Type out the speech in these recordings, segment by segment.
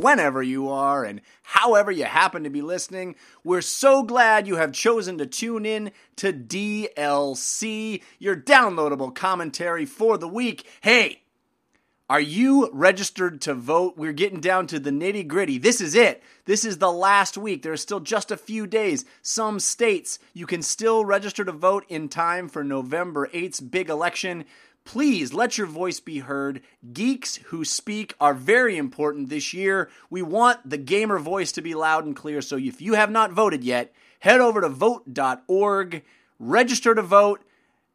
Whenever you are and however you happen to be listening, we're so glad you have chosen to tune in to DLC, your downloadable commentary for the week. Hey, are you registered to vote? We're getting down to the nitty-gritty. This is it. This is the last week. There's still just a few days. Some states, you can still register to vote in time for November 8th's big election. Please let your voice be heard. Geeks who speak are very important this year. We want the gamer voice to be loud and clear, so if you have not voted yet, head over to vote.org, register to vote,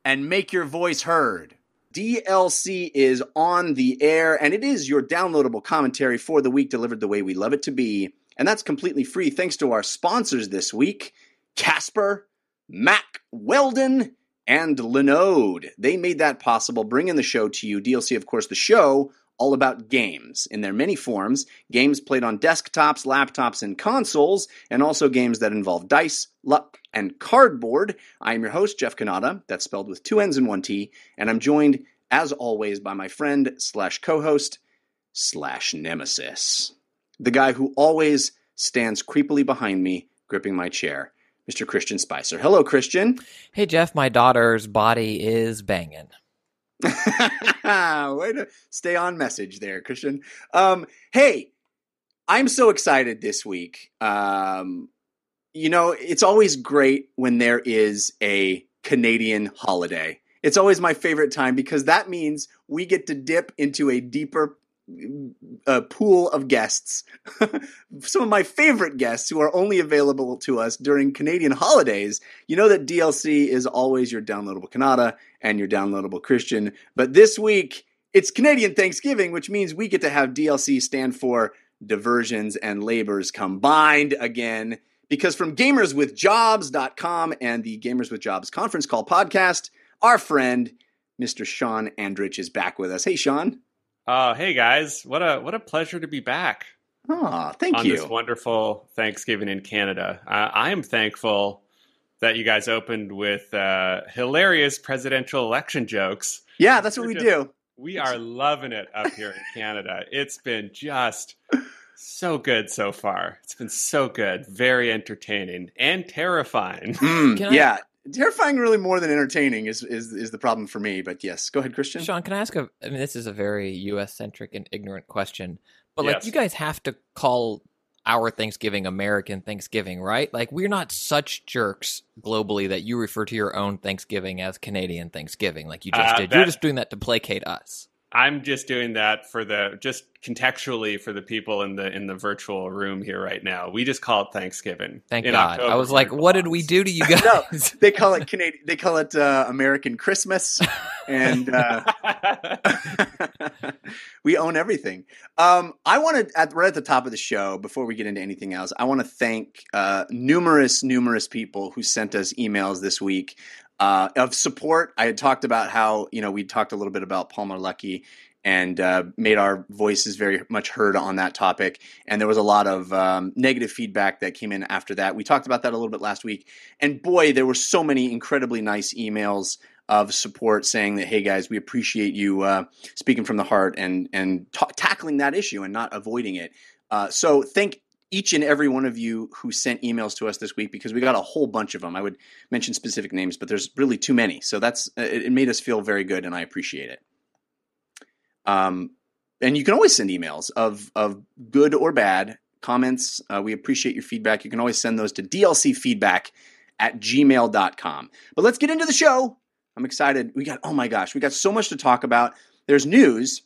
and make your voice heard. DLC is on the air, and it is your downloadable commentary for the week delivered the way we love it to be, and that's completely free thanks to our sponsors this week, Casper, Mac Weldon, and Linode. They made that possible, bringing the show to you. DLC, of course, the show all about games in their many forms. Games played on desktops, laptops, and consoles, and also games that involve dice, luck, and cardboard. I am your host, Jeff Cannata. That's spelled with two N's and one T. And I'm joined, as always, by my friend slash co-host slash nemesis, the guy who always stands creepily behind me, gripping my chair, Mr. Christian Spicer. Hello, Christian. Hey, Jeff. My daughter's body is banging. Way to stay on message there, Christian. Hey, I'm so excited this week. You know, it's always great when there is a Canadian holiday. It's always my favorite time because that means we get to dip into a deeper pool of guests. Some of my favorite guests who are only available to us during Canadian holidays. You know that DLC is always your downloadable Cannata and your downloadable Christian. But this week, it's Canadian Thanksgiving, which means we get to have DLC stand for diversions and labors combined again. Because from gamerswithjobs.com and the Gamers with Jobs Conference Call podcast, our friend, Mr. Sean Andrich, is back with us. Hey, Sean. Hey guys, what a pleasure to be back. Oh, thank you. On this wonderful Thanksgiving in Canada. I am thankful that you guys opened with hilarious presidential election jokes. Yeah, that's what we do. We are loving it up here in Canada. It's been just so good so far. It's been so good, very entertaining and terrifying. Yeah. Terrifying, really, more than entertaining is the problem for me. But yes, go ahead, Christian. Sean, can I ask? I mean, this is a very U.S.-centric and ignorant question, but yes. Like, you guys have to call our Thanksgiving American Thanksgiving, right? Like, we're not such jerks globally that you refer to your own Thanksgiving as Canadian Thanksgiving, like you just did. You're just doing that to placate us. I'm just doing that for just contextually for the people in the virtual room here right now. We just call it Thanksgiving. Thank God. October, I was like, what did we do to you guys? No, they call it Canadian. They call it American Christmas, and we own everything. I want to right at the top of the show before we get into anything else. I want to thank numerous people who sent us emails this week. Of support. I had talked about how, you know, we talked a little bit about Palmer Luckey and made our voices very much heard on that topic. And there was a lot of negative feedback that came in after that. We talked about that a little bit last week. And boy, there were so many incredibly nice emails of support saying that, hey, guys, we appreciate you speaking from the heart and tackling that issue and not avoiding it. So thank each and every one of you who sent emails to us this week, because we got a whole bunch of them. I would mention specific names, but there's really too many. So that's it made us feel very good, and I appreciate it. And you can always send emails of good or bad comments. We appreciate your feedback. You can always send those to dlcfeedback@gmail.com. But let's get into the show. I'm excited. We got so much to talk about. There's news,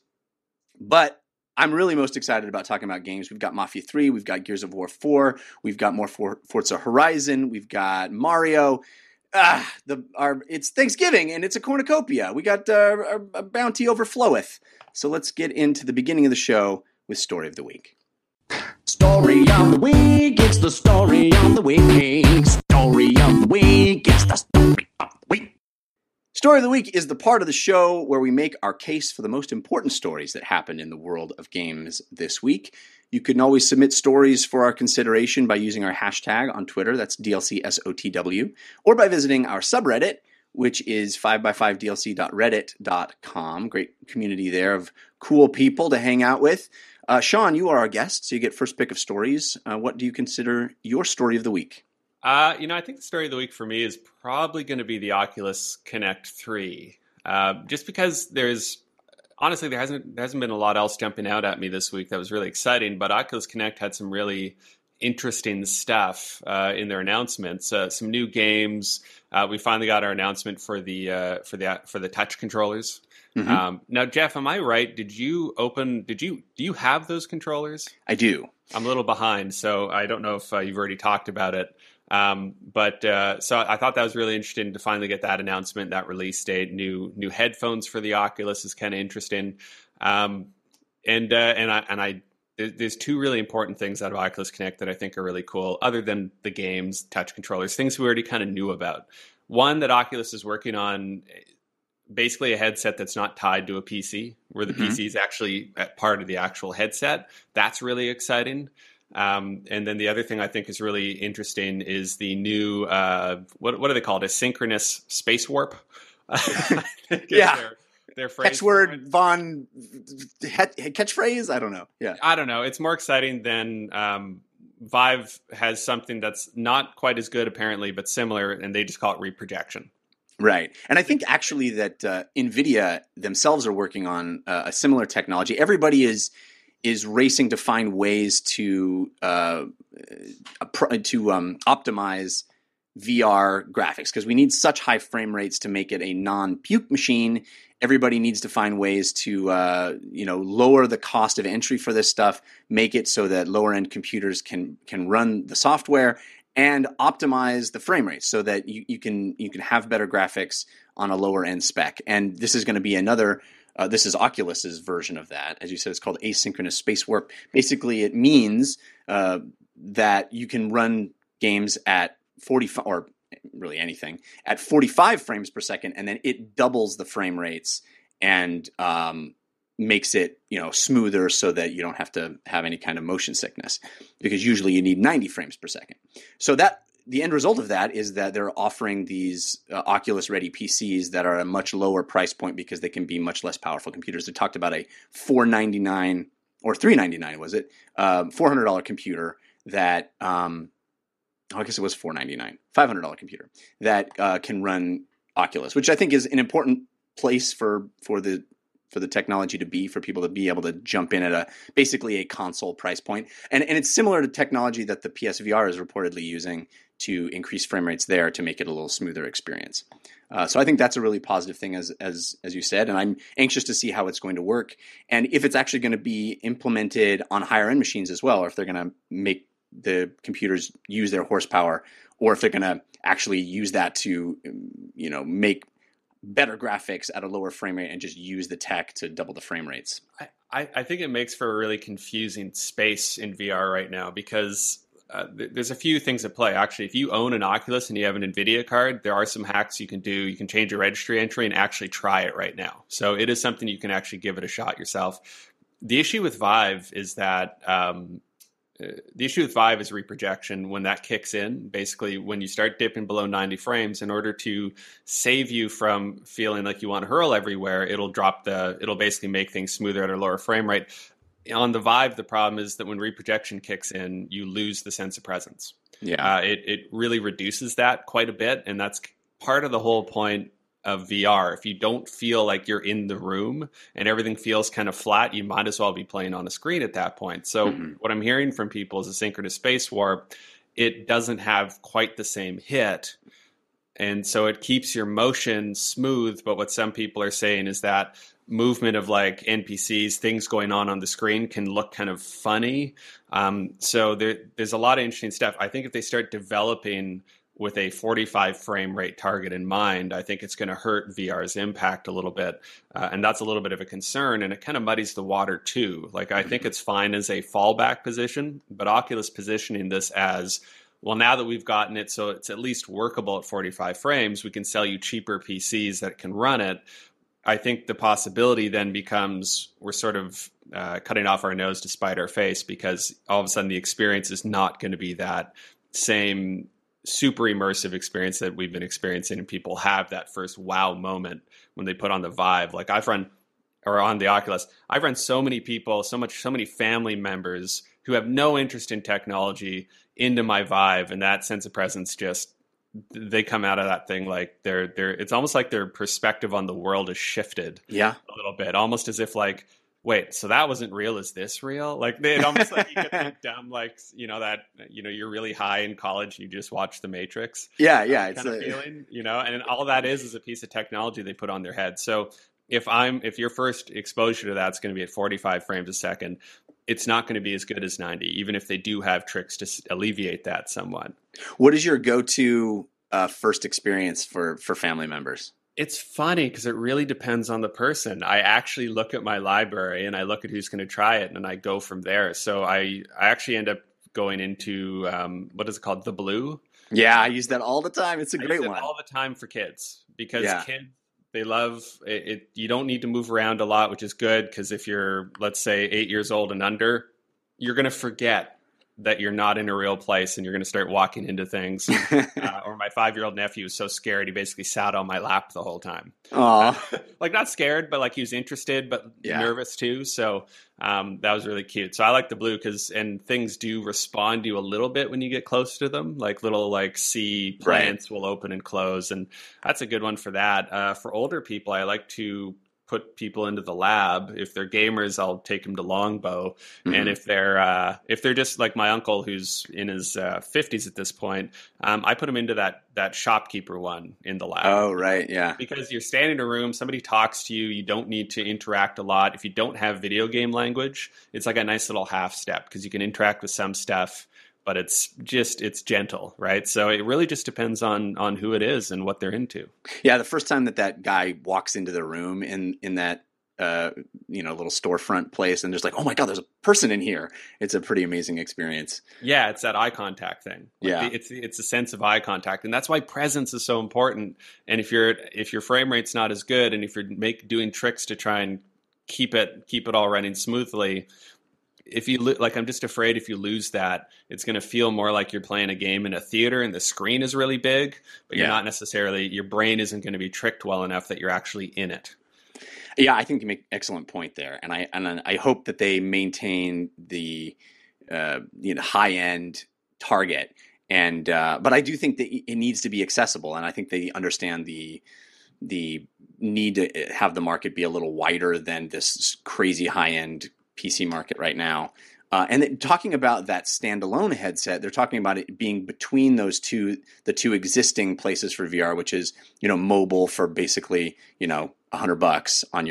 but I'm really most excited about talking about games. We've got Mafia 3, we've got Gears of War 4, we've got more Forza Horizon, we've got Mario. It's Thanksgiving, and it's a cornucopia. We got a bounty overfloweth. So let's get into the beginning of the show with Story of the Week. Story of the Week, it's the Story of the Week. Story of the Week, it's the Story of the Week. Story of the Week is the part of the show where we make our case for the most important stories that happened in the world of games this week. You can always submit stories for our consideration by using our hashtag on Twitter, that's DLCSOTW, or by visiting our subreddit, which is 5x5dlc.reddit.com. Great community there of cool people to hang out with. Sean, you are our guest, so you get first pick of stories. What do you consider your story of the week? I think the story of the week for me is probably going to be the Oculus Connect 3. Just because there hasn't been a lot else jumping out at me this week that was really exciting, but Oculus Connect had some really interesting stuff in their announcements. Some new games. We finally got our announcement for the touch controllers. Mm-hmm. Now, Jeff, am I right? Do you have those controllers? I do. I'm a little behind, so I don't know if you've already talked about it. So I thought that was really interesting to finally get that announcement, that release date. New headphones for the Oculus is kind of interesting. There's two really important things out of Oculus Connect that I think are really cool, other than the games, touch controllers, things we already kind of knew about. One, that Oculus is working on basically a headset that's not tied to a PC, where the PC is actually part of the actual headset. That's really exciting. And then the other thing I think is really interesting is the new, what are they called? Asynchronous space warp. Yeah. Their phrase. Catchword, Von, catchphrase? I don't know. Yeah. I don't know. It's more exciting than, Vive has something that's not quite as good apparently, but similar, and they just call it reprojection. Right. And I think actually that Nvidia themselves are working on a similar technology. Everybody is racing to find ways to optimize VR graphics, because we need such high frame rates to make it a non-puke machine. Everybody needs to find ways to lower the cost of entry for this stuff, make it so that lower-end computers can run the software and optimize the frame rate so that you can have better graphics on a lower-end spec. And this is going to be another... this is Oculus's version of that. As you said, it's called asynchronous space warp. Basically, it means that you can run games at 45, or really anything, at 45 frames per second, and then it doubles the frame rates and makes it smoother so that you don't have to have any kind of motion sickness, because usually you need 90 frames per second. So that... the end result of that is that they're offering these Oculus-ready PCs that are a much lower price point because they can be much less powerful computers. They talked about a $499 or $399, was it? $400 computer that I guess it was $499. $500 computer that can run Oculus, which I think is an important place for the technology to be, for people to be able to jump in at basically a console price point. And it's similar to technology that the PSVR is reportedly using to increase frame rates there to make it a little smoother experience. So I think that's a really positive thing, as you said, and I'm anxious to see how it's going to work and if it's actually going to be implemented on higher end machines as well, or if they're going to make the computers use their horsepower, or if they're going to actually use that to, make better graphics at a lower frame rate and just use the tech to double the frame rates. I think it makes for a really confusing space in VR right now, because there's a few things at play. Actually, if you own an Oculus and you have an Nvidia card, there are some hacks you can do. You can change your registry entry and actually try it right now. So it is something you can actually give it a shot yourself. The issue with Vive is that reprojection. When that kicks in, basically when you start dipping below 90 frames, in order to save you from feeling like you want to hurl everywhere, it'll basically make things smoother at a lower frame rate. On the Vive, the problem is that when reprojection kicks in, you lose the sense of presence. Yeah, it really reduces that quite a bit, and that's part of the whole point of VR. If you don't feel like you're in the room and everything feels kind of flat, you might as well be playing on a screen at that point. So what I'm hearing from people is asynchronous space warp. It doesn't have quite the same hit. And so it keeps your motion smooth. But what some people are saying is that movement of like NPCs, things going on the screen can look kind of funny. So there's a lot of interesting stuff. I think if they start developing with a 45 frame rate target in mind, I think it's going to hurt VR's impact a little bit. And that's a little bit of a concern, and it kind of muddies the water too. Like, I think it's fine as a fallback position, but Oculus positioning this as, well, now that we've gotten it, so it's at least workable at 45 frames, we can sell you cheaper PCs that can run it. I think the possibility then becomes we're sort of cutting off our nose to spite our face, because all of a sudden the experience is not going to be that same super immersive experience that we've been experiencing, and people have that first wow moment when they put on the Vive. Like, on the Oculus, I've run so many people, so many family members who have no interest in technology into my Vive, and that sense of presence just, they come out of that thing like they're it's almost like their perspective on the world has shifted a little bit, almost as if like, wait, so that wasn't real. Is this real? Like, it almost like you get that dumb, like, you're really high in college and you just watch The Matrix. Yeah. It's kind of feeling, and all that is a piece of technology they put on their head. So if your first exposure to that's going to be at 45 frames a second, it's not going to be as good as 90, even if they do have tricks to alleviate that somewhat. What is your go-to first experience for family members? It's funny because it really depends on the person. I actually look at my library and I look at who's going to try it, and I go from there. So I actually end up going into, what is it called? The Blue. Yeah, I use that all the time. It's a great one. I use it all the time for kids, because kids, they love it. You don't need to move around a lot, which is good, because if you're, let's say, 8 years old and under, you're going to forget that you're not in a real place and you're going to start walking into things. Or my 5-year-old nephew was so scared, he basically sat on my lap the whole time. Like, not scared, but like he was interested, but nervous too. So that was really cute. So I like the Blue because things do respond to you a little bit when you get close to them. Like little sea plants will open and close. And that's a good one for that. For older people, I like to put people into the lab. If they're gamers, I'll take them to Longbow. Mm-hmm. And if they're just like my uncle, who's in his 50s at this point, I put him into that shopkeeper one in the lab. Oh, right. Yeah. Because you're standing in a room, somebody talks to you, you don't need to interact a lot. If you don't have video game language, it's like a nice little half step, because you can interact with some stuff, but it's gentle, right? So it really just depends on who it is and what they're into. Yeah, the first time that guy walks into the room in that little storefront place, and there's like, oh my God, there's a person in here. It's a pretty amazing experience. Yeah, it's that eye contact thing. Like it's a sense of eye contact, and that's why presence is so important. And if your frame rate's not as good, and if you're doing tricks to try and keep it all running smoothly. If you I'm just afraid if you lose that, it's going to feel more like you're playing a game in a theater and the screen is really big, but you're not necessarily, your brain isn't going to be tricked well enough that you're actually in it. Yeah, I think you make an excellent point there, and I hope that they maintain the high end target, and but I do think that it needs to be accessible, and I think they understand the need to have the market be a little wider than this crazy high end PC market right now. And then talking about that standalone headset, they're talking about it being between the two existing places for VR, which is, mobile for basically, $100 on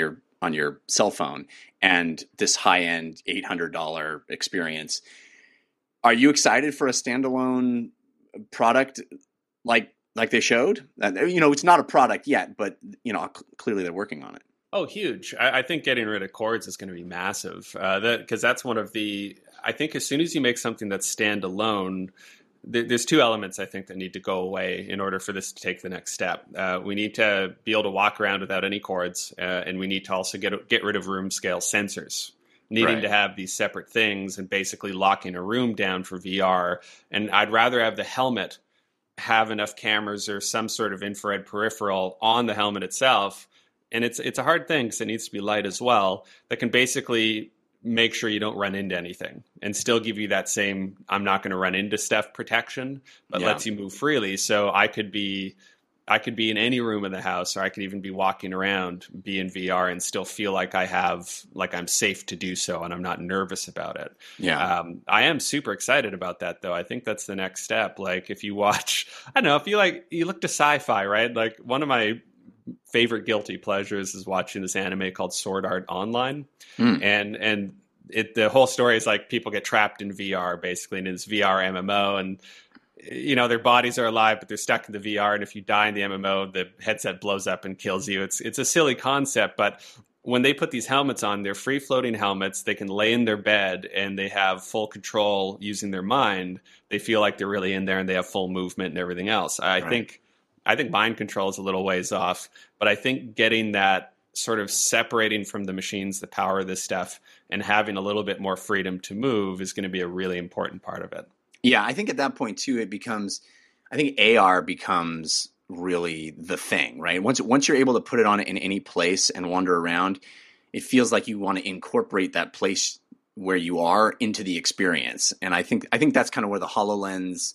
your cell phone, and this high end $800 experience. Are you excited for a standalone product like they showed? It's not a product yet, but clearly they're working on it. Oh, huge. I think getting rid of cords is going to be massive, because that's one of the, I think as soon as you make something that's standalone, there's two elements I think that need to go away in order for this to take the next step. We need to be able to walk around without any cords, and we need to also get rid of room scale sensors. Needing to have these separate things and basically locking a room down for VR. And I'd rather have the helmet have enough cameras or some sort of infrared peripheral on the helmet itself. And it's a hard thing because it needs to be light as well, that can basically make sure you don't run into anything and still give you that same, I'm not going to run into stuff protection, but lets you move freely. So I could be in any room in the house, or I could even be walking around, be in VR, and still feel like I'm safe to do so, and I'm not nervous about it. Yeah, I am super excited about that, though. I think that's the next step. Like if you watch, I don't know, if you look to sci-fi, right? Like one of my favorite guilty pleasures is watching this anime called Sword Art Online. And the whole story is like people get trapped in VR basically, and it's VR MMO, and you know, their bodies are alive, but they're stuck in the VR. And if you die in the MMO, the headset blows up and kills you. It's a silly concept, but when they put these helmets on, they're free floating helmets. They can lay in their bed and they have full control using their mind. They feel like they're really in there and they have full movement and everything else. I think mind control is a little ways off, but I think getting that sort of separating from the machines that power this stuff and having a little bit more freedom to move is going to be a really important part of it. Yeah, I think at that point too, I think AR becomes really the thing, right? Once you're able to put it on in any place and wander around, it feels like you want to incorporate that place where you are into the experience. And I think that's kind of where the HoloLens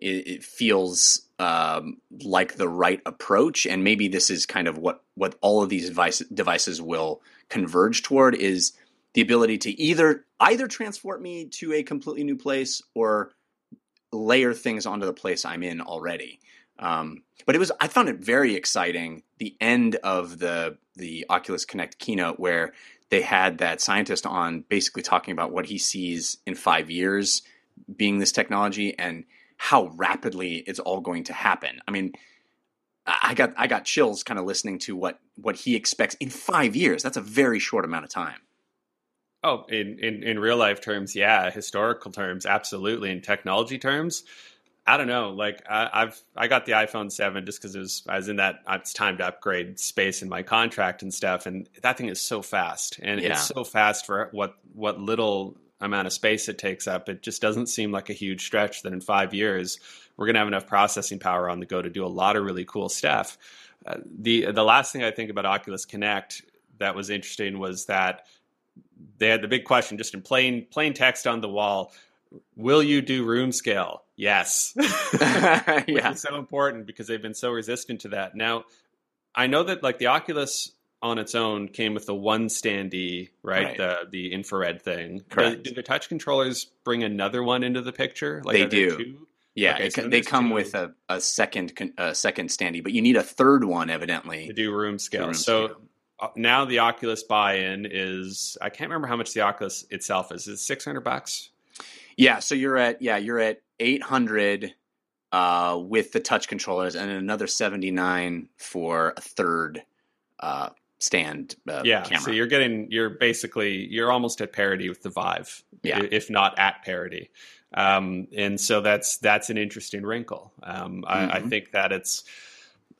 it feels like the right approach. And maybe this is kind of what all of these devices will converge toward, is the ability to either transport me to a completely new place or layer things onto the place I'm in already. But I found it very exciting, the end of the Oculus Connect keynote, where they had that scientist on basically talking about what he sees in 5 years being this technology and how rapidly it's all going to happen. I mean, I got chills kind of listening to what he expects in 5 years. That's a very short amount of time. Oh, in real life terms, yeah. Historical terms, absolutely. In technology terms, I don't know. Like I got the iPhone 7 just because I was in that it's time to upgrade space in my contract and stuff. And that thing is so fast, and it's so fast for what little amount of space it takes up. It just doesn't seem like a huge stretch that in 5 years we're gonna have enough processing power on the go to do a lot of really cool stuff. The last thing I think about Oculus Connect that was interesting was that they had the big question just in plain text on the wall. Will you do room scale? Yes. Which is so important because they've been so resistant to that. Now, I know that like the Oculus on its own came with the one standee, right? The infrared thing. Correct. Do the touch controllers bring another one into the picture? Like, they do. Two? Yeah, okay, so they come with a second standee, but you need a third one evidently to do room scale. Now the Oculus buy-in is, I can't remember how much the Oculus itself is. Is it $600? Yeah, so you're at $800 with the touch controllers, and another $79 for a third stand camera. So you're almost at parity with the Vive, if not at parity. And so that's an interesting wrinkle. I think that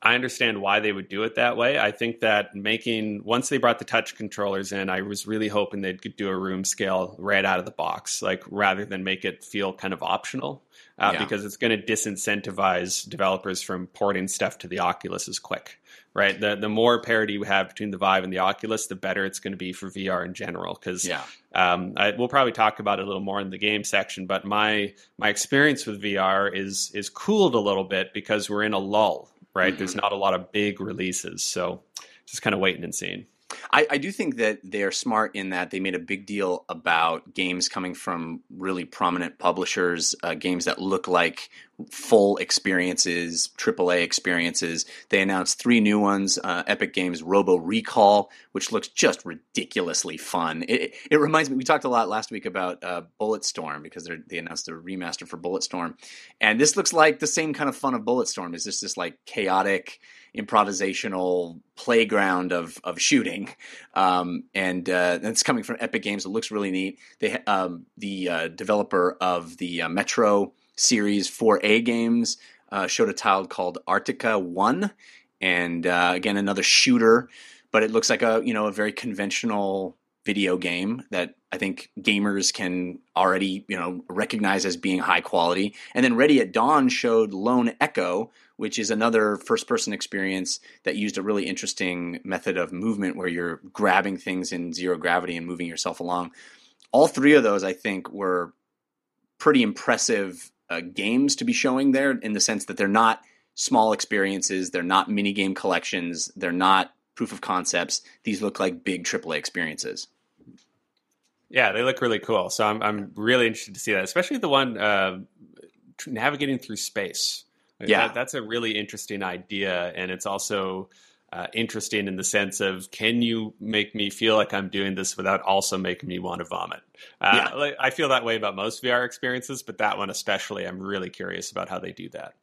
I understand why they would do it that way. I think that once they brought the touch controllers in, I was really hoping they could do a room scale right out of the box, like rather than make it feel kind of optional, because it's going to disincentivize developers from porting stuff to the Oculus as quick, right? The more parity we have between the Vive and the Oculus, the better it's going to be for VR in general. Because we'll probably talk about it a little more in the game section, but my experience with VR is cooled a little bit because we're in a lull. Right. There's not a lot of big releases. So just kind of waiting and seeing. I do think that they're smart in that they made a big deal about games coming from really prominent publishers, games that look like full experiences, AAA experiences. They announced 3 new ones, Epic Games' Robo Recall, which looks just ridiculously fun. It reminds me, we talked a lot last week about Bulletstorm, because they announced a remaster for Bulletstorm. And this looks like the same kind of fun of Bulletstorm. It's just this like chaotic, improvisational playground of shooting, and it's coming from Epic Games. It looks really neat. They the developer of the Metro series 4A games showed a tile called Arctica 1, and again another shooter, but it looks like a very conventional video game that I think gamers can already recognize as being high quality. And then Ready at Dawn showed Lone Echo, which is another first-person experience that used a really interesting method of movement where you're grabbing things in zero gravity and moving yourself along. All 3 of those, I think, were pretty impressive games to be showing there, in the sense that they're not small experiences, they're not mini-game collections, they're not proof of concepts. These look like big AAA experiences. Yeah, they look really cool. So I'm really interested to see that, especially the one navigating through space. Yeah, that's a really interesting idea, and it's also interesting in the sense of, can you make me feel like I'm doing this without also making me want to vomit? Yeah. I feel that way about most VR experiences, but that one especially, I'm really curious about how they do that.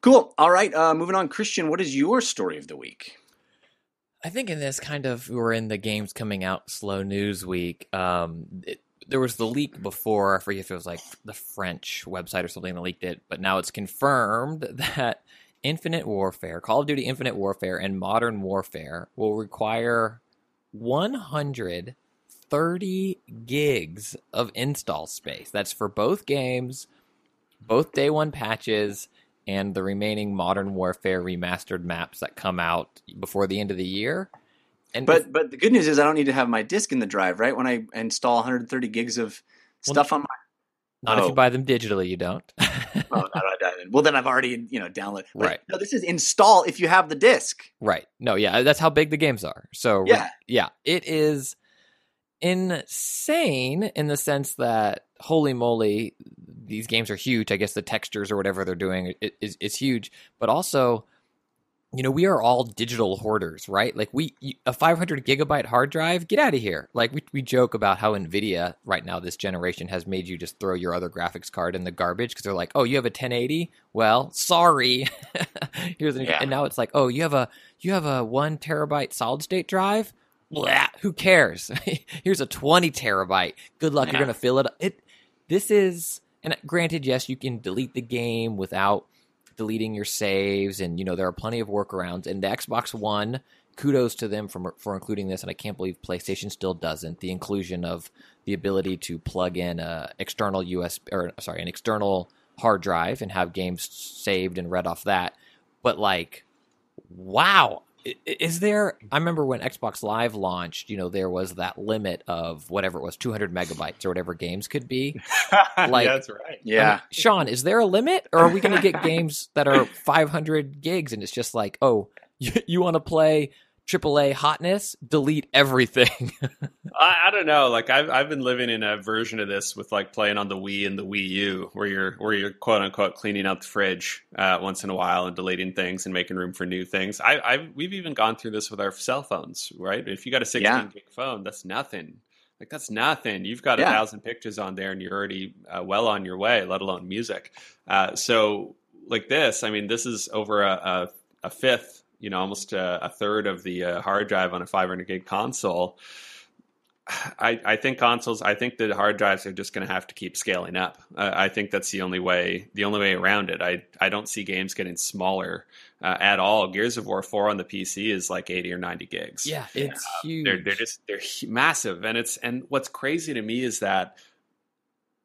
Cool. All right. Moving on, Christian, what is your story of the week? I think in this kind of, we're in the games coming out slow news week. There was the leak before, I forget if it was like the French website or something that leaked it, but now it's confirmed that Infinite Warfare, Call of Duty Infinite Warfare, and Modern Warfare will require 130 gigs of install space. That's for both games, both day one patches, and the remaining Modern Warfare remastered maps that come out before the end of the year. And but the good news is I don't need to have my disk in the drive, right? When I install 130 gigs of stuff on my... Not if you buy them digitally, you don't. Well, then I've already, downloaded. But right. No, this is install if you have the disk. Right. No, yeah, that's how big the games are. So, yeah, it is insane in the sense that, holy moly, these games are huge. I guess the textures or whatever they're doing is huge. But also, we are all digital hoarders, right? Like a 500 gigabyte hard drive, get out of here. Like we joke about how Nvidia right now, this generation, has made you just throw your other graphics card in the garbage because they're like, oh, you have a 1080? Well, sorry. And now it's like, oh, you have a 1 terabyte solid state drive? Blah, who cares? Here's a 20 terabyte. Good luck. Yeah. You're going to fill it up. This is, and granted, yes, you can delete the game without deleting your saves, and there are plenty of workarounds. And the Xbox One, kudos to them for including this, and I can't believe PlayStation still doesn't. The inclusion of the ability to plug in an external hard drive and have games saved and read off that. But like, wow. I remember when Xbox Live launched, there was that limit of whatever it was, 200 megabytes or whatever games could be. Like, that's right. Yeah. I mean, Sean, is there a limit, or are we going to get games that are 500 gigs? And it's just like, oh, you want to play AAA hotness? Delete everything. I don't know. Like I've been living in a version of this with like playing on the Wii and the Wii U, where you're quote unquote cleaning out the fridge once in a while and deleting things and making room for new things. We've even gone through this with our cell phones, right? If you got a 16 gig phone, that's nothing. Like that's nothing. You've got 1,000 pictures on there and you're already well on your way, let alone music. So like this, I mean, this is over a fifth, almost a third of the hard drive on a 500 gig console. I think the hard drives are just going to have to keep scaling up. I think that's the only way around it. I don't see games getting smaller at all. Gears of War 4 on the PC is like 80 or 90 gigs. Yeah, it's huge. They're massive, and what's crazy to me is that,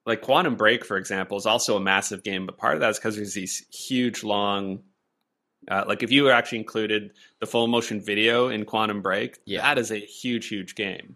like, Quantum Break, for example, is also a massive game, but part of that is because there's these huge long. Like if you actually included the full motion video in Quantum Break, that is a huge, huge game.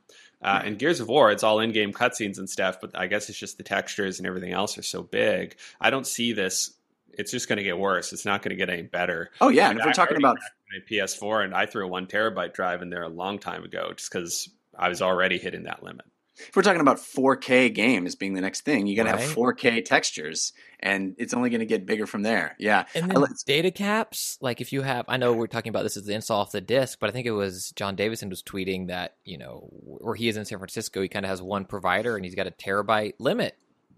In Gears of War, it's all in-game cutscenes and stuff, but I guess it's just the textures and everything else are so big. I don't see this. It's just going to get worse. It's not going to get any better. Oh, yeah. And if we're talking about my PS4, and I threw a 1 terabyte drive in there a long time ago just because I was already hitting that limit. If we're talking about 4K games being the next thing, you're going to have 4K textures, and it's only going to get bigger from there. Yeah. And then data caps, like if you have, I know we're talking about this as the install off the disk, but I think it was John Davison was tweeting that, or he is in San Francisco, he kind of has one provider and he's got a terabyte limit.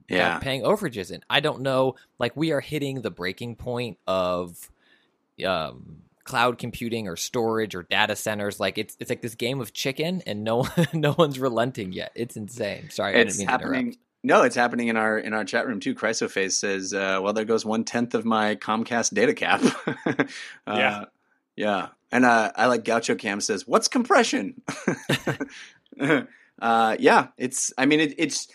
Yeah. Paying overages. And I don't know, like we are hitting the breaking point of, cloud computing or storage or data centers. Like it's like this game of chicken, and no one's relenting yet. It's insane. Sorry, I didn't mean to interrupt. No, it's happening in our chat room too. Chrysoface says, "Well, there goes 1/10 of my Comcast data cap." Yeah. And I like Gaucho Cam says, "What's compression?" Yeah, it's. I mean, it's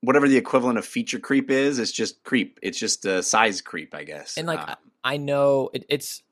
whatever the equivalent of feature creep is. It's just creep. It's just size creep, I guess. And like I know it's.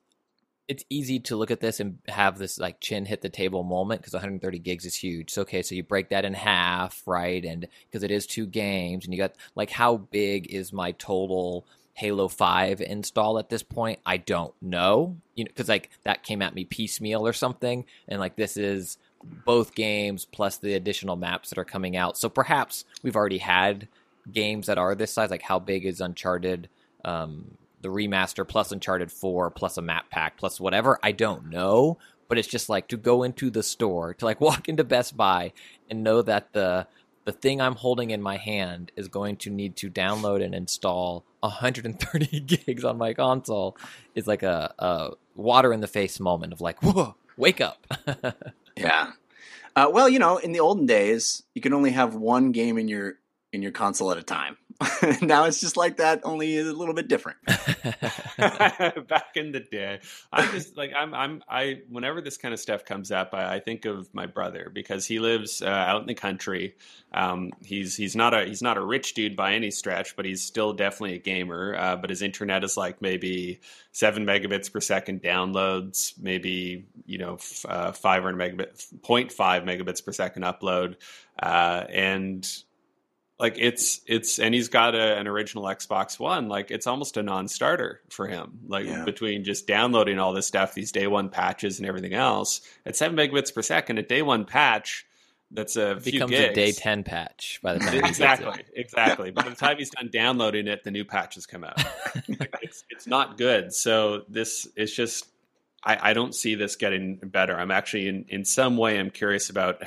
It's easy to look at this and have this like chin hit the table moment because 130 gigs is huge. So, okay, so you break that in half, right? And because it is two games, and you got like, how big is my total Halo 5 install at this point? I don't know, because like that came at me piecemeal or something. And like this is both games plus the additional maps that are coming out. So perhaps we've already had games that are this size. Like how big is Uncharted? the remaster plus Uncharted 4 plus a map pack plus whatever. I don't know, but it's just like to go into the store, to like walk into Best Buy and know that the thing I'm holding in my hand is going to need to download and install 130 gigs on my console is like a water in the face moment of like, whoa, wake up. Yeah. Well, you know, in the olden days, you could only have one game in your console at a time. Now it's just like that, only a little bit different. Back in the day, I whenever this kind of stuff comes up, I think of my brother because he lives out in the country. He's not a rich dude by any stretch, but he's still definitely a gamer. But his internet is like maybe 7 megabits per second downloads, maybe 0.5 megabits per second upload, and. Like it's and he's got an original Xbox One. Like it's almost a non-starter for him. Like between just downloading all this stuff, these day one patches and everything else, at 7 megabits per second, a day one patch that's a few gigs becomes a day 10 patch by the time. Exactly. By the time he's done downloading it, the new patches come out. It's not good. So this is just. I don't see this getting better. I'm actually, in some way, I'm curious about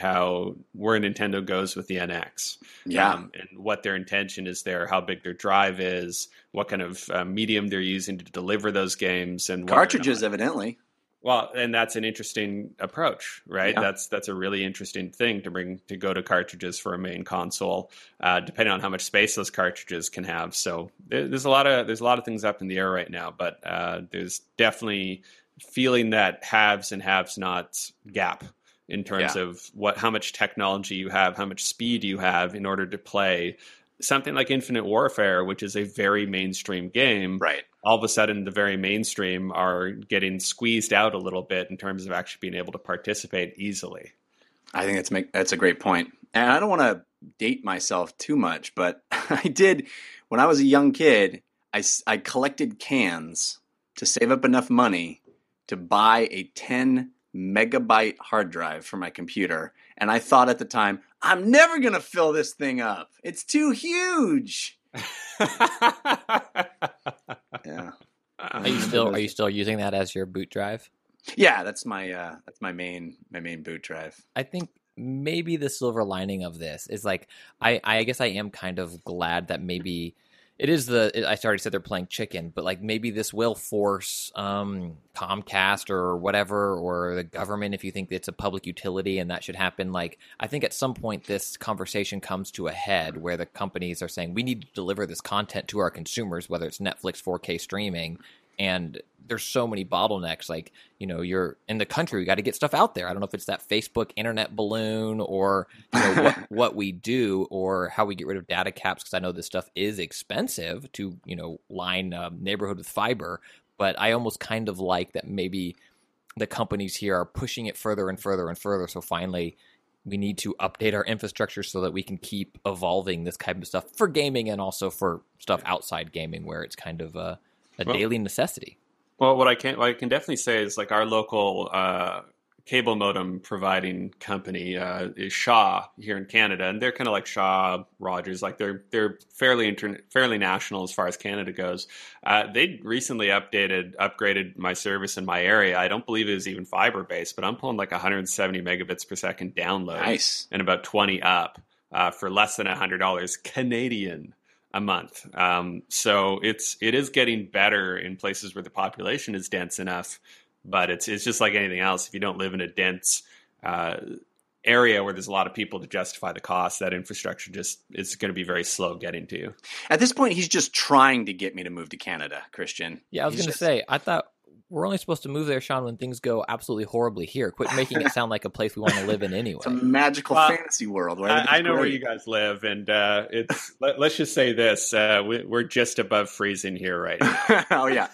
where Nintendo goes with the NX. Yeah. And what their intention is there, how big their drive is, what kind of medium they're using to deliver those games. And cartridges, evidently. Well, and that's an interesting approach, right? Yeah. That's a really interesting thing to go to cartridges for a main console, depending on how much space those cartridges can have. So there's a lot of things up in the air right now, but there's definitely... feeling that haves and have-nots gap in terms of how much technology you have, how much speed you have in order to play something like Infinite Warfare, which is a very mainstream game. Right. All of a sudden, the very mainstream are getting squeezed out a little bit in terms of actually being able to participate easily. I think that's a great point. And I don't want to date myself too much, but I did, when I was a young kid, I collected cans to save up enough money to buy a 10 megabyte hard drive for my computer. And I thought at the time, I'm never going to fill this thing up. It's too huge. Yeah. Are you still using that as your boot drive? Yeah, that's my main boot drive. I think maybe the silver lining of this is like, I guess I am kind of glad that maybe it is I already said they're playing chicken, but like maybe this will force Comcast or whatever, or the government, if you think it's a public utility and that should happen. Like, I think at some point this conversation comes to a head where the companies are saying, we need to deliver this content to our consumers, whether it's Netflix, 4K streaming. And there's so many bottlenecks, like, you're in the country, we got to get stuff out there. I don't know if it's that Facebook internet balloon or what we do or how we get rid of data caps, because I know this stuff is expensive to, line a neighborhood with fiber. But I almost kind of like that maybe the companies here are pushing it further and further and further. So finally, we need to update our infrastructure so that we can keep evolving this kind of stuff for gaming and also for stuff outside gaming where it's kind of a daily necessity. Well, what I can definitely say is like our local cable modem providing company is Shaw here in Canada, and they're kind of like Shaw, Rogers, like they're fairly national as far as Canada goes. They recently upgraded my service in my area. I don't believe it was even fiber based, but I'm pulling like 170 megabits per second download, nice, and about 20 up for less than $100 Canadian a month. So it is getting better in places where the population is dense enough, but it's just like anything else. If you don't live in a dense area where there's a lot of people to justify the cost, that infrastructure just is going to be very slow getting to you. At this point, he's just trying to get me to move to Canada, Christian. Yeah, I was going to say, I thought we're only supposed to move there, Sean, when things go absolutely horribly here. Quit making it sound like a place we want to live in anyway. It's a magical fantasy world. Right? I know where you guys live, and let's just say this. We're just above freezing here right now. Oh, yeah.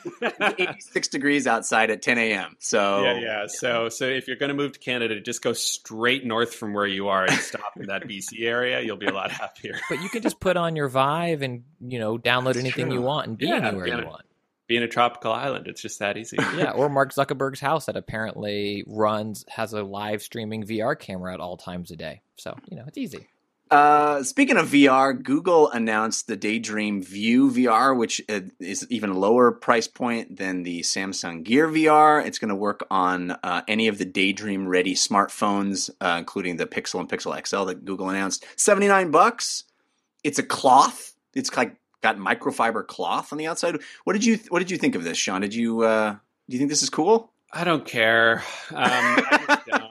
86 degrees outside at 10 a.m. So Yeah. So if you're going to move to Canada, just go straight north from where you are and stop in that BC area. You'll be a lot happier. But you can just put on your Vive and, download anything you want and be anywhere you want. Being a tropical island, it's just that easy. Yeah, or Mark Zuckerberg's house that apparently has a live streaming VR camera at all times a day. So, it's easy. Speaking of VR, Google announced the Daydream View VR, which is even a lower price point than the Samsung Gear VR. It's going to work on any of the Daydream-ready smartphones, including the Pixel and Pixel XL that Google announced. $79. It's a cloth. It's like got microfiber cloth on the outside. What did you think of this, Sean? Do you think this is cool? I don't care. I just don't.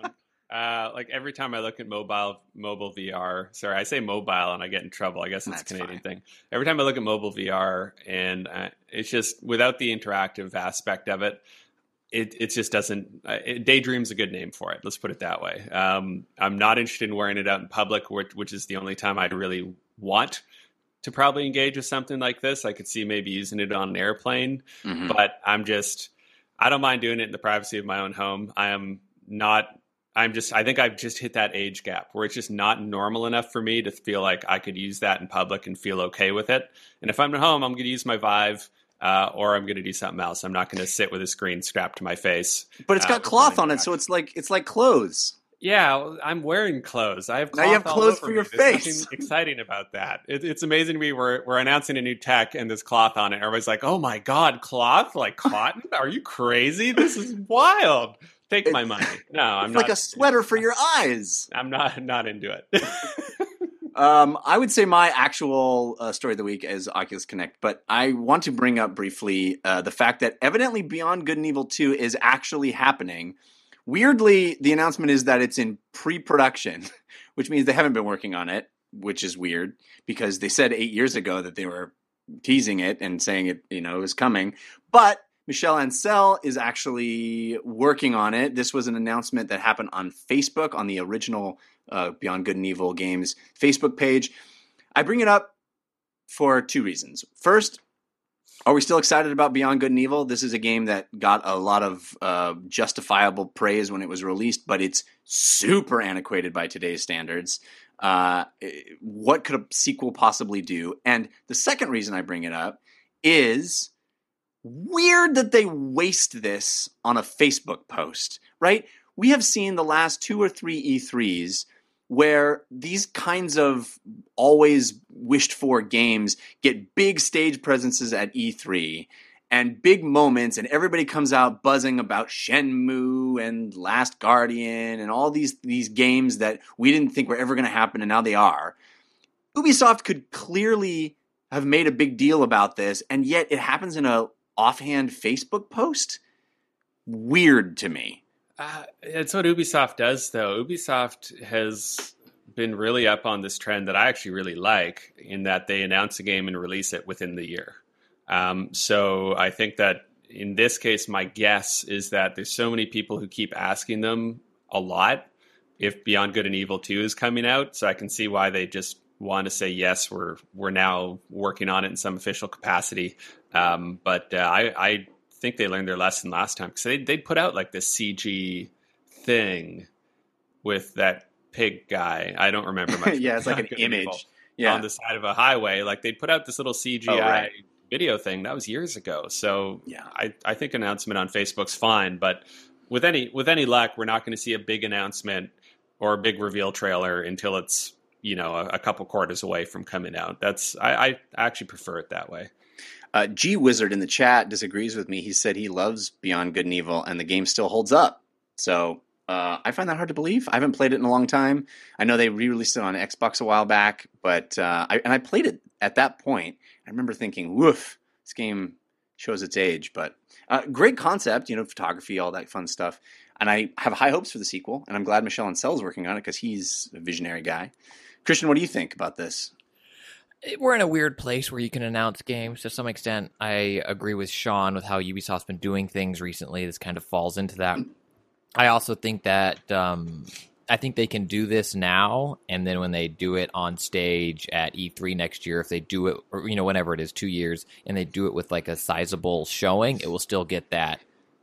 Like every time I look at mobile VR, sorry, I say mobile and I get in trouble. I guess it's That's a Canadian fine. Thing. Every time I look at mobile VR and it's just without the interactive aspect of it, it just doesn't, Daydream's a good name for it. Let's put it that way. I'm not interested in wearing it out in public, which is the only time I'd really want to probably engage with something like this. I could see maybe using it on an airplane, but I don't mind doing it in the privacy of my own home. I think I've just hit that age gap where it's just not normal enough for me to feel like I could use that in public and feel okay with it. And if I'm at home, I'm going to use my Vive or I'm going to do something else. I'm not going to sit with a screen strapped to my face. But it's got cloth on it, so it's like clothes. Yeah, I'm wearing clothes. I have cloth now you have all clothes over for me. Your There's face. Nothing exciting about that. It's amazing to me. We're announcing a new tech and there's cloth on it. Everybody's like, "Oh my God, cloth? Like cotton? Are you crazy? This is wild." Take my money. No, I'm it's not. It's like a sweater for your eyes. I'm not into it. I would say my actual story of the week is Oculus Connect, but I want to bring up briefly the fact that evidently Beyond Good and Evil 2 is actually happening. Weirdly, the announcement is that it's in pre-production, which means they haven't been working on it, which is weird because they said 8 years ago that they were teasing it and saying it, it was coming, but Michel Ancel is actually working on it. This was an announcement that happened on Facebook, on the original Beyond Good and Evil Games Facebook page. I bring it up for two reasons. First, are we still excited about Beyond Good and Evil? This is a game that got a lot of justifiable praise when it was released, but it's super antiquated by today's standards. What could a sequel possibly do? And the second reason I bring it up is weird that they waste this on a Facebook post, right? We have seen the last 2 or 3 E3s where these kinds of always wished for games get big stage presences at E3 and big moments, and everybody comes out buzzing about Shenmue and Last Guardian and all these games that we didn't think were ever going to happen, and now they are. Ubisoft could clearly have made a big deal about this, and yet it happens in a offhand Facebook post? Weird to me. It's what Ubisoft does, though. Ubisoft has been really up on this trend that I actually really like, in that they announce a game and release it within the year. So I think that in this case, my guess is that there's so many people who keep asking them a lot if Beyond Good and Evil 2 is coming out. So I can see why they just want to say, yes, we're now working on it in some official capacity. I think they learned their lesson last time, because they put out like this CG thing with that pig guy. I don't remember much. Yeah, it's like an image on the side of a highway. Like they put out this little CGI video thing. That was years ago. So yeah, I think announcement on Facebook's fine, but with any luck, we're not going to see a big announcement or a big reveal trailer until it's a couple quarters away from coming out. That's I actually prefer it that way. G Wizard in the chat disagrees with me. He said he loves Beyond Good and Evil, and the game still holds up. So I find that hard to believe. I haven't played it in a long time. I know they re-released it on Xbox a while back, but I played it at that point. I remember thinking, woof, this game shows its age, but great concept, photography, all that fun stuff. And I have high hopes for the sequel, and I'm glad Michel Ancel is working on it because he's a visionary guy. Christian, what do you think about this? We're in a weird place where you can announce games. To some extent, I agree with Sean with how Ubisoft's been doing things recently. This kind of falls into that. I also think that I think they can do this now, and then when they do it on stage at E3 next year, if they do it, or, whenever it is, 2 years, and they do it with like a sizable showing, it will still get that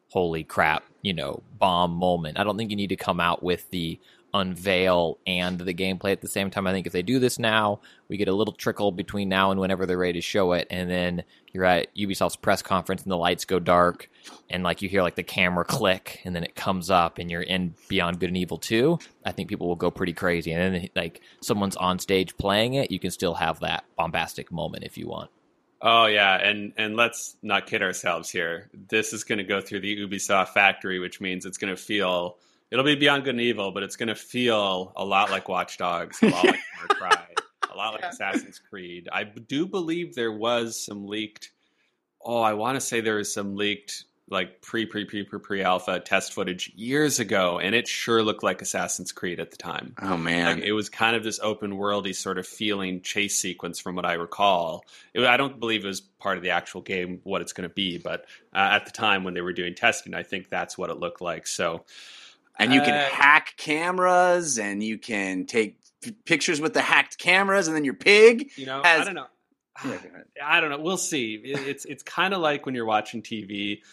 holy crap, bomb moment. I don't think you need to come out with the unveil and the gameplay at the same time. I think if they do this now, we get a little trickle between now and whenever they're ready to show it, and then you're at Ubisoft's press conference and the lights go dark and like you hear like the camera click and then it comes up and you're in Beyond Good and Evil 2. I think people will go pretty crazy, and then like someone's on stage playing it, you can still have that bombastic moment if you want. Oh yeah, and let's not kid ourselves here. This is going to go through the Ubisoft factory, which means it's going to feel, it'll be Beyond Good and Evil, but it's going to feel a lot like Watch Dogs, a lot like Far Cry, a lot like Assassin's Creed. I do believe there was some leaked, I want to say there was some leaked like pre-alpha test footage years ago, and it sure looked like Assassin's Creed at the time. Oh, man. Like, it was kind of this open-worldy sort of feeling chase sequence from what I recall. I don't believe it was part of the actual game, what it's going to be, but at the time when they were doing testing, I think that's what it looked like. So, and you can hack cameras, and you can take pictures with the hacked cameras, and then your pig I don't know. I don't know. We'll see. It's kind of like when you're watching TV,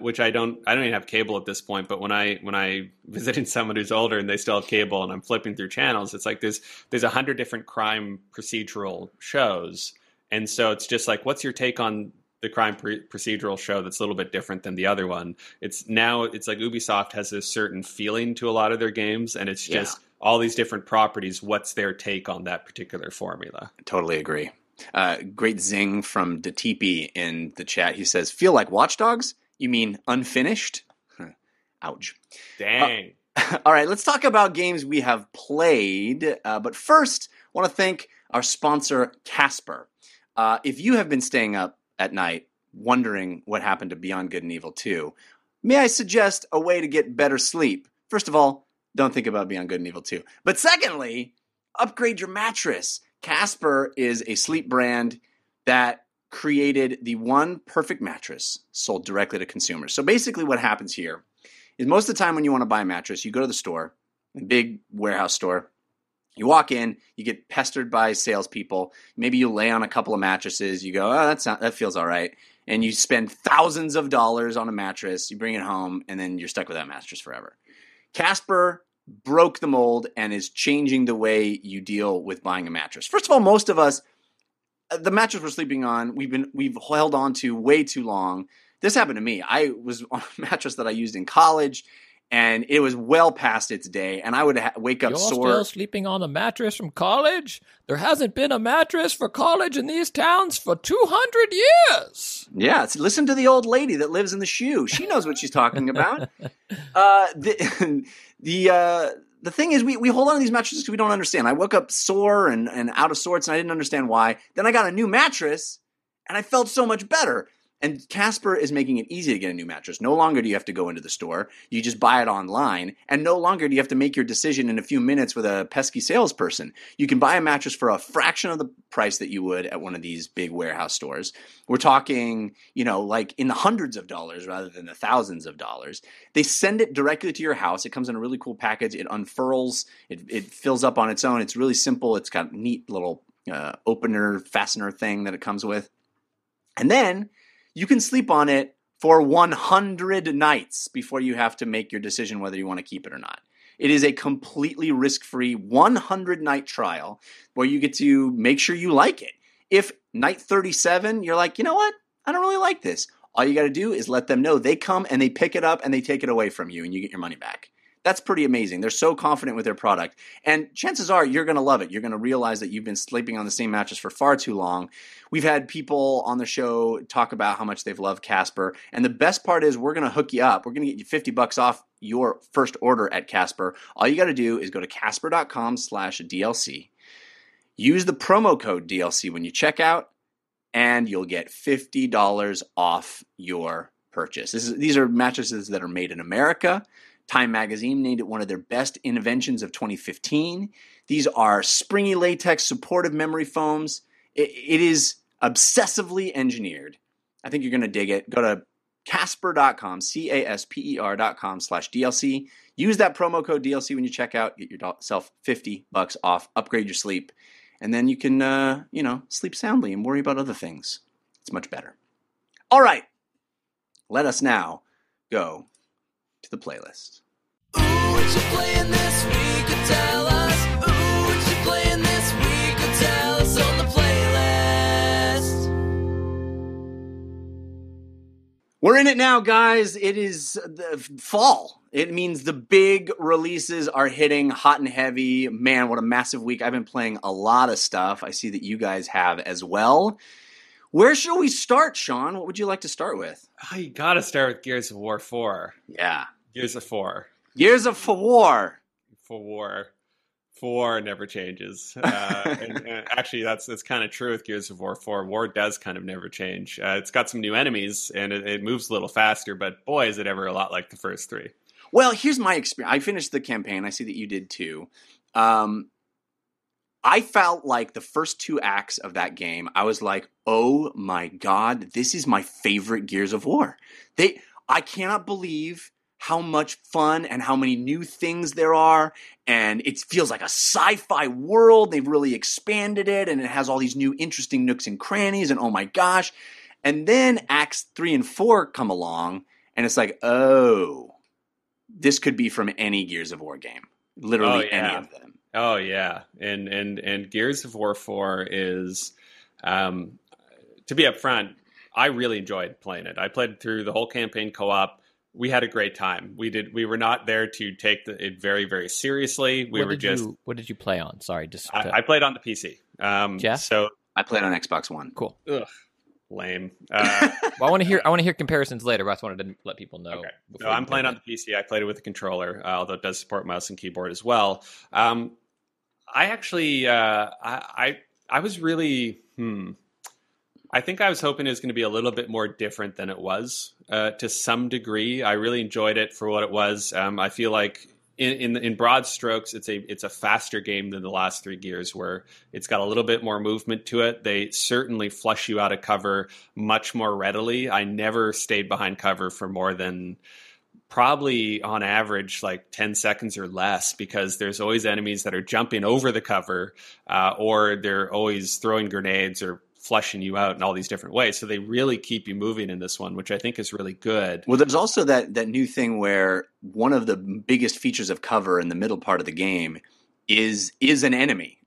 which I don't even have cable at this point, but when I visiting someone who's older and they still have cable and I'm flipping through channels, it's like there's 100 different crime procedural shows. And so it's just like, what's your take on the crime procedural show that's a little bit different than the other one? It's like Ubisoft has a certain feeling to a lot of their games, and it's just all these different properties. What's their take on that particular formula? I totally agree. Great zing from Datipi in the chat. He says, feel like Watch Dogs? You mean unfinished? Ouch. Dang. All right, let's talk about games we have played. But first, I want to thank our sponsor, Casper. If you have been staying up at night wondering what happened to Beyond Good and Evil 2, may I suggest a way to get better sleep? First of all, don't think about Beyond Good and Evil 2. But secondly, upgrade your mattress. Casper is a sleep brand that created the one perfect mattress sold directly to consumers. So basically what happens here is most of the time when you want to buy a mattress, you go to the store, a big warehouse store. You walk in, you get pestered by salespeople. Maybe you lay on a couple of mattresses. You go, that feels all right. And you spend thousands of dollars on a mattress. You bring it home, and then you're stuck with that mattress forever. Casper broke the mold and is changing the way you deal with buying a mattress. First of all, most of us, the mattress we're sleeping on, we've held on to way too long. This happened to me. I was on a mattress that I used in college, and it was well past its day. And I would wake up sore. You're still sleeping on a mattress from college? There hasn't been a mattress for college in these towns for 200 years. Yeah, listen to the old lady that lives in the shoe. She knows what she's talking about. The thing is, we hold on to these mattresses because we don't understand. I woke up sore and out of sorts, and I didn't understand why. Then I got a new mattress, and I felt so much better. And Casper is making it easy to get a new mattress. No longer do you have to go into the store. You just buy it online. And no longer do you have to make your decision in a few minutes with a pesky salesperson. You can buy a mattress for a fraction of the price that you would at one of these big warehouse stores. We're talking, like in the hundreds of dollars rather than the thousands of dollars. They send it directly to your house. It comes in a really cool package. It unfurls. It fills up on its own. It's really simple. It's got a neat little opener, fastener thing that it comes with. And then you can sleep on it for 100 nights before you have to make your decision whether you want to keep it or not. It is a completely risk-free 100-night trial where you get to make sure you like it. If night 37, you're like, you know what? I don't really like this. All you got to do is let them know. They come and they pick it up and they take it away from you and you get your money back. That's pretty amazing. They're so confident with their product. And chances are you're going to love it. You're going to realize that you've been sleeping on the same mattress for far too long. We've had people on the show talk about how much they've loved Casper. And the best part is we're going to hook you up. We're going to get you $50 off your first order at Casper. All you got to do is go to casper.com/DLC. Use the promo code DLC when you check out, and you'll get $50 off your purchase. These are mattresses that are made in America. Time magazine named it one of their best inventions of 2015. These are springy latex supportive memory foams. It is obsessively engineered. I think you're going to dig it. Go to Casper.com, CASPER.com/DLC. Use that promo code DLC when you check out. Get yourself $50 off. Upgrade your sleep. And then you can, sleep soundly and worry about other things. It's much better. All right. Let us now go to the playlist. Ooh, what you playing this week? tell us, ooh, what you playing this week, or tell us on the playlist. We're in it now, guys. It is the fall. It means the big releases are hitting hot and heavy. Man, what a massive week. I've been playing a lot of stuff. I see that you guys have as well. Where should we start, Sean? What would you like to start with? Oh, you got to start with Gears of War 4. Yeah. Gears of 4. Gears of War. For war. For war never changes. And actually, that's kind of true with Gears of War 4. War does kind of never change. It's got some new enemies, and it moves a little faster, but boy, is it ever a lot like the first three. Well, here's my experience. I finished the campaign. I see that you did too. I felt like the first two acts of that game, I was like, oh my God, this is my favorite Gears of War. I cannot believe how much fun and how many new things there are. And it feels like a sci-fi world. They've really expanded it, and it has all these new interesting nooks and crannies, and oh my gosh. And then acts 3 and 4 come along, and it's like, oh, this could be from any Gears of War game. Literally any of them. Oh, yeah. And Gears of War 4 is, to be upfront, I really enjoyed playing it. I played through the whole campaign co-op. We had a great time. We were not there to take it very, very seriously. What did you play on? Sorry. I played on the PC. So I played on Xbox One. Cool. Ugh. Lame. Well, I want to hear comparisons later, but I just wanted to let people know. Okay. So I'm playing on the PC. I played it with a controller, although it does support mouse and keyboard as well. I actually, I was really, I think I was hoping it was going to be a little bit more different than it was to some degree. I really enjoyed it for what it was. I feel like in broad strokes, it's a faster game than the last three Gears, where it's got a little bit more movement to it. They certainly flush you out of cover much more readily. I never stayed behind cover for more than probably on average like 10 seconds or less, because there's always enemies that are jumping over the cover or they're always throwing grenades or flushing you out in all these different ways. So they really keep you moving in this one, which I think is really good. Well, there's also that new thing where one of the biggest features of cover in the middle part of the game is an enemy.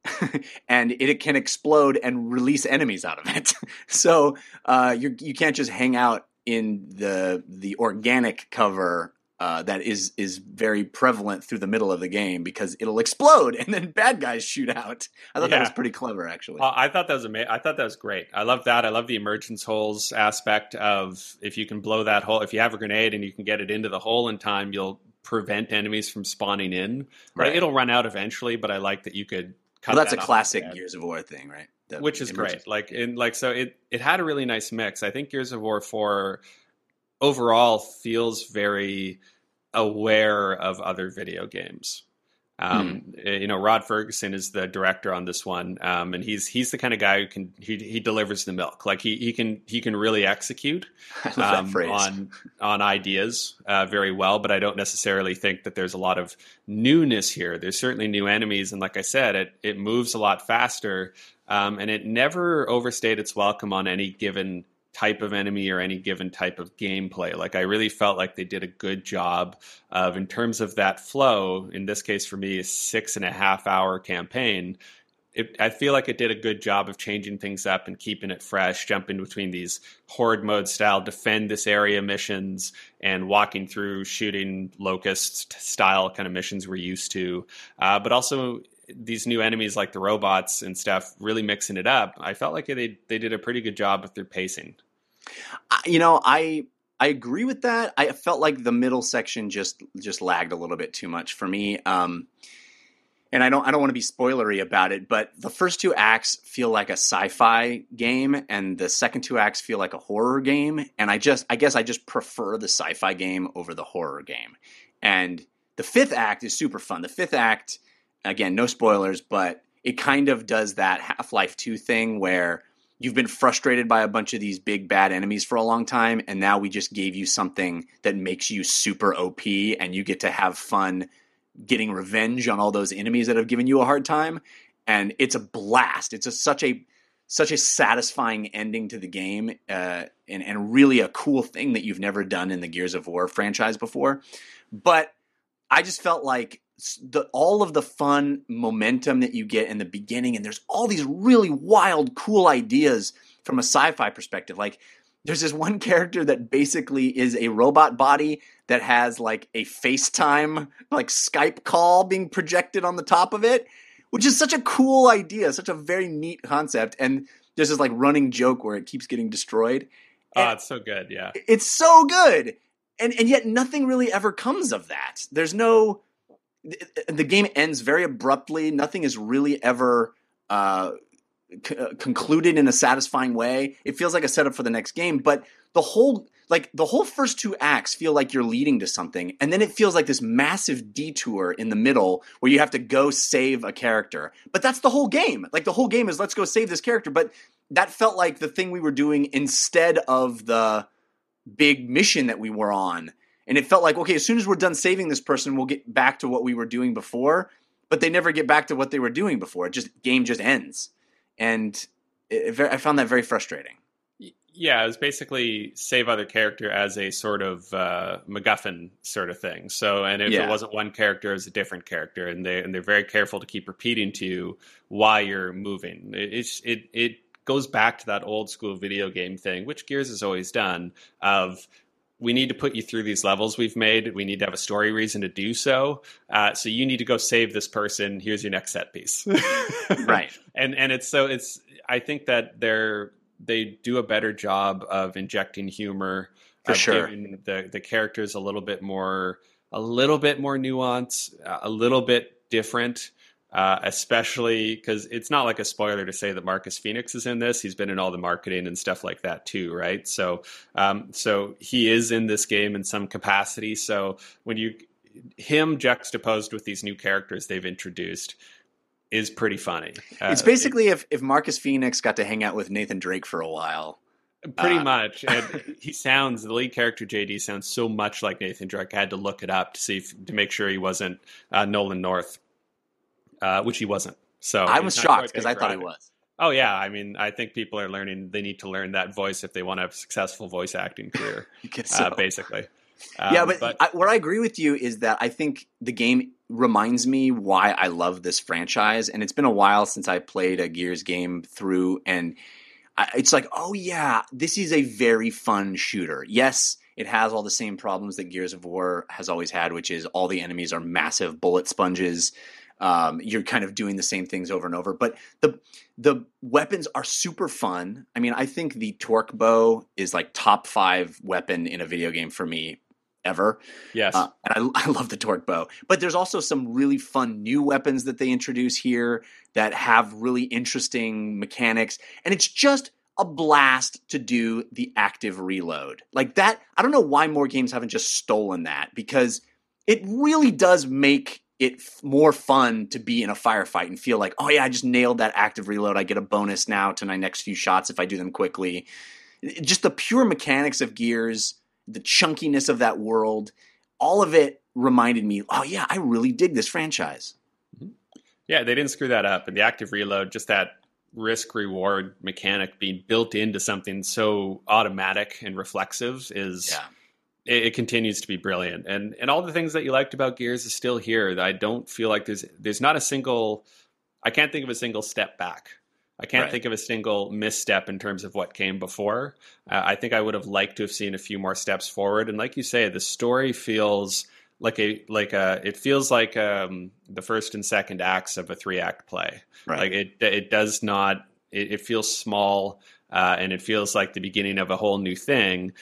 And it can explode and release enemies out of it. So you can't just hang out in the organic cover that is very prevalent through the middle of the game, because it'll explode and then bad guys shoot out. I thought that was pretty clever, actually. I thought that was amazing. I thought that was great. I love that. I love the emergence holes aspect of, if you can blow that hole, if you have a grenade and you can get it into the hole in time, you'll prevent enemies from spawning in. Right. It'll run out eventually, but I like that you could cut that off. Well, that's a classic Gears of War thing, right? Which is great. So it had a really nice mix. I think Gears of War 4 overall feels very aware of other video games. Rod Ferguson is the director on this one, and he's the kind of guy who can he delivers the milk. Like he can really execute on ideas very well. But I don't necessarily think that there's a lot of newness here. There's certainly new enemies, and like I said, it moves a lot faster, and it never overstayed its welcome on any given type of enemy or any given type of gameplay. Like I really felt like they did a good job of, in terms of that flow, in this case for me, a 6.5 hour campaign. I feel like it did a good job of changing things up and keeping it fresh, jumping between these horde mode style defend this area missions and walking through shooting locust style kind of missions we're used to. But also these new enemies like the robots and stuff, really mixing it up. I felt like they did a pretty good job with their pacing. I agree with that. I felt like the middle section just lagged a little bit too much for me. And I don't want to be spoilery about it, but the first two acts feel like a sci-fi game, and the second two acts feel like a horror game. And I guess I just prefer the sci-fi game over the horror game. And the fifth act is super fun. The fifth act, again, no spoilers, but it kind of does that Half-Life 2 thing where you've been frustrated by a bunch of these big bad enemies for a long time, and now we just gave you something that makes you super OP, and you get to have fun getting revenge on all those enemies that have given you a hard time. And it's a blast. It's such a satisfying ending to the game, and really a cool thing that you've never done in the Gears of War franchise before. But I just felt like all of the fun momentum that you get in the beginning, and there's all these really wild, cool ideas from a sci-fi perspective. Like, there's this one character that basically is a robot body that has like a FaceTime, like Skype call being projected on the top of it, which is such a cool idea, such a very neat concept. And there's this like running joke where it keeps getting destroyed. And it's so good, yeah. It's so good. And yet nothing really ever comes of that. There's no... The game ends very abruptly. Nothing is really ever concluded in a satisfying way. It feels like a setup for the next game, but the whole first two acts feel like you're leading to something, and then it feels like this massive detour in the middle where you have to go save a character. But that's the whole game. Like, the whole game is, let's go save this character. But that felt like the thing we were doing instead of the big mission that we were on. And it felt like, okay, as soon as we're done saving this person, we'll get back to what we were doing before. But they never get back to what they were doing before. Game just ends. And I found that very frustrating. Yeah, it was basically save other character as a sort of MacGuffin sort of thing. So, and if it wasn't one character, it was a different character. And they're very careful to keep repeating to you why you're moving. It goes back to that old school video game thing, which Gears has always done, of... we need to put you through these levels we've made. We need to have a story reason to do so. So you need to go save this person. Here's your next set piece. Right. And I think that they do a better job of injecting humor. For sure. Giving the characters a little bit more nuance, a little bit different. Especially because it's not like a spoiler to say that Marcus Phoenix is in this. He's been in all the marketing and stuff like that too, right? So he is in this game in some capacity. So when him juxtaposed with these new characters they've introduced is pretty funny. It's basically if Marcus Phoenix got to hang out with Nathan Drake for a while. Pretty much. And the lead character, JD, sounds so much like Nathan Drake. I had to look it up to see to make sure he wasn't Nolan North. Which he wasn't. So I was shocked because I thought he was. Oh, yeah. I mean, I think people are learning. They need to learn that voice if they want to have a successful voice acting career, so. Basically. Yeah, but where I agree with you is that I think the game reminds me why I love this franchise. And it's been a while since I played a Gears game through. And it's like, oh, yeah, this is a very fun shooter. Yes, it has all the same problems that Gears of War has always had, which is all the enemies are massive bullet sponges. You're kind of doing the same things over and over, but the weapons are super fun. I mean, I think the torque bow is like top 5 weapon in a video game for me ever. Yes. And I love the torque bow, but there's also some really fun new weapons that they introduce here that have really interesting mechanics. And it's just a blast to do the active reload like that. I don't know why more games haven't just stolen that, because it really does make it's more fun to be in a firefight and feel like, oh yeah, I just nailed that active reload. I get a bonus now to my next few shots if I do them quickly. Just the pure mechanics of Gears, the chunkiness of that world, all of it reminded me, oh yeah, I really dig this franchise. Yeah, they didn't screw that up. And the active reload, just that risk reward mechanic being built into something so automatic and reflexive is... yeah. It continues to be brilliant. And all the things that you liked about Gears is still here. I don't feel like there's not a single... I can't think of a single step back. I can't think of a single misstep in terms of what came before. I think I would have liked to have seen a few more steps forward. And like you say, the story feels like the first and second acts of a 3-act play. Right. Like it does not... It feels small, and it feels like the beginning of a whole new thing.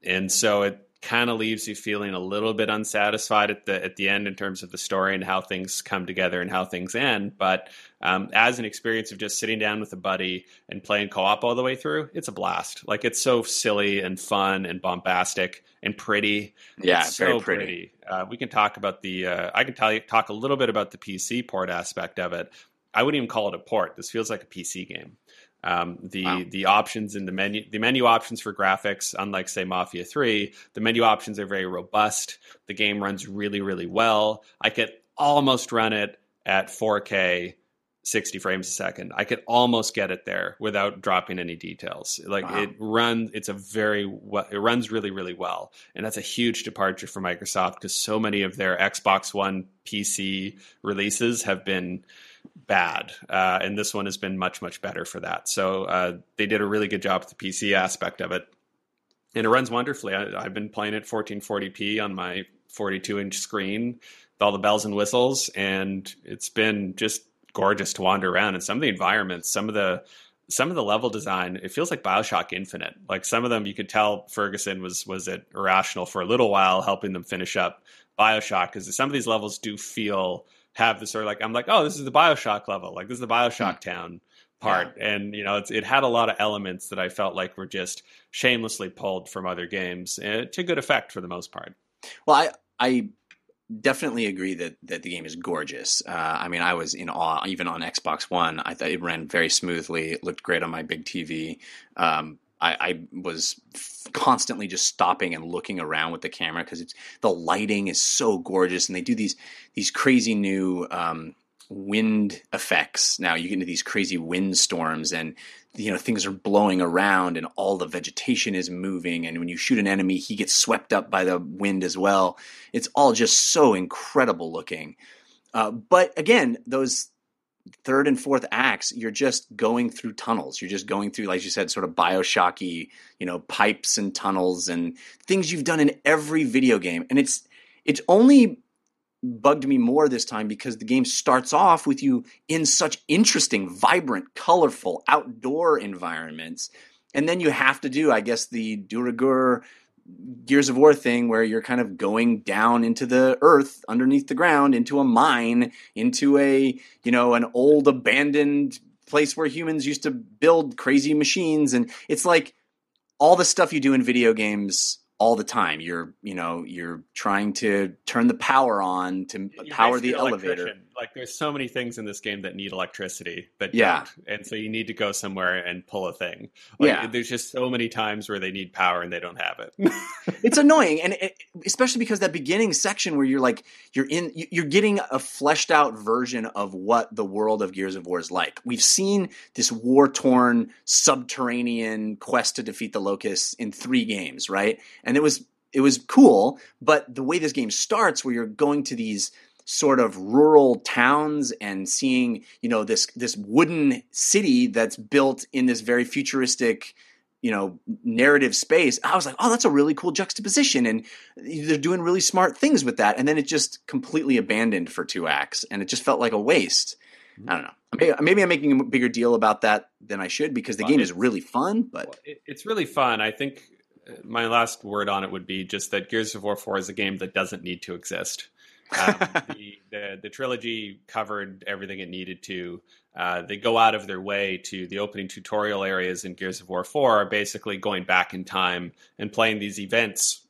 And so it kind of leaves you feeling a little bit unsatisfied at the end in terms of the story and how things come together and how things end. But as an experience of just sitting down with a buddy and playing co-op all the way through, it's a blast. Like, it's so silly and fun and bombastic and pretty. Yeah, it's very so pretty. We can talk about I can talk a little bit about the PC port aspect of it. I wouldn't even call it a port. This feels like a PC game. The options in the menu options for graphics, unlike say Mafia 3, the menu options are very robust. The game runs really, really well. I could almost run it at 4K 60 frames a second. I could almost get it there without dropping any details. Like it runs really, really well. And that's a huge departure for Microsoft because so many of their Xbox One PC releases have been bad. And this one has been much, much better for that. So they did a really good job with the PC aspect of it. And it runs wonderfully. I've been playing it 1440p on my 42-inch screen with all the bells and whistles. And it's been just gorgeous to wander around. And some of the environments, some of the level design, it feels like BioShock Infinite. Like some of them, you could tell Ferguson was at Irrational for a little while, helping them finish up BioShock. Because some of these levels have this sort of like, I'm like, oh, this is the BioShock level. Like this is the BioShock town part. Yeah. And, you know, it had a lot of elements that I felt like were just shamelessly pulled from other games to good effect for the most part. Well, I definitely agree that the game is gorgeous. I mean, I was in awe, even on Xbox One. I thought it ran very smoothly. It looked great on my big TV. I was constantly just stopping and looking around with the camera because the lighting is so gorgeous. And they do these crazy new wind effects. Now you get into these crazy wind storms and, you know, things are blowing around and all the vegetation is moving. And when you shoot an enemy, he gets swept up by the wind as well. It's all just so incredible looking. But again, those third and fourth acts, you're just going through tunnels. You're just going through, like you said, sort of BioShocky, you know, pipes and tunnels and things you've done in every video game. And it's only bugged me more this time because the game starts off with you in such interesting, vibrant, colorful, outdoor environments. And then you have to do, I guess, the de rigueur Gears of War thing where you're kind of going down into the earth, underneath the ground, into a mine, into a, you know, an old abandoned place where humans used to build crazy machines. And it's like all the stuff you do in video games all the time. You're trying to turn the power on to power the elevator. Like there's so many things in this game that need electricity that don't. And so you need to go somewhere and pull a thing. Like, there's just so many times where they need power and they don't have it. It's annoying. And especially because that beginning section where you're getting a fleshed out version of what the world of Gears of War is like. We've seen this war torn subterranean quest to defeat the locusts in 3 games, right? And it was cool, but the way this game starts where you're going to these sort of rural towns and seeing, you know, this wooden city that's built in this very futuristic, you know, narrative space. I was like, oh, that's a really cool juxtaposition. And they're doing really smart things with that. And then it just completely abandoned for 2 acts. And it just felt like a waste. I don't know. Maybe I'm making a bigger deal about that than I should because the game is really fun. But it's really fun. I think my last word on it would be just that Gears of War 4 is a game that doesn't need to exist. The trilogy covered everything it needed to. They go out of their way to the opening tutorial areas in Gears of War 4 are basically going back in time and playing these events.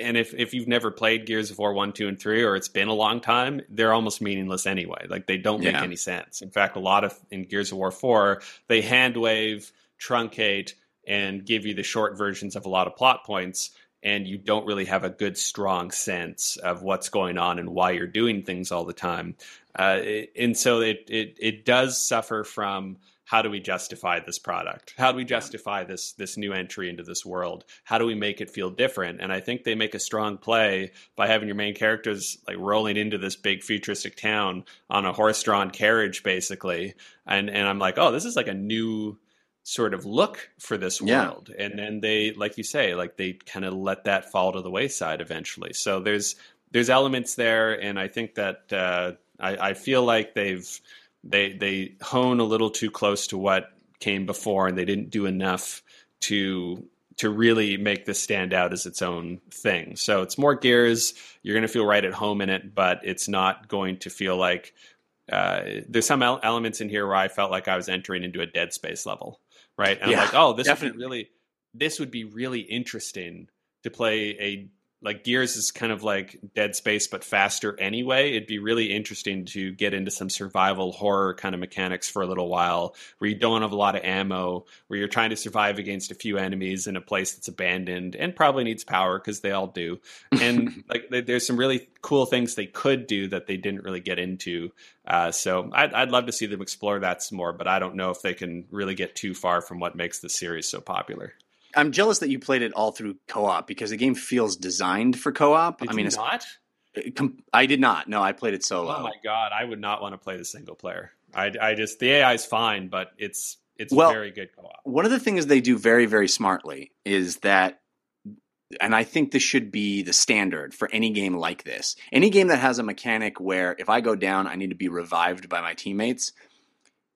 And if you've never played Gears of War 1, 2, and 3, or it's been a long time, they're almost meaningless anyway. Like they don't make any sense. In fact, a lot of in Gears of War 4, they hand wave, truncate, and give you the short versions of a lot of plot points. And you don't really have a good, strong sense of what's going on and why you're doing things all the time. And so it does suffer from, how do we justify this product? How do we justify this new entry into this world? How do we make it feel different? And I think they make a strong play by having your main characters like rolling into this big futuristic town on a horse-drawn carriage, basically. And I'm like, oh, this is like a new sort of look for this world. And then they, like you say, like they kind of let that fall to the wayside eventually. So there's elements there. And I think that I feel like they hone a little too close to what came before and they didn't do enough to really make this stand out as its own thing. So it's more Gears. You're going to feel right at home in it, but it's not going to feel like there's some elements in here where I felt like I was entering into a Dead Space level. Right. And I'm like, oh, this would be really interesting to play a like Gears is kind of like Dead Space, but faster anyway. It'd be really interesting to get into some survival horror kind of mechanics for a little while, where you don't have a lot of ammo, where you're trying to survive against a few enemies in a place that's abandoned and probably needs power, because they all do. And like, there's some really cool things they could do that they didn't really get into. So I'd love to see them explore that some more, but I don't know if they can really get too far from what makes the series so popular. I'm jealous that you played it all through co-op, because the game feels designed for co-op. Did I mean, you not? I did not. No, I played it solo. Oh my God. I would not want to play the single player. I just, the AI is fine, but it's very good co-op. One of the things they do very, very smartly is that, and I think this should be the standard for any game like this, any game that has a mechanic where if I go down, I need to be revived by my teammates.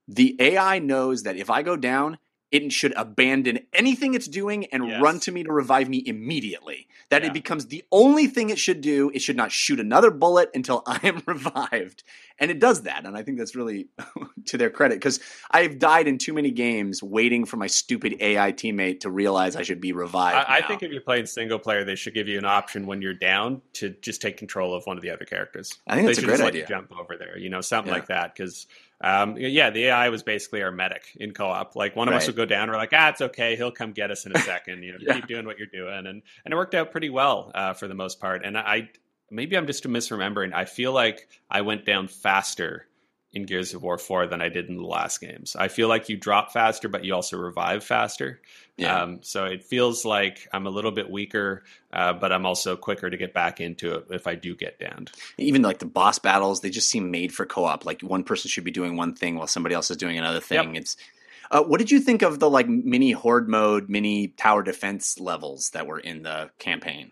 The AI knows that if I go down, it should abandon anything it's doing and run to me to revive me immediately. That it becomes the only thing it should do. It should not shoot another bullet until I am revived. And it does that. And I think that's really to their credit, because I've died in too many games waiting for my stupid AI teammate to realize I should be revived. I think if you're playing single player, they should give you an option when you're down to just take control of one of the other characters. I think that's a great idea. They should just jump over there, you know, something like that. Because the AI was basically our medic in co-op. Like, one of us would go down, we're like, it's okay, he'll come get us in a second. You know, keep doing what you're doing, and it worked out pretty well for the most part. And maybe I'm just misremembering. I feel like I went down faster in Gears of War 4 than I did in the last games. I feel like you drop faster, but you also revive faster. Yeah. So it feels like I'm a little bit weaker, but I'm also quicker to get back into it if I do get downed. Even like the boss battles, they just seem made for co-op. Like, one person should be doing one thing while somebody else is doing another thing. Yep. It's what did you think of the like mini horde mode, mini tower defense levels that were in the campaign?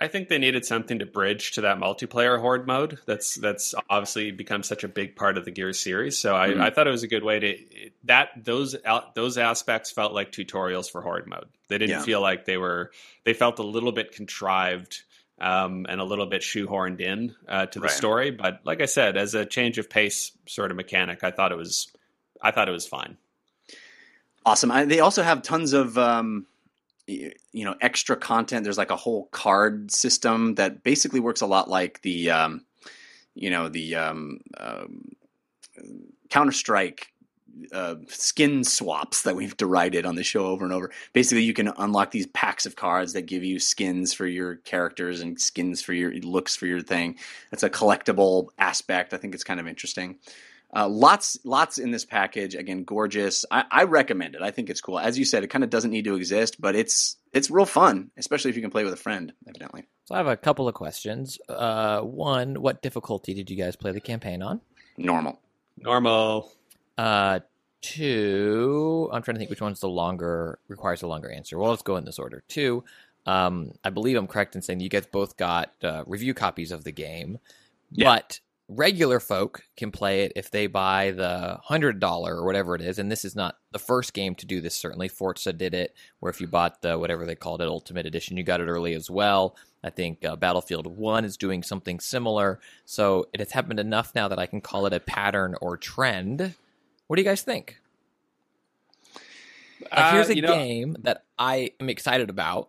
I think they needed something to bridge to that multiplayer horde mode. That's obviously become such a big part of the Gears series. So I thought it was a good way to those aspects felt like tutorials for horde mode. They didn't feel like they felt a little bit contrived and a little bit shoehorned in to the story. But like I said, as a change of pace sort of mechanic, I thought it was fine. Awesome. They also have tons of, you know, extra content. There's like a whole card system that basically works a lot like the, Counter-Strike skin swaps that we've derided on the show over and over. Basically, you can unlock these packs of cards that give you skins for your characters and skins for your looks for your thing. That's a collectible aspect. I think it's kind of interesting. Lots in this package. Again, gorgeous. I recommend it. I think it's cool. As you said, it kind of doesn't need to exist, but it's real fun, especially if you can play with a friend, evidently. So I have a couple of questions. One, what difficulty did you guys play the campaign on? Normal. Two, I'm trying to think which one's requires a longer answer. Well, let's go in this order. Two, I believe I'm correct in saying you guys both got review copies of the game, but regular folk can play it if they buy the $100 or whatever it is. And this is not the first game to do this, certainly. Forza did it, where if you bought the, whatever they called it, Ultimate Edition, you got it early as well. I think Battlefield 1 is doing something similar. So it has happened enough now that I can call it a pattern or trend. What do you guys think? Here's a game that I am excited about.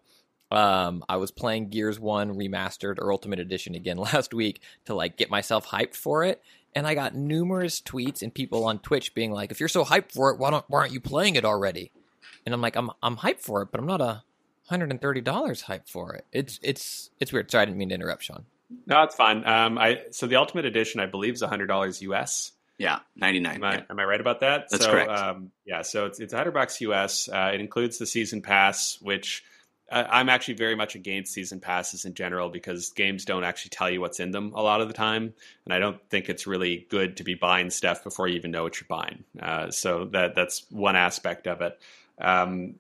I was playing Gears 1 Remastered or Ultimate Edition again last week to like get myself hyped for it. And I got numerous tweets and people on Twitch being like, if you're so hyped for it, why aren't you playing it already? And I'm like, I'm hyped for it, but I'm not $130 hyped for it. It's weird. Sorry, I didn't mean to interrupt, Sean. No, it's fine. So the Ultimate Edition, I believe, is $100 US. Yeah, 99. Am I right about that? That's correct. So it's $100 US. It includes the season pass, which I'm actually very much against season passes in general, because games don't actually tell you what's in them a lot of the time. And I don't think it's really good to be buying stuff before you even know what you're buying. So that's one aspect of it.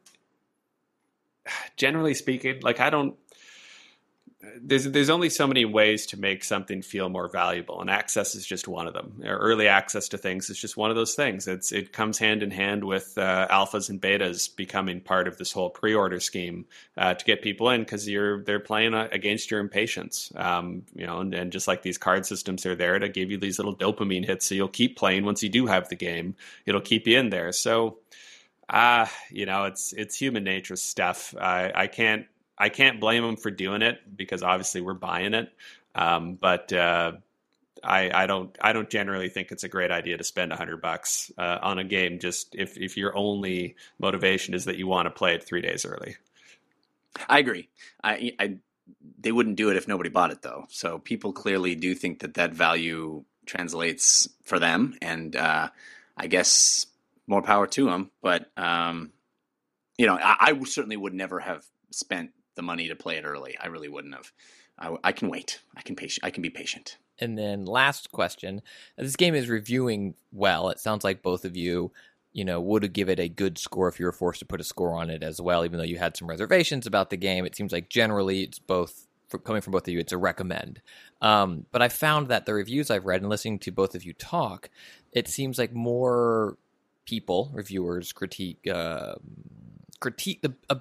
Generally speaking, like there's only so many ways to make something feel more valuable, and access is just one of them. Early access to things is just one of those things. It comes hand in hand with alphas and betas becoming part of this whole pre-order scheme to get people in, because they're playing against your impatience. And just like these card systems are there to give you these little dopamine hits, so you'll keep playing once you do have the game. It'll keep you in there. So, it's human nature stuff. I can't. I can't blame them for doing it because obviously we're buying it. But I don't generally think it's a great idea to spend $100 on a game just if your only motivation is that you want to play it 3 days early. I agree. They wouldn't do it if nobody bought it, though. So people clearly do think that value translates for them, and I guess more power to them. But I certainly would never have spent the money to play it early. I really wouldn't have. I can wait. I can be patient. And then last question. This game is reviewing well. It sounds like both of you, would give it a good score if you were forced to put a score on it as well, even though you had some reservations about the game. It seems like generally it's both, coming from both of you, it's a recommend. But I found that the reviews I've read and listening to both of you talk, it seems like more people, reviewers, a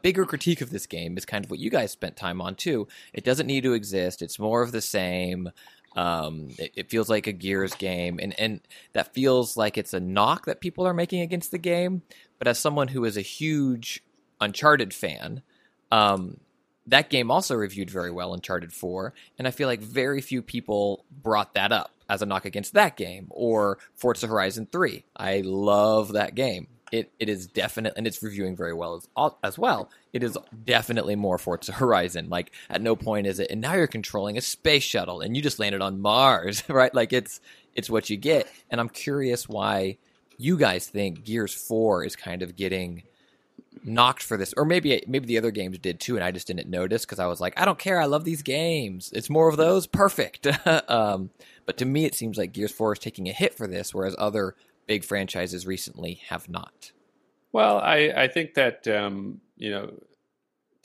bigger critique of this game is kind of what you guys spent time on too. It doesn't need to exist. It's more of the same. It feels like a Gears game, and that feels like it's a knock that people are making against the game. But as someone who is a huge Uncharted fan, that game also reviewed very well, Uncharted 4, and I feel like very few people brought that up as a knock against that game, or Forza Horizon 3. I love that game. It is definite, and it's reviewing very well as well. It is definitely more Forza Horizon. Like, at no point is it, and now you're controlling a space shuttle, and you just landed on Mars, right? Like, it's what you get. And I'm curious why you guys think Gears 4 is kind of getting knocked for this. Or maybe the other games did too, and I just didn't notice because I was like, I don't care, I love these games. It's more of those, perfect. But to me, it seems like Gears 4 is taking a hit for this, whereas other big franchises recently have not. Well, I think that,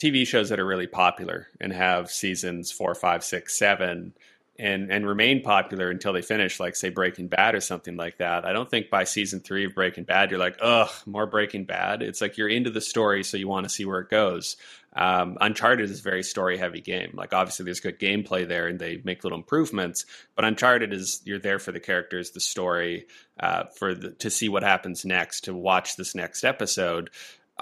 TV shows that are really popular and have seasons 4, 5, 6, 7 and remain popular until they finish, like, say, Breaking Bad or something like that. I don't think by season 3 of Breaking Bad, you're like, ugh, more Breaking Bad. It's like you're into the story, so you want to see where it goes. Uncharted is a very story-heavy game. Like, obviously, there's good gameplay there, and they make little improvements. But Uncharted is, you're there for the characters, the story, to see what happens next, to watch this next episode.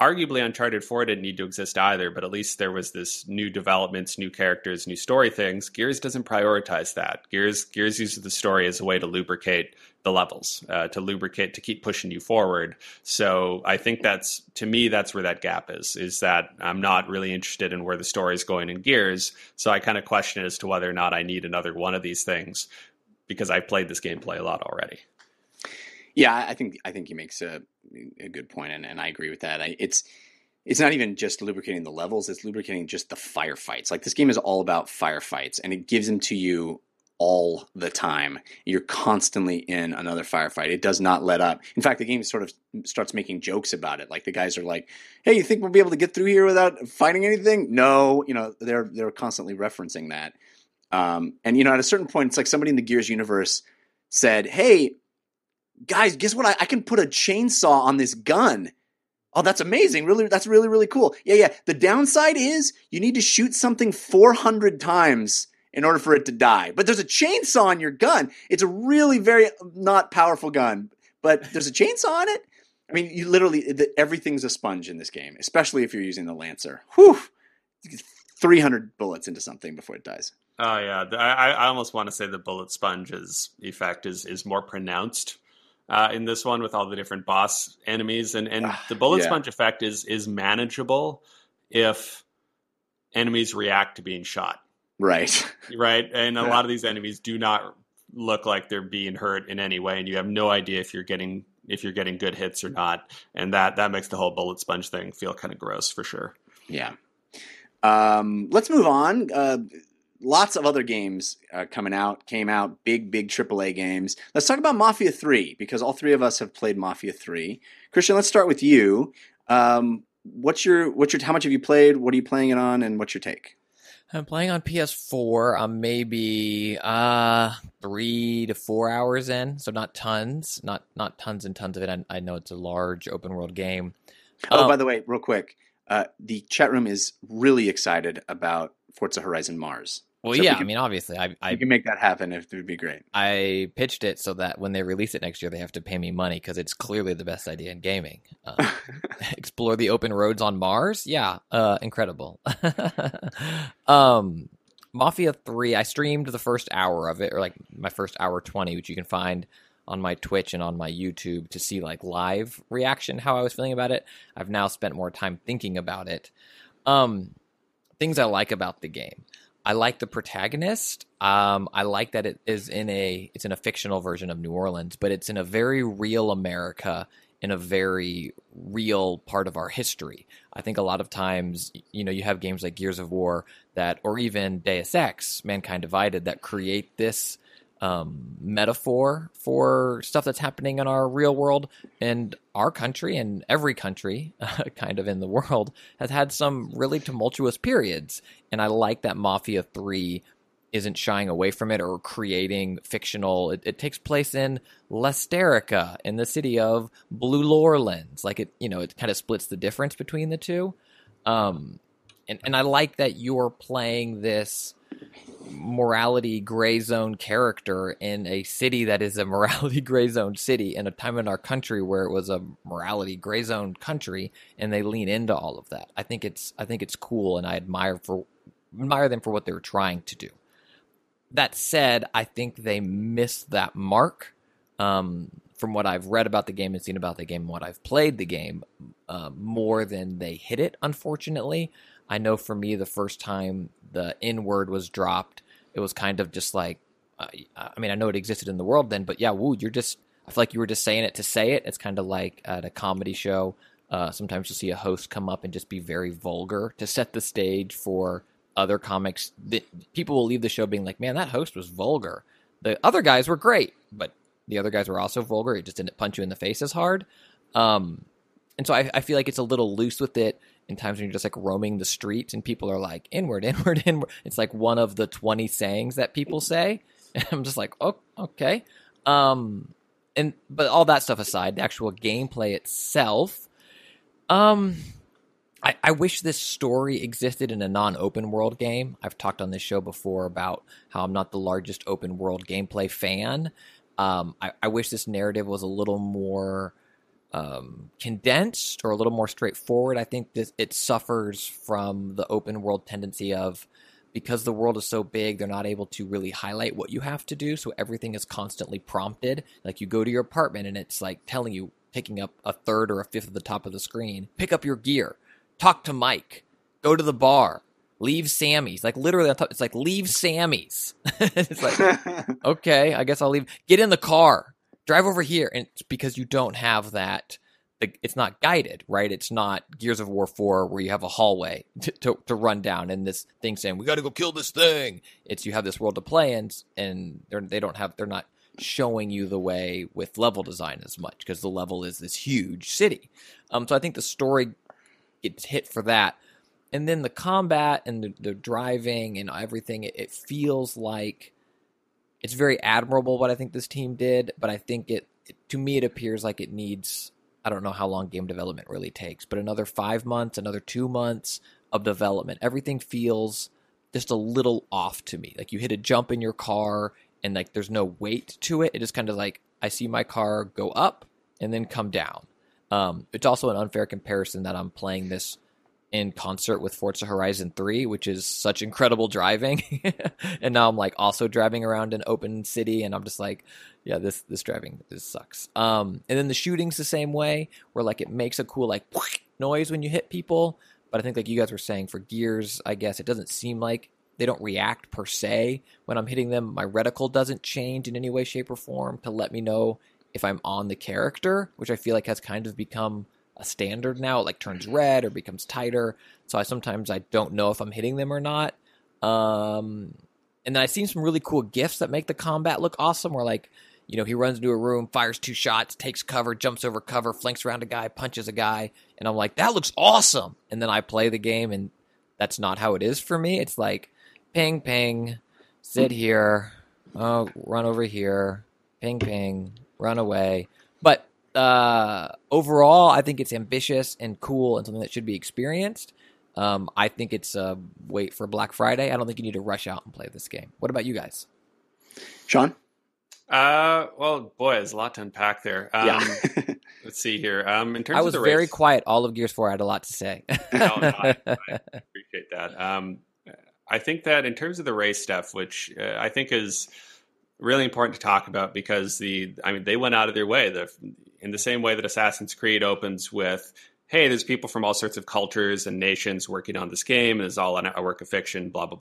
Arguably, Uncharted 4 didn't need to exist either, but at least there was this new developments, new characters, new story things. Gears doesn't prioritize that. Gears uses the story as a way to lubricate the levels, to keep pushing you forward. So I think that's where that gap is that I'm not really interested in where the story is going in Gears. So I kind of question as to whether or not I need another one of these things because I've played this gameplay a lot already. Yeah, I think he makes a good point, and I agree with that. It's not even just lubricating the levels; it's lubricating just the firefights. Like, this game is all about firefights, and it gives them to you all the time. You're constantly in another firefight. It does not let up. In fact, the game sort of starts making jokes about it. Like, the guys are like, "Hey, you think we'll be able to get through here without fighting anything?" No, they're constantly referencing that. At a certain point, it's like somebody in the Gears universe said, "Hey, guys, guess what? I can put a chainsaw on this gun. Oh, that's amazing. Really, that's really, really cool. Yeah. The downside is you need to shoot something 400 times in order for it to die. But there's a chainsaw on your gun. It's a really very not powerful gun, but there's a chainsaw on it." I mean, you literally, everything's a sponge in this game, especially if you're using the Lancer. Whew. 300 bullets into something before it dies. Oh, yeah. I almost want to say the bullet sponge's effect is more pronounced in this one with all the different boss enemies. And the bullet sponge effect is manageable if enemies react to being shot. Right. And a lot of these enemies do not look like they're being hurt in any way. And you have no idea if you're getting good hits or not. And that makes the whole bullet sponge thing feel kind of gross for sure. Yeah. Let's move on. Lots of other games came out, big AAA games. Let's talk about Mafia 3, because all three of us have played Mafia 3. Christian, let's start with you. How much have you played? What are you playing it on, and what's your take? I'm playing on PS4. I'm maybe 3 to 4 hours in, so not tons and tons of it. I know it's a large open world game. Oh, by the way, real quick, the chat room is really excited about Forza Horizon Mars. Well, so yeah, I mean, obviously, I can make that happen. It would be great. I pitched it so that when they release it next year, they have to pay me money because it's clearly the best idea in gaming. Explore the open roads on Mars. Yeah, incredible. Mafia 3, I streamed the first hour of it, or like my first hour 20, which you can find on my Twitch and on my YouTube to see like live reaction, how I was feeling about it. I've now spent more time thinking about it. Things I like about the game. I like the protagonist. I like that it's in a fictional version of New Orleans, but it's in a very real America, in a very real part of our history. I think a lot of times, you know, you have games like Gears of War that, or even Deus Ex, Mankind Divided, that create this metaphor for stuff that's happening in our real world. And our country, and every country kind of in the world, has had some really tumultuous periods. And I like that Mafia 3 isn't shying away from it or creating fictional. It takes place in Lesterica, in the city of Blue Orleans. Like it kind of splits the difference between the two. And I like that you're playing this morality gray zone character in a city that is a morality gray zone city, in a time in our country where it was a morality gray zone country, and they lean into all of that. I think it's cool, and I admire them for what they were trying to do. That said, I think they missed that mark. From what I've read about the game and seen about the game and what I've played the game, more than they hit it, unfortunately. I know for me, the first time the N word was dropped, it was kind of just like, I mean, I know it existed in the world then, but yeah, woo, I feel like you were just saying it to say it. It's kind of like at a comedy show, sometimes you'll see a host come up and just be very vulgar to set the stage for other comics. People will leave the show being like, man, that host was vulgar. The other guys were great, but the other guys were also vulgar. It just didn't punch you in the face as hard. And so I feel like it's a little loose with it. In times when you're just like roaming the streets and people are like, inward, inward, inward. It's like one of the 20 sayings that people say. And I'm just like, oh, okay. But all that stuff aside, the actual gameplay itself, I wish this story existed in a non-open world game. I've talked on this show before about how I'm not the largest open world gameplay fan. I wish this narrative was a little more condensed or a little more straightforward. I think it suffers from the open world tendency of, because the world is so big, they're not able to really highlight what you have to do. So everything is constantly prompted. Like you go to your apartment and it's like telling you, taking up a third or a fifth of the top of the screen, pick up your gear, talk to Mike, go to the bar, leave Sammy's. Like literally on top, it's like, leave Sammy's. It's like, okay, I guess I'll leave. Get in the car. Drive over here. And it's because you don't have that. It's not guided, right? It's not Gears of War 4 where you have a hallway to run down and this thing saying, we got to go kill this thing. It's, you have this world to play in, and they're not showing you the way with level design as much, because the level is this huge city. So I think the story gets hit for that. And then the combat and the driving and everything, it feels like, it's very admirable what I think this team did, but I think to me, it appears like it needs, I don't know how long game development really takes, but another 5 months, another 2 months of development. Everything feels just a little off to me. Like you hit a jump in your car and like there's no weight to it. It is kind of like, I see my car go up and then come down. It's also an unfair comparison that I'm playing this in concert with Forza Horizon 3, which is such incredible driving. And now I'm like also driving around an open city, and I'm just like, yeah, this driving, this sucks. And then the shooting's the same way, where like it makes a cool like noise when you hit people. But I think like you guys were saying for Gears, I guess it doesn't seem like they don't react per se. When I'm hitting them, my reticle doesn't change in any way, shape, or form to let me know if I'm on the character, which I feel like has kind of become a standard now. It like turns red or becomes tighter, so I sometimes don't know if I'm hitting them or not. And then I've seen some really cool GIFs that make the combat look awesome, where like, you know, he runs into a room, fires 2 shots, takes cover, jumps over cover, flanks around a guy, punches a guy, and I'm like, that looks awesome. And then I play the game and that's not how it is for me. It's like ping ping, sit here, oh, run over here, ping ping, run away. But overall, I think it's ambitious and cool and something that should be experienced. I think it's wait for Black Friday. I don't think you need to rush out and play this game. What about you guys? Sean? Well, boy, there's a lot to unpack there. Yeah. Let's see here. In terms of the race, I was very quiet. All of Gears 4, I had a lot to say. I appreciate that. I think that in terms of the race stuff, which I think is really important to talk about because they went out of their way. In the same way that Assassin's Creed opens with, hey, there's people from all sorts of cultures and nations working on this game. It's all a work of fiction, blah, blah,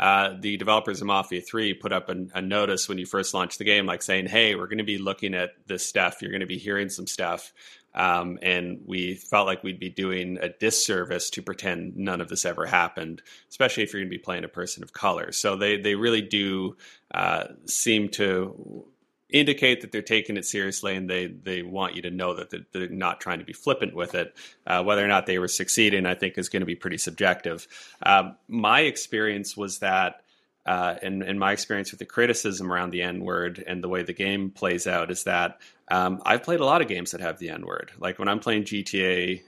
blah. The developers of Mafia 3 put up a notice when you first launched the game, like saying, hey, we're going to be looking at this stuff. You're going to be hearing some stuff. And we felt like we'd be doing a disservice to pretend none of this ever happened, especially if you're going to be playing a person of color. So they really do seem to indicate that they're taking it seriously, and they want you to know that they're not trying to be flippant with it. Whether or not they were succeeding, I think, is going to be pretty subjective. My experience was that, and my experience with the criticism around the N-word and the way the game plays out is that I've played a lot of games that have the N-word. Like when I'm playing GTA,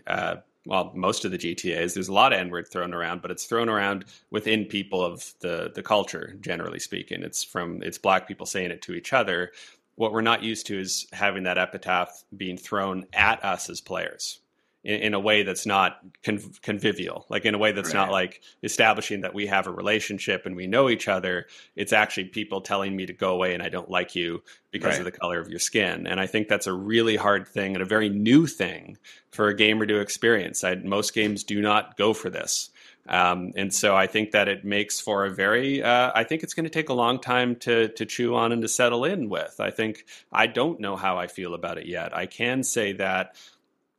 most of the GTAs, there's a lot of N-word thrown around, but it's thrown around within people of the culture, generally speaking. It's black people saying it to each other. What we're not used to is having that epithet being thrown at us as players in a way that's not convivial, like in a way that's right. Not like establishing that we have a relationship and we know each other. It's actually people telling me to go away and I don't like you because right. of the color of your skin. And I think that's a really hard thing and a very new thing for a gamer to experience. Most games do not go for this. And so I think that it makes for a very, I think it's going to take a long time to chew on and to settle in with. I think I don't know how I feel about it yet. I can say that,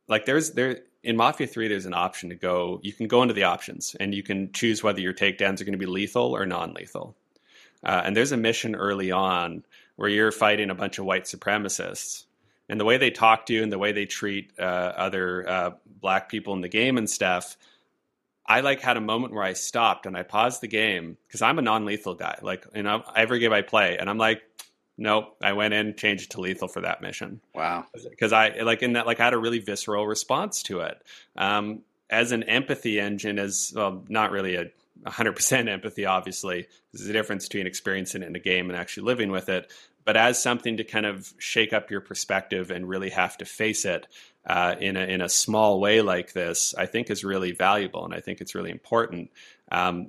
like in Mafia 3, there's an option to go. You can go into the options and you can choose whether your takedowns are going to be lethal or non-lethal. And there's a mission early on where you're fighting a bunch of white supremacists, and the way they talk to you and the way they treat other black people in the game and stuff. I had a moment where I stopped and I paused the game because I'm a non-lethal guy. Every game I play, and I'm like, nope, I went in, changed it to lethal for that mission. Wow. Because I had a really visceral response to it. As an empathy engine, not really 100% empathy, obviously. There's a difference between experiencing it in a game and actually living with it. But as something to kind of shake up your perspective and really have to face it in a small way like this, I think is really valuable, and I think it's really important.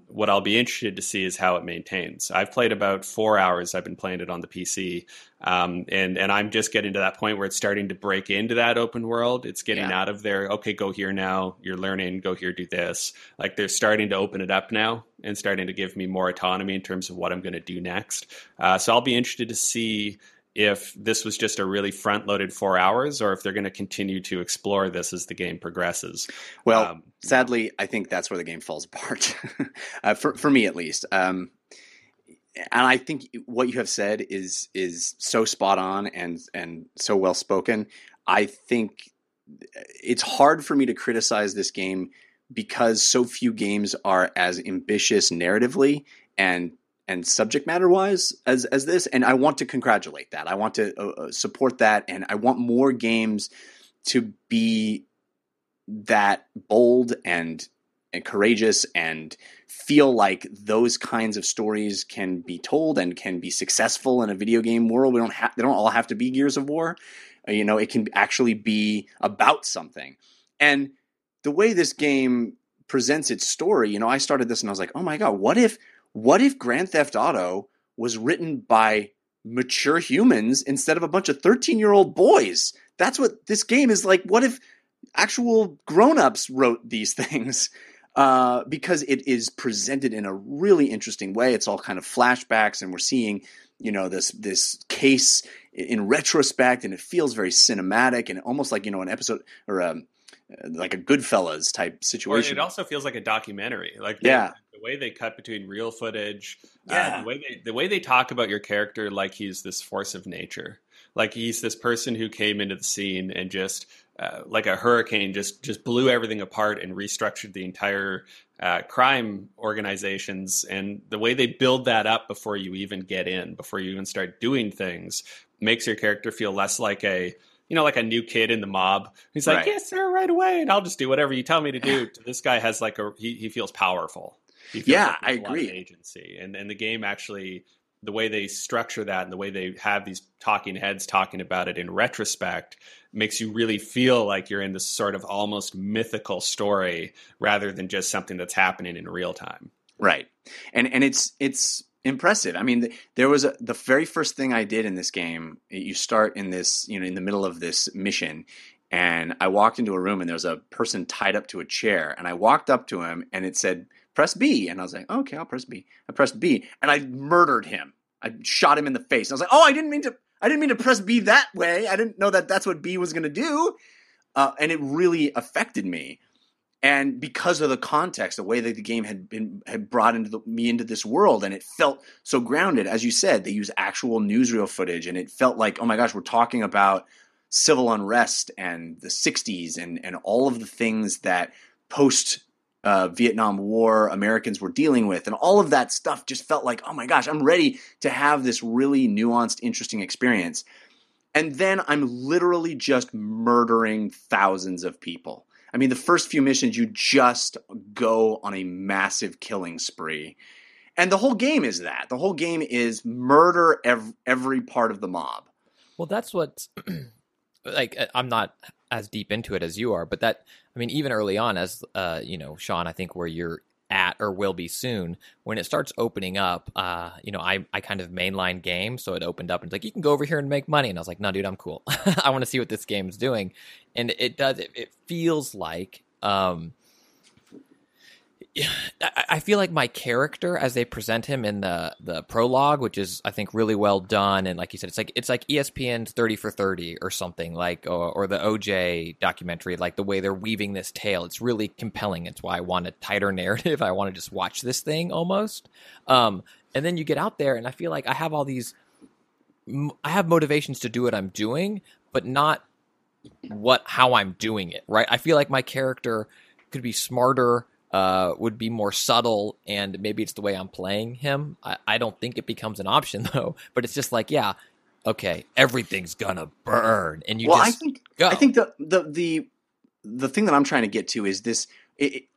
What I'll be interested to see is how it maintains. I've played about 4 hours. I've been playing it on the PC. And I'm just getting to that point where it's starting to break into that open world. It's getting out of there. Okay, go here now. You're learning. Go here, do this. Like they're starting to open it up now and starting to give me more autonomy in terms of what I'm going to do next. So I'll be interested to see if this was just a really front-loaded 4 hours, or if they're going to continue to explore this as the game progresses. Well, sadly, I think that's where the game falls apart, for me at least. And I think what you have said is so spot on and so well spoken. I think it's hard for me to criticize this game because so few games are as ambitious narratively and subject matter wise as this. And I want to congratulate that. I want to support that. And I want more games to be that bold and courageous and feel like those kinds of stories can be told and can be successful in a video game world. They don't all have to be Gears of War. It can actually be about something. And the way this game presents its story, I started this and I was like, oh my God, what if Grand Theft Auto was written by mature humans instead of a bunch of 13-year-old boys? That's what this game is like. What if actual grown-ups wrote these things? Because it is presented in a really interesting way. It's all kind of flashbacks, and we're seeing, this case in retrospect, and it feels very cinematic and almost like, an episode or like a Goodfellas type situation. Or it also feels like a documentary. The way they cut between real footage, the way they talk about your character, like he's this force of nature, like he's this person who came into the scene and just like a hurricane, just blew everything apart and restructured the entire crime organizations. And the way they build that up before you even start doing things, makes your character feel less like a you know, like a new kid in the mob. He's like, yes, sir, right away. And I'll just do whatever you tell me to do. This guy has like a, he feels powerful. He feels like I agree. Agency. And the game actually, the way they structure that and the way they have these talking heads talking about it in retrospect makes you really feel like you're in this sort of almost mythical story rather than just something that's happening in real time. Right. And it's impressive. I mean, there was the very first thing I did in this game. You start in this, you know, in the middle of this mission, and I walked into a room and there was a person tied up to a chair, and I walked up to him and it said, press B. And I was like, oh, okay, I'll press B. I pressed B and I murdered him. I shot him in the face. I was like, oh, I didn't mean to press B that way. I didn't know that that's what B was going to do. And it really affected me. And because of the context, the way that the game had brought me into this world, and it felt so grounded. As you said, they use actual newsreel footage, and it felt like, oh my gosh, we're talking about civil unrest and the 60s and all of the things that post-Vietnam War Americans were dealing with. And all of that stuff just felt like, oh my gosh, I'm ready to have this really nuanced, interesting experience. And then I'm literally just murdering thousands of people. I mean, the first few missions, you just go on a massive killing spree. And the whole game is that. The whole game is murder every part of the mob. Well, that's what's... like, I'm not as deep into it as you are, but that... I mean, even early on, as, you know, Sean, I think where you're at or will be soon, when it starts opening up, you know, I kind of mainline game, so it opened up and it's like, you can go over here and make money. And I was like, no, dude, I'm cool. I want to see what this game's doing. And it does, it feels like, I feel like my character as they present him in the prologue, which is, I think, really well done. And like you said, it's like ESPN's 30 for 30 or something, like, or the OJ documentary, like the way they're weaving this tale. It's really compelling. It's why I want a tighter narrative. I want to just watch this thing almost. And then you get out there and I feel like I have all these, I have motivations to do what I'm doing, but not how I'm doing it. Right. I feel like my character could be smarter, would be more subtle, and maybe it's the way I'm playing him. I don't think it becomes an option though, but it's just like, yeah, okay, everything's gonna burn, and you. Well, just I think the thing that I'm trying to get to is this.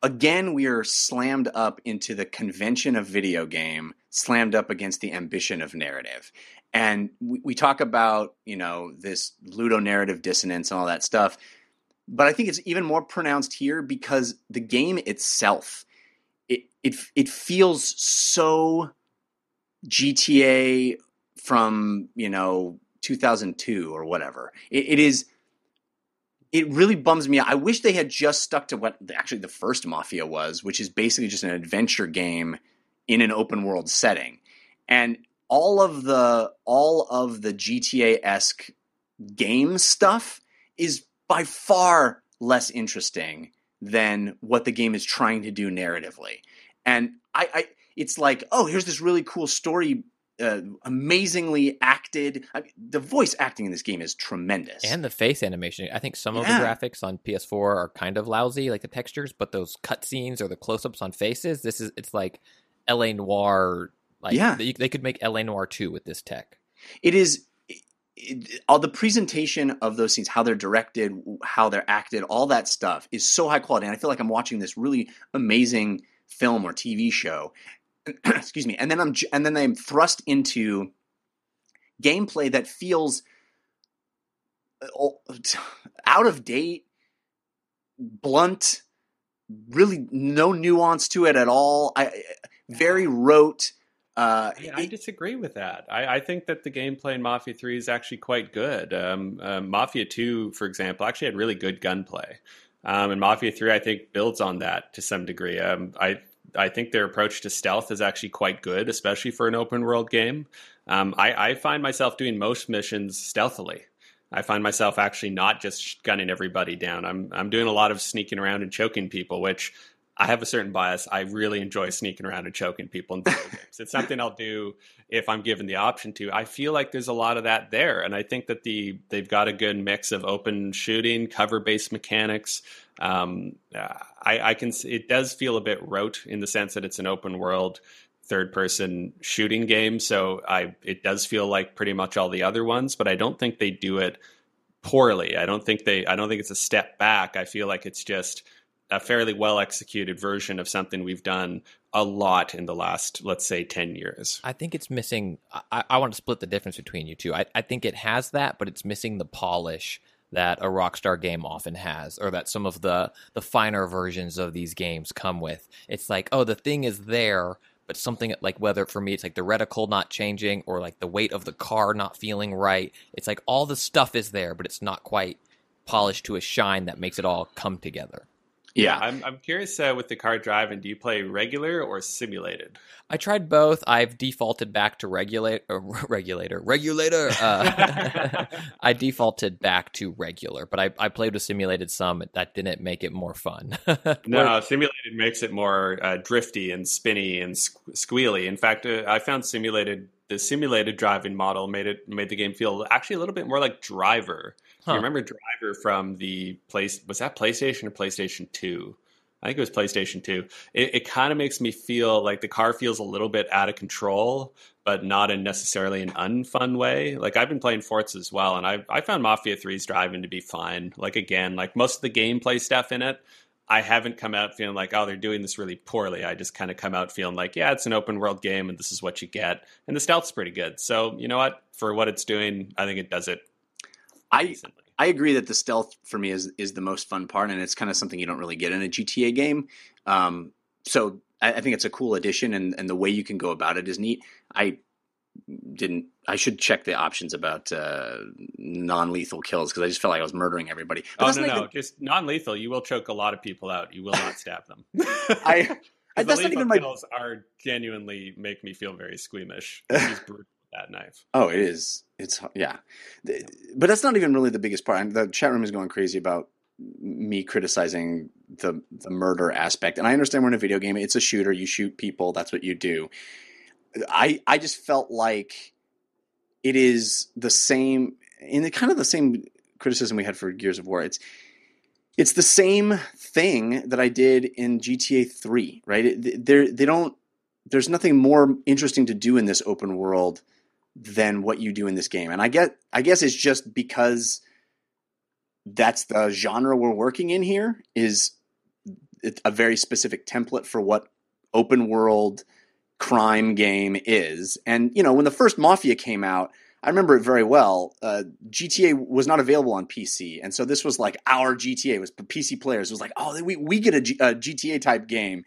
Again, we are slammed up into the convention of video game, slammed up against the ambition of narrative, and we talk about, you know, this ludonarrative dissonance and all that stuff. But I think it's even more pronounced here because the game itself, it feels so GTA from, you know, 2002 or whatever. It really bums me out. I wish they had just stuck to what actually the first Mafia was, which is basically just an adventure game in an open world setting. And all of the GTA-esque game stuff is by far less interesting than what the game is trying to do narratively. And I it's like, oh, here's this really cool story, amazingly acted. I mean, the voice acting in this game is tremendous. And the face animation. I think some of the graphics on PS4 are kind of lousy, like the textures, but those cutscenes or the close-ups on faces, it's like LA Noir. Like, they could make LA Noir 2 with this tech. It is... all the presentation of those scenes, how they're directed, how they're acted, all that stuff is so high quality. And I feel like I'm watching this really amazing film or TV show. Excuse me. And then I'm thrust into gameplay that feels out of date, blunt, really no nuance to it at all. Very rote. I disagree with that. I think that the gameplay in Mafia 3 is actually quite good. Mafia 2, for example, actually had really good gunplay. And Mafia 3, I think, builds on that to some degree. I think their approach to stealth is actually quite good, especially for an open world game. I find myself doing most missions stealthily. I find myself actually not just gunning everybody down. I'm doing a lot of sneaking around and choking people, which... I have a certain bias. I really enjoy sneaking around and choking people in video games. It's something I'll do if I'm given the option to. I feel like there's a lot of that there. And I think that they've got a good mix of open shooting, cover-based mechanics. It does feel a bit rote in the sense that it's an open world third-person shooting game. So it does feel like pretty much all the other ones, but I don't think they do it poorly. I don't think it's a step back. I feel like it's just a fairly well executed version of something we've done a lot in the last, let's say, 10 years. I think it's missing. I want to split the difference between you two. I think it has that, but it's missing the polish that a Rockstar game often has, or that some of the finer versions of these games come with. It's like, oh, the thing is there, but something like, whether for me, it's like the reticle not changing, or like the weight of the car not feeling right. It's like all the stuff is there, but it's not quite polished to a shine that makes it all come together. Yeah, I'm curious with the car driving, do you play regular or simulated? I tried both. I've defaulted back to regulator. I defaulted back to regular, but I played with simulated some. That didn't make it more fun. No, simulated makes it more drifty and spinny and squealy. In fact, I found the simulated driving model made the game feel actually a little bit more like Driver. Huh. You remember Driver from the place? Was that PlayStation or PlayStation 2? I think it was PlayStation 2. It kind of makes me feel like the car feels a little bit out of control, but not in necessarily an unfun way. Like, I've been playing Forza as well, and I found Mafia 3's driving to be fine. Like, again, like most of the gameplay stuff in it, I haven't come out feeling like, oh, they're doing this really poorly. I just kind of come out feeling like, yeah, it's an open world game, and this is what you get. And the stealth's pretty good. So, you know what? For what it's doing, I think it does it. I agree that the stealth for me is the most fun part, and it's kind of something you don't really get in a GTA game. So I think it's a cool addition, and the way you can go about it is neat. I should check the options about non-lethal kills, because I just felt like I was murdering everybody. But no, just non-lethal. You will choke a lot of people out. You will not stab them. That's not even my kills are genuinely make me feel very squeamish. It's brutal. That knife. Oh, it is. It's, yeah. But that's not even really the biggest part. The chat room is going crazy about me criticizing the murder aspect. And I understand we're in a video game. It's a shooter. You shoot people. That's what you do. I just felt like it is the same, in kind of the same criticism we had for Gears of War. It's the same thing that I did in GTA 3, right? There's nothing more interesting to do in this open world than what you do in this game. And I guess it's just because that's the genre we're working in here, is a very specific template for what open world crime game is. And, you know, when the first Mafia came out, I remember it very well. GTA was not available on PC. And so this was like our GTA. It was for PC players. It was like, oh, we get a GTA type game.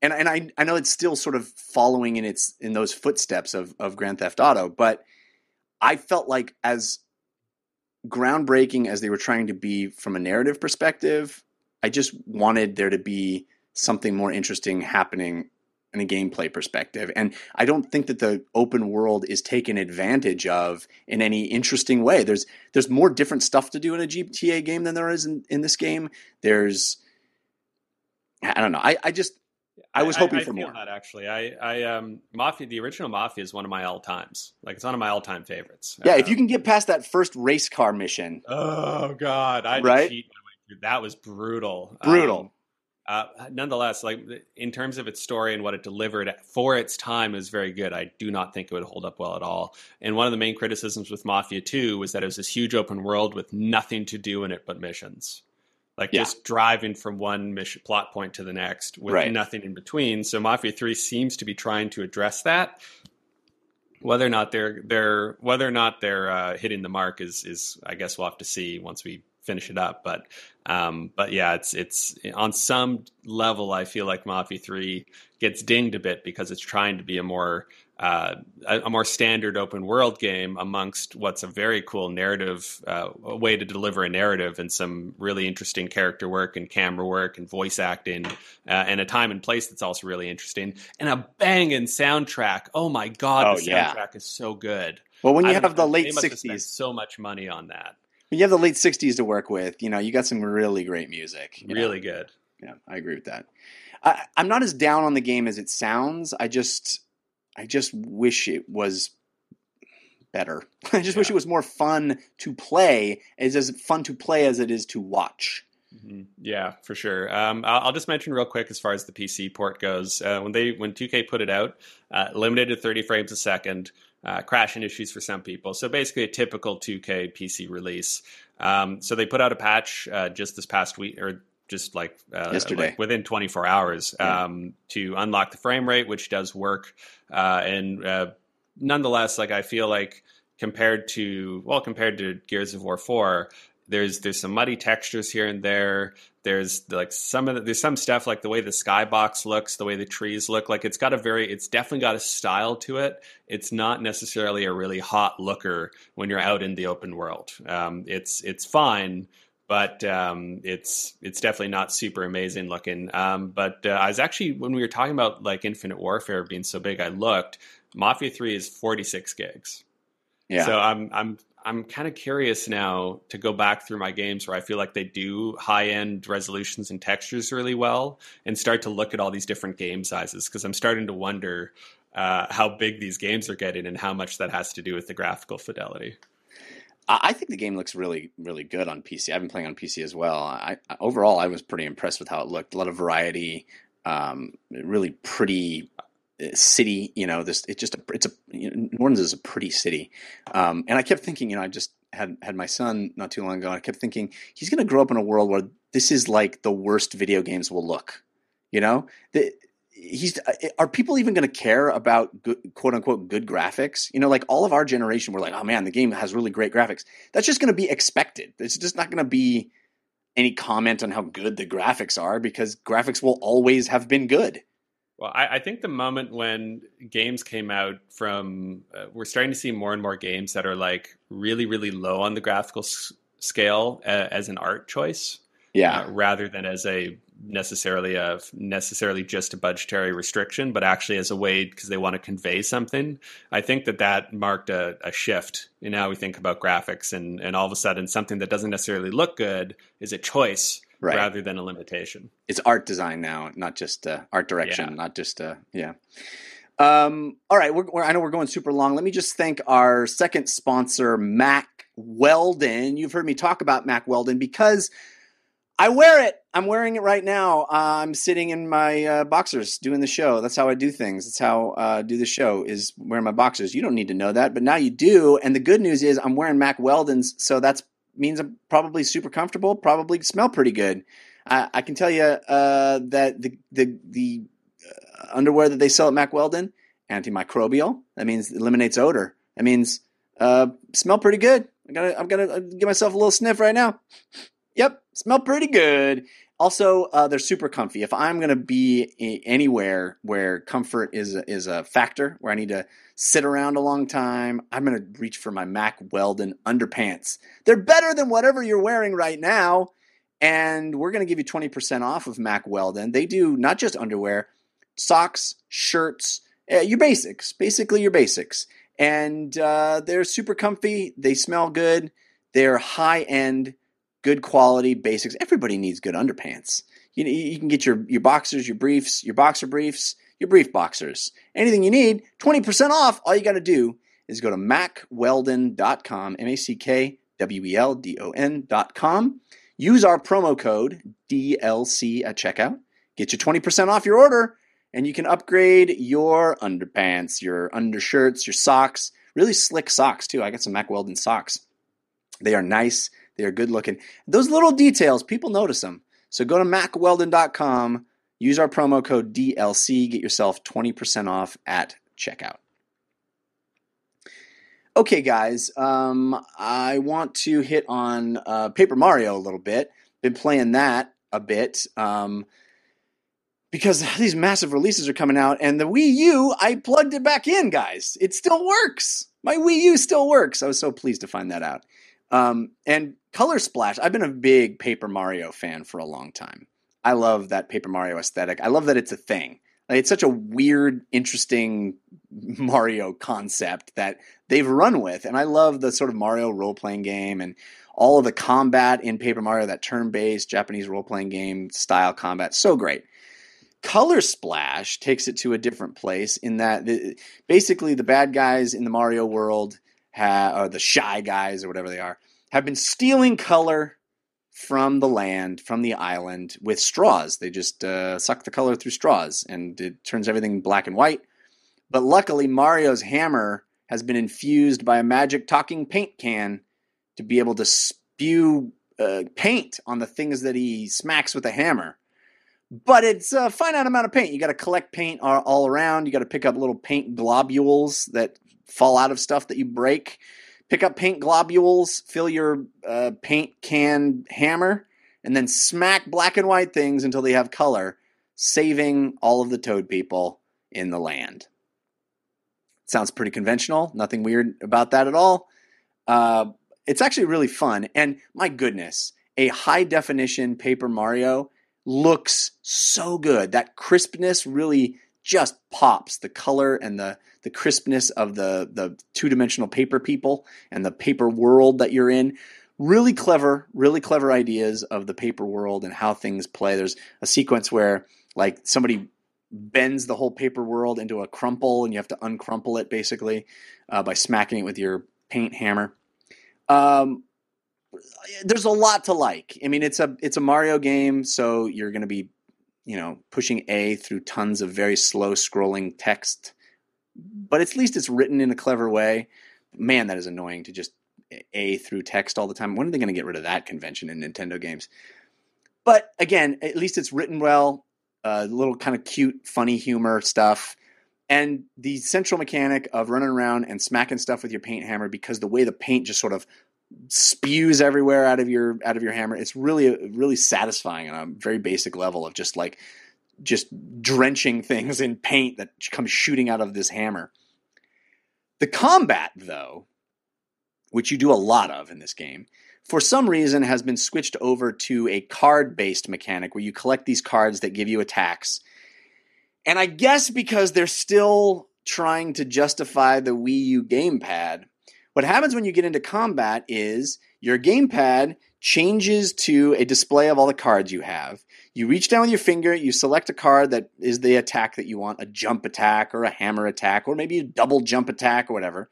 And I know it's still sort of following in those footsteps of Grand Theft Auto, but I felt like, as groundbreaking as they were trying to be from a narrative perspective, I just wanted there to be something more interesting happening in a gameplay perspective. And I don't think that the open world is taken advantage of in any interesting way. There's more different stuff to do in a GTA game than there is in this game. There's, I don't know. I was hoping for more. That, actually, Mafia, the original Mafia, is one of my all times. Like, it's one of my all time favorites. Yeah, if you can get past that first race car mission. Oh God, I cheat my way through. That was brutal. Nonetheless, like, in terms of its story and what it delivered for its time, is very good. I do not think it would hold up well at all. And one of the main criticisms with Mafia 2 was that it was this huge open world with nothing to do in it but missions. Like, yeah, just driving from one mission plot point to the next with nothing in between. So Mafia 3 seems to be trying to address that. Whether or not they're hitting the mark is I guess we'll have to see once we finish it up. But yeah, it's on some level, I feel like Mafia 3 gets dinged a bit because it's trying to be a more standard open world game amongst what's a very cool narrative, way to deliver a narrative, and some really interesting character work and camera work and voice acting, and a time and place that's also really interesting, and a banging soundtrack. Oh my God, soundtrack is so good. Well, when you have the late 60s, so much money on that. When you have the late 60s to work with, you know, you got some really great music. Really good. Yeah, I agree with that. I'm not as down on the game as it sounds. I just wish it was better. I just wish it was more fun to play. It's as fun to play as it is to watch. Mm-hmm. Yeah, for sure. I'll just mention real quick, as far as the PC port goes, when 2K put it out, limited to 30 frames a second, crashing issues for some people. So basically a typical 2K PC release. So they put out a patch just this past week, or just like yesterday, like within 24 hours, to unlock the frame rate, which does work. And nonetheless, like I feel like compared to Gears of War 4, there's some muddy textures here and there. There's some stuff like the way the skybox looks, the way the trees look. Like it's definitely got a style to it. It's not necessarily a really hot looker when you're out in the open world. It's fine, but it's definitely not super amazing looking. But I was actually, when we were talking about like Infinite Warfare being so big, I looked. Mafia 3 is 46 gigs. Yeah. So I'm kind of curious now to go back through my games where I feel like they do high-end resolutions and textures really well and start to look at all these different game sizes, because I'm starting to wonder how big these games are getting and how much that has to do with the graphical fidelity. I think the game looks really, really good on PC. I've been playing on PC as well. Overall, I was pretty impressed with how it looked. A lot of variety, really pretty city. New Orleans is a pretty city, and I kept thinking, I just had my son not too long ago, and I kept thinking he's going to grow up in a world where this is like the worst video games will look. Are people even going to care about good, quote unquote good graphics? Like all of our generation, we're like, oh man, the game has really great graphics. That's just going to be expected. It's just not going to be any comment on how good the graphics are, because graphics will always have been good. Well, I think the moment when games came out from, we're starting to see more and more games that are like really, really low on the graphical scale as an art choice, rather than as necessarily just a budgetary restriction, but actually as a way because they want to convey something. I think that marked a shift in how we think about graphics, and all of a sudden something that doesn't necessarily look good is a choice. Right. Rather than a limitation. It's art design now, not just art direction, not just all right, I know we're going super long. Let me just thank our second sponsor, Mac Weldon. You've heard me talk about Mac Weldon because I wear it. I'm wearing it right now. I'm sitting in my boxers doing the show. That's how I do things. That's how I do the show, is wearing my boxers. You don't need to know that, but now you do. And the good news is I'm wearing Mac Weldon's, so that's means I'm probably super comfortable, probably smell pretty good. I can tell you that the underwear that they sell at Mac Weldon, antimicrobial. That means it eliminates odor. That means smell pretty good. I'm gonna give myself a little sniff right now. Yep, smell pretty good. Also, they're super comfy. If I'm going to be anywhere where comfort is a factor, where I need to sit around a long time, I'm going to reach for my Mac Weldon underpants. They're better than whatever you're wearing right now, and we're going to give you 20% off of Mac Weldon. They do not just underwear, socks, shirts, your basics, basically your basics. And they're super comfy. They smell good. They're high-end, good quality basics. Everybody needs good underpants. You can get your boxers, your briefs, your boxer briefs, your brief boxers. Anything you need, 20% off. All you got to do is go to MacWeldon.com, MacWeldon.com. Use our promo code DLC at checkout. Get you 20% off your order, and you can upgrade your underpants, your undershirts, your socks. Really slick socks, too. I got some Mac Weldon socks. They are nice. They are good looking. Those little details, people notice them. So go to MacWeldon.com, use our promo code DLC, get yourself 20% off at checkout. Okay, guys, I want to hit on Paper Mario a little bit. Been playing that a bit because these massive releases are coming out. And the Wii U, I plugged it back in, guys. It still works. My Wii U still works. I was so pleased to find that out. And Color Splash, I've been a big Paper Mario fan for a long time. I love that Paper Mario aesthetic. I love that it's a thing. Like, it's such a weird, interesting Mario concept that they've run with. And I love the sort of Mario role-playing game and all of the combat in Paper Mario, that turn-based Japanese role-playing game style combat. So great. Color Splash takes it to a different place in that basically the bad guys in the Mario world, or the shy guys or whatever they are, have been stealing color from the land, from the island, with straws. They just suck the color through straws, and it turns everything black and white. But luckily, Mario's hammer has been infused by a magic talking paint can to be able to spew paint on the things that he smacks with a hammer. But it's a finite amount of paint. You got to collect paint all around. You got to pick up little paint globules that fall out of stuff that you break. Pick up paint globules, fill your paint can hammer, and then smack black and white things until they have color, saving all of the toad people in the land. Sounds pretty conventional. Nothing weird about that at all. It's actually really fun. And my goodness, a high-definition Paper Mario looks so good. That crispness really just pops. The color and the crispness of the two-dimensional paper people and the paper world that you're in. Really clever ideas of the paper world and how things play. There's a sequence where like somebody bends the whole paper world into a crumple and you have to uncrumple it basically by smacking it with your paint hammer. There's a lot to like. I mean, it's a Mario game, so you're going to be, pushing A through tons of very slow scrolling text. But at least it's written in a clever way. Man, that is annoying to just A through text all the time. When are they going to get rid of that convention in Nintendo games? But again, at least it's written well. Little kind of cute, funny humor stuff. And the central mechanic of running around and smacking stuff with your paint hammer, because the way the paint just sort of spews everywhere out of your hammer. It's really satisfying on a very basic level of just drenching things in paint that comes shooting out of this hammer. The combat, though, which you do a lot of in this game, for some reason has been switched over to a card-based mechanic where you collect these cards that give you attacks. And I guess because they're still trying to justify the Wii U gamepad, what happens when you get into combat is your gamepad changes to a display of all the cards you have. You reach down with your finger, you select a card that is the attack that you want, a jump attack or a hammer attack or maybe a double jump attack or whatever.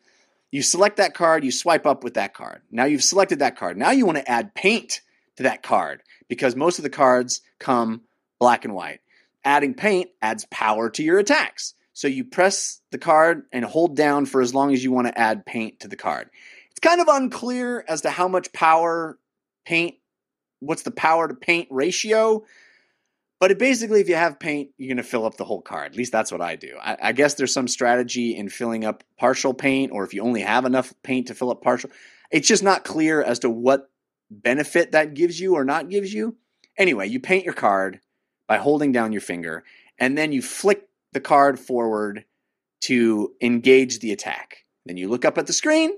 You select that card, you swipe up with that card. Now you've selected that card. Now you want to add paint to that card because most of the cards come black and white. Adding paint adds power to your attacks. So you press the card and hold down for as long as you want to add paint to the card. It's kind of unclear as to how much power paint, what's the power to paint ratio, but it basically if you have paint, you're going to fill up the whole card. At least that's what I do. I guess there's some strategy in filling up partial paint, or if you only have enough paint to fill up partial. It's just not clear as to what benefit that gives you or not gives you. Anyway, you paint your card by holding down your finger, and then you flick the card forward to engage the attack. Then you look up at the screen,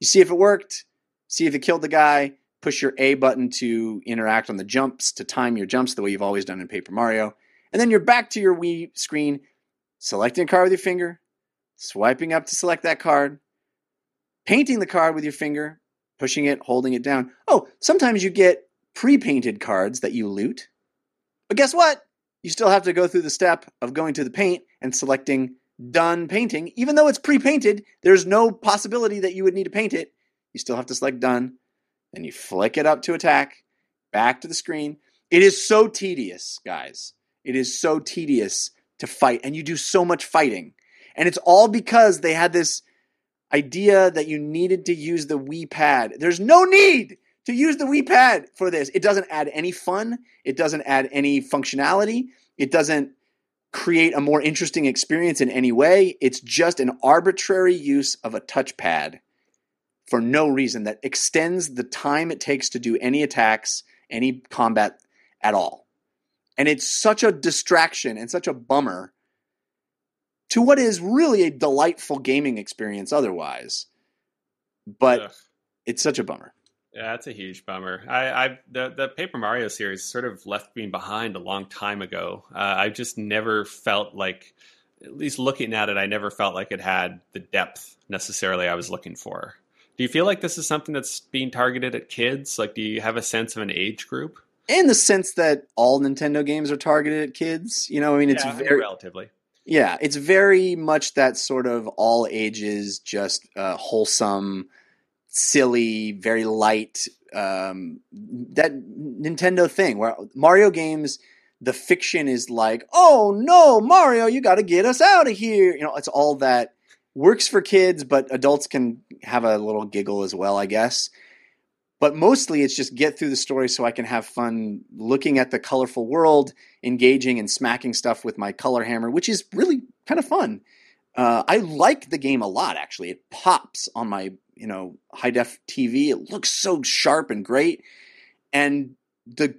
you see if it worked, see if it killed the guy, push your A button to interact on the jumps, to time your jumps the way you've always done in Paper Mario, and then you're back to your Wii screen, selecting a card with your finger, swiping up to select that card, painting the card with your finger, pushing it, holding it down. Oh, sometimes you get pre-painted cards that you loot, but guess what? You still have to go through the step of going to the paint and selecting done painting. Even though it's pre-painted, there's no possibility that you would need to paint it. You still have to select done. Then you flick it up to attack, back to the screen. It is so tedious, guys. It is so tedious to fight, and you do so much fighting. And it's all because they had this idea that you needed to use the Wii pad. There's no need to use the Wii Pad for this. It doesn't add any fun. It doesn't add any functionality. It doesn't create a more interesting experience in any way. It's just an arbitrary use of a touchpad for no reason that extends the time it takes to do any attacks, any combat at all. And it's such a distraction and such a bummer to what is really a delightful gaming experience otherwise. But It's such a bummer. Yeah, that's a huge bummer. The Paper Mario series sort of left me behind a long time ago. I just never felt like, at least looking at it, I never felt like it had the depth necessarily I was looking for. Do you feel like this is something that's being targeted at kids? Like, do you have a sense of an age group? In the sense that all Nintendo games are targeted at kids, it's very relatively. Yeah, it's very much that sort of all ages, just wholesome, silly, very light, that Nintendo thing where Mario games, the fiction is like, oh no, Mario, you got to get us out of here. It's all that works for kids, but adults can have a little giggle as well, I guess. But mostly it's just get through the story so I can have fun looking at the colorful world, engaging and smacking stuff with my color hammer, which is really kind of fun. I like the game a lot, actually. It pops on my, high-def TV. It looks so sharp and great. And the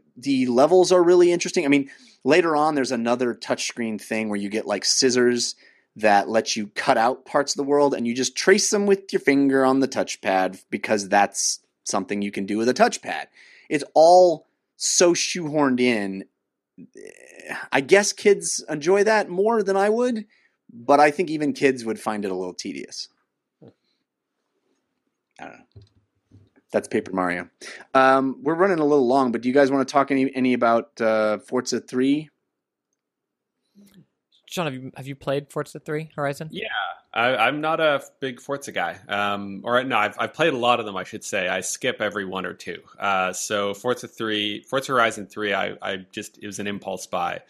levels are really interesting. I mean, later on, there's another touchscreen thing where you get, like, scissors that lets you cut out parts of the world, and you just trace them with your finger on the touchpad because that's something you can do with a touchpad. It's all so shoehorned in. I guess kids enjoy that more than I would, but I think even kids would find it a little tedious. I don't know. That's Paper Mario. We're running a little long, but do you guys want to talk any about Forza 3? Sean, have you played Forza 3 Horizon? Yeah, I'm not a big Forza guy. I've played a lot of them, I should say. I skip every one or two. So Forza Horizon 3, it was an impulse buy.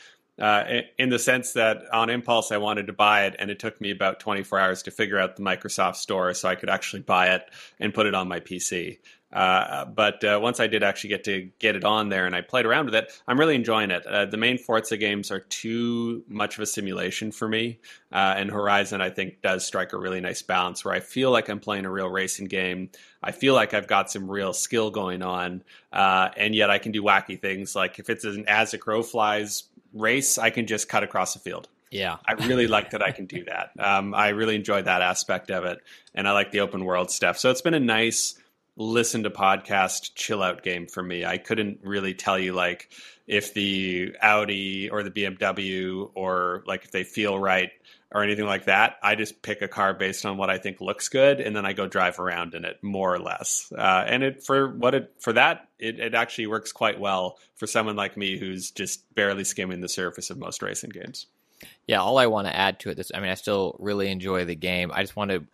In the sense that on impulse, I wanted to buy it, and it took me about 24 hours to figure out the Microsoft Store so I could actually buy it and put it on my PC. But once I did actually get it on there and I played around with it, I'm really enjoying it. The main Forza games are too much of a simulation for me. And Horizon, I think, does strike a really nice balance where I feel like I'm playing a real racing game. I feel like I've got some real skill going on. And yet I can do wacky things. Like if it's an As a Crow Flies race, I can just cut across the field. Yeah. I really like that I can do that. I really enjoy that aspect of it. And I like the open world stuff. So it's been a nice listen to podcast chill out game for me. I couldn't really tell you like if the Audi or the BMW or like if they feel right or anything like that. I just pick a car based on what I think looks good, and then I go drive around in it more or less. It actually works quite well for someone like me who's just barely skimming the surface of most racing games. Yeah, all I want to add to it is, I still really enjoy the game. I just want to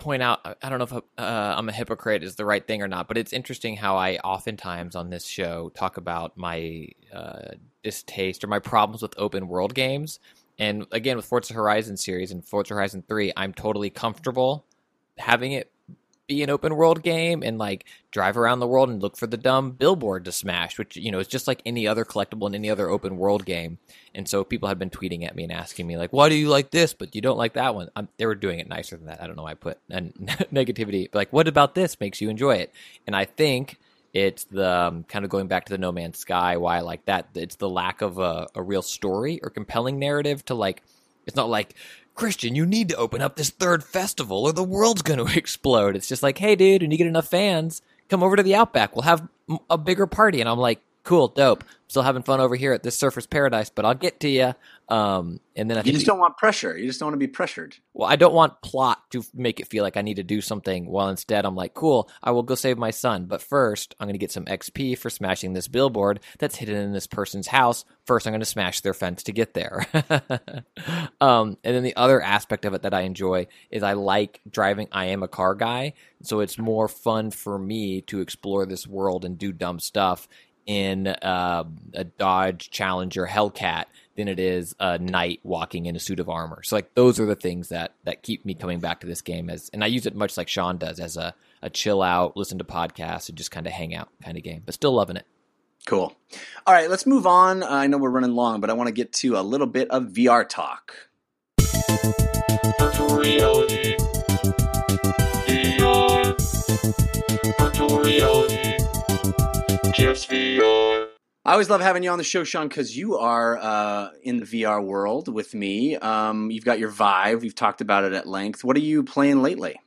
point out, I don't know if I'm a hypocrite is the right thing or not, but it's interesting how I oftentimes on this show talk about my distaste or my problems with open world games. And again, with Forza Horizon series and Forza Horizon 3, I'm totally comfortable having it be an open world game and like drive around the world and look for the dumb billboard to smash, which, is just like any other collectible in any other open world game. And so people have been tweeting at me and asking me like, why do you like this, but you don't like that one? They were doing it nicer than that. I don't know why I put negativity, but like, what about this makes you enjoy it? And I think it's the kind of going back to the No Man's Sky, why I like that. It's the lack of a real story or compelling narrative to like, it's not like, Christian, you need to open up this third festival or the world's going to explode. It's just like, hey, dude, when you get enough fans, come over to the Outback. We'll have a bigger party. And I'm like, cool, dope. I'm still having fun over here at this surfer's paradise, but I'll get to you. Don't want pressure. You just don't want to be pressured. Well, I don't want plot to make it feel like I need to do something. Well, instead, I'm like, cool, I will go save my son. But first, I'm going to get some XP for smashing this billboard that's hidden in this person's house. First, I'm going to smash their fence to get there. And then the other aspect of it that I enjoy is I like driving. I am a car guy. So it's more fun for me to explore this world and do dumb stuff in a Dodge Challenger Hellcat than it is a knight walking in a suit of armor. So like those are the things that keep me coming back to this game and I use it much like Sean does as a chill out, listen to podcasts and just kind of hang out kind of game, but still loving it. Cool. All right, let's move on. I know we're running long, but I want to get to a little bit of VR talk. Virtual reality. VR. Virtual reality. Just VR. I always love having you on the show, Sean, because you are in the VR world with me. You've got your Vive. We've talked about it at length. What are you playing lately?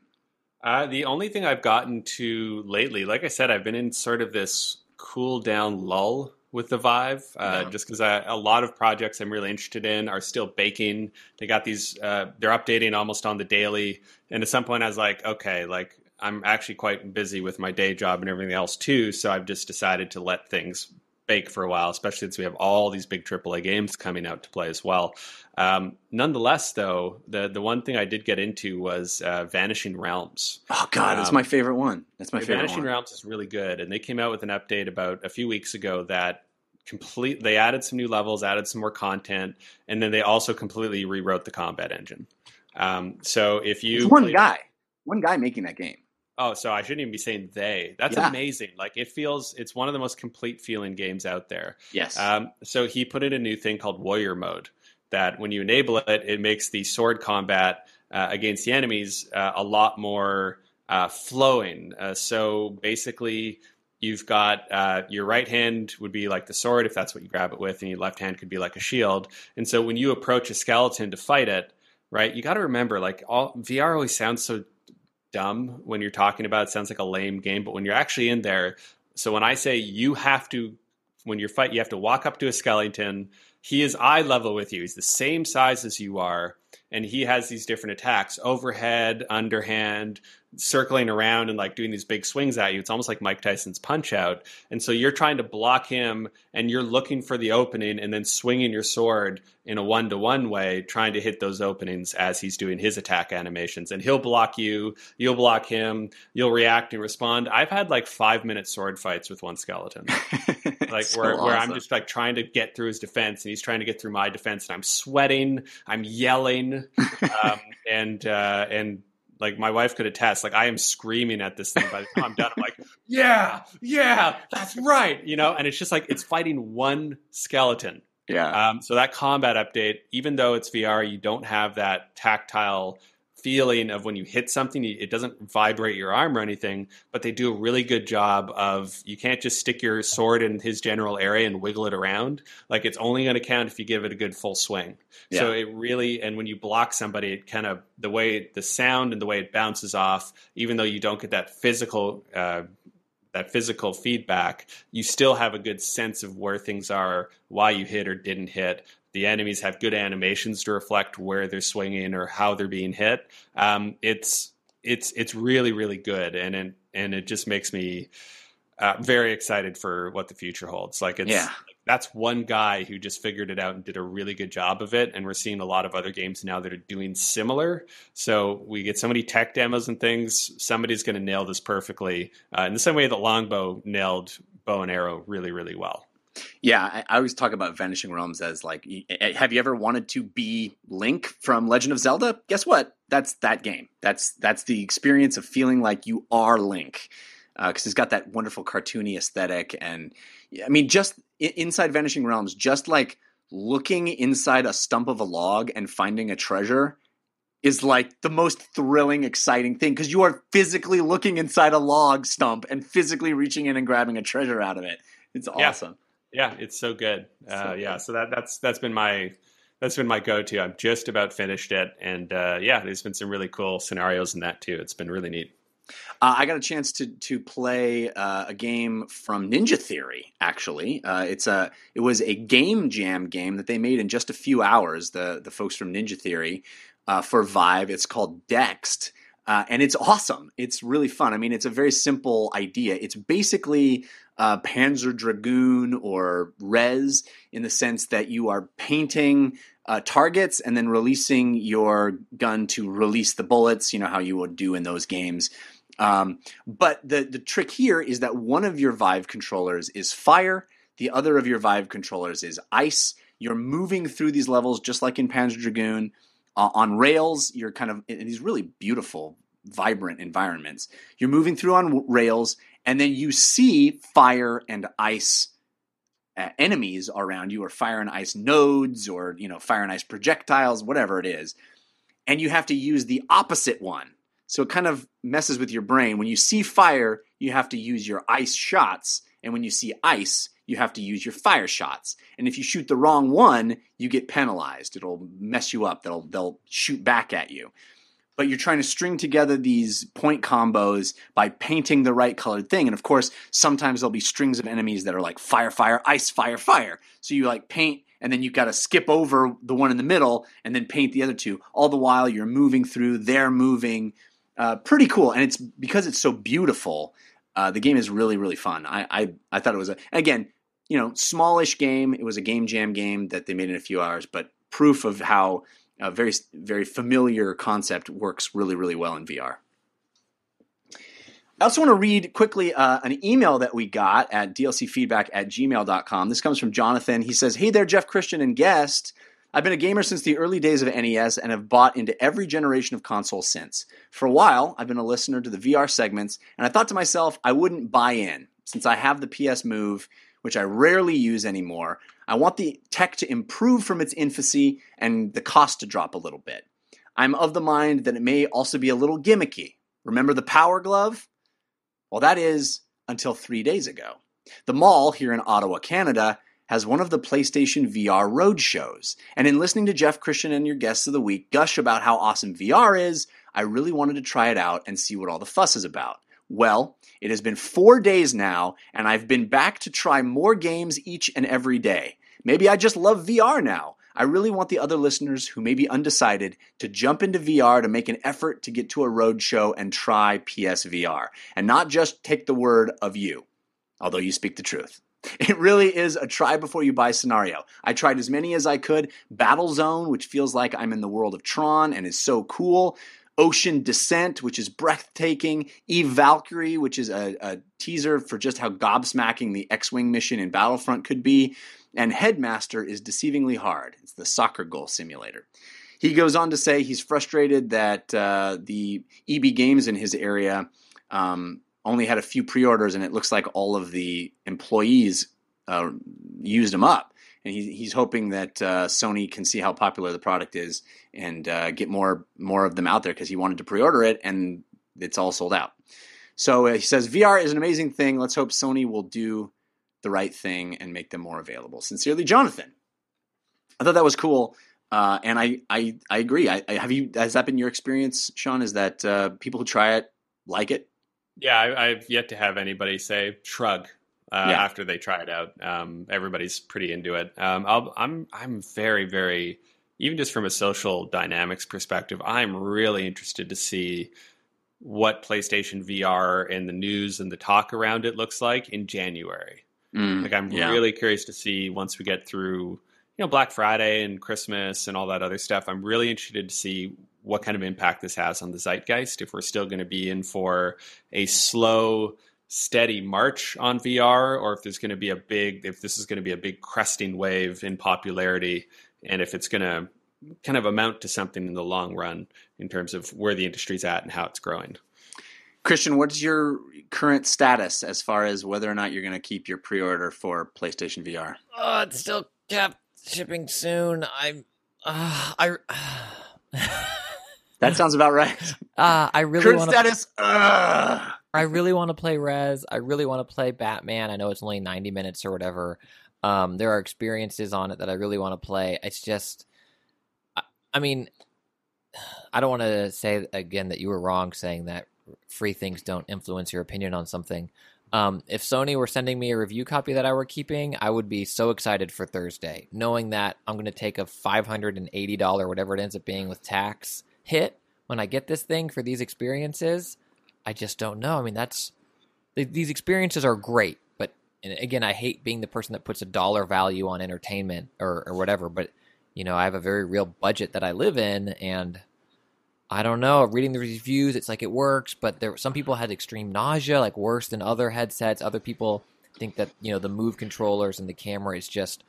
The only thing I've gotten to lately, like I said, I've been in sort of this cool down lull with the Vive, just because a lot of projects I'm really interested in are still baking. They got these, they're updating almost on the daily. And at some point I was like, okay, like, I'm actually quite busy with my day job and everything else too. So I've just decided to let things bake for a while, especially since we have all these big AAA games coming out to play as well. Nonetheless, though, the one thing I did get into was Vanishing Realms. Oh, God, that's my favorite one. Vanishing Realms is really good. And they came out with an update about a few weeks ago that they added some new levels, added some more content, and then they also completely rewrote the combat engine. So if you one guy making that game. Oh, so I shouldn't even be saying they. That's amazing. Like it feels, it's one of the most complete feeling games out there. Yes. So he put in a new thing called Warrior Mode that when you enable it, it makes the sword combat against the enemies a lot more flowing. So basically you've got your right hand would be like the sword if that's what you grab it with, and your left hand could be like a shield. And so when you approach a skeleton to fight it, right, you got to remember like all VR always sounds so dumb when you're talking about it. It sounds like a lame game, but when you're actually in there, so when I say you have to, when you're fight, you have to walk up to a skeleton. He is eye level with you. He's the same size as you are, and he has these different attacks: overhead, underhand, circling around, and like doing these big swings at you. It's almost like Mike Tyson's Punch Out. And so you're trying to block him, and you're looking for the opening, and then swinging your sword in a one-to-one way, trying to hit those openings as he's doing his attack animations. And he'll block you, you'll block him, you'll react and respond. I've had like 5-minute sword fights with one skeleton, like so where I'm just like trying to get through his defense, and he's trying to get through my defense, and I'm sweating, I'm yelling, and like my wife could attest, like I am screaming at this thing by the time I'm done. I'm like, yeah, that's right. You know, and it's just like, it's fighting one skeleton. Yeah. So that combat update, even though it's VR, you don't have that tactile feeling of when you hit something, it doesn't vibrate your arm or anything, but they do a really good job of, you can't just stick your sword in his general area and wiggle it around. Like it's only going to count if you give it a good full swing. Yeah. So it really, and when you block somebody, it kind of, the way the sound and the way it bounces off, even though you don't get that physical feedback, you still have a good sense of where things are, why you hit or didn't hit. The enemies have good animations to reflect where they're swinging or how they're being hit. It's really, really good. And it just makes me very excited for what the future holds. Like it's, that's one guy who just figured it out and did a really good job of it. And we're seeing a lot of other games now that are doing similar. So we get so many tech demos and things. Somebody's going to nail this perfectly in the same way that Longbow nailed bow and arrow really, really well. Yeah, I always talk about Vanishing Realms as like, have you ever wanted to be Link from Legend of Zelda? Guess what? That's that game. That's the experience of feeling like you are Link, because it's got that wonderful cartoony aesthetic. And I mean, just inside Vanishing Realms, just like looking inside a stump of a log and finding a treasure is like the most thrilling, exciting thing, because you are physically looking inside a log stump and physically reaching in and grabbing a treasure out of it. It's awesome. Yeah. Yeah, it's so good. So that's been my go-to. I've just about finished it, and there's been some really cool scenarios in that too. It's been really neat. I got a chance to play a game from Ninja Theory. Actually, it was a game jam game that they made in just a few hours. The folks from Ninja Theory for Vive. It's called Dexed. And it's awesome. It's really fun. I mean, it's a very simple idea. It's basically Panzer Dragoon or Rez in the sense that you are painting targets and then releasing your gun to release the bullets, you know, how you would do in those games. But the trick here is that one of your Vive controllers is fire. The other of your Vive controllers is ice. You're moving through these levels just like in Panzer Dragoon. On rails, you're kind of in these really beautiful, vibrant environments. You're moving through on rails, and then you see fire and ice enemies around you, or fire and ice nodes, or fire and ice projectiles, whatever it is. And you have to use the opposite one. So it kind of messes with your brain. When you see fire, you have to use your ice shots, and when you see ice, you have to use your fire shots. And if you shoot the wrong one, you get penalized. It'll mess you up. They'll shoot back at you. But you're trying to string together these point combos by painting the right colored thing. And of course, sometimes there'll be strings of enemies that are like fire, fire, ice, fire, fire. So you like paint, and then you've got to skip over the one in the middle and then paint the other two. All the while you're moving through, they're moving. Pretty cool. And it's because it's so beautiful, the game is really, really fun. I thought it was smallish game. It was a game jam game that they made in a few hours, but proof of how a very, very familiar concept works really, really well in VR. I also want to read quickly an email that we got at dlcfeedback@gmail.com. This comes from Jonathan. He says, "Hey there, Jeff, Christian, and guest. I've been a gamer since the early days of NES and have bought into every generation of console since. For a while, I've been a listener to the VR segments, and I thought to myself I wouldn't buy in. Since I have the PS Move, which I rarely use anymore, I want the tech to improve from its infancy and the cost to drop a little bit. I'm of the mind that it may also be a little gimmicky. Remember the Power Glove? Well, that is until 3 days ago. The mall here in Ottawa, Canada, has one of the PlayStation VR road shows. And in listening to Jeff Christian and your guests of the week gush about how awesome VR is, I really wanted to try it out and see what all the fuss is about. Well, it has been 4 days now, and I've been back to try more games each and every day. Maybe I just love VR now. I really want the other listeners who may be undecided to jump into VR to make an effort to get to a road show and try PSVR, and not just take the word of you, although you speak the truth. It really is a try-before-you-buy scenario. I tried as many as I could. Battlezone, which feels like I'm in the world of Tron and is so cool. Ocean Descent, which is breathtaking. Eve Valkyrie, which is a teaser for just how gobsmacking the X-Wing mission in Battlefront could be. And Headmaster is deceivingly hard. It's the soccer goal simulator. He goes on to say he's frustrated that the EB Games in his area only had a few pre-orders, and it looks like all of the employees used them up. And he's hoping that Sony can see how popular the product is and get more of them out there, because he wanted to pre-order it, and it's all sold out. So he says, VR is an amazing thing. Let's hope Sony will do the right thing and make them more available. Sincerely, Jonathan. I thought that was cool. And I agree. Has that been your experience, Sean? Is that people who try it like it? Yeah, I've yet to have anybody say shrug after they try it out. Everybody's pretty into it. I'm very, very, even just from a social dynamics perspective, I'm really interested to see what PlayStation VR and the news and the talk around it looks like in January. I'm really curious to see, once we get through, you know, Black Friday and Christmas and all that other stuff, I'm really interested to see what kind of impact this has on the zeitgeist, if we're still going to be in for a slow, steady march on VR, or if there's going to be a big cresting wave in popularity, and if it's going to kind of amount to something in the long run in terms of where the industry's at and how it's growing. Christian, what's your current status as far as whether or not you're going to keep your pre-order for PlayStation VR? It's still kept shipping soon. That sounds about right. I really want to play Rez. I really want to play Batman. I know it's only 90 minutes or whatever. There are experiences on it that I really want to play. It's just, I mean, I don't want to say again that you were wrong saying that free things don't influence your opinion on something. If Sony were sending me a review copy that I were keeping, I would be so excited for Thursday, knowing that I'm going to take a $580, whatever it ends up being with tax, hit when I get this thing for these experiences. I just don't know. I mean, these experiences are great, but, and again, I hate being the person that puts a dollar value on entertainment or whatever, but, you know, I have a very real budget that I live in, and I don't know. Reading the reviews, it's like it works, but some people had extreme nausea, like worse than other headsets. Other people think that, you know, the Move controllers and the camera is just,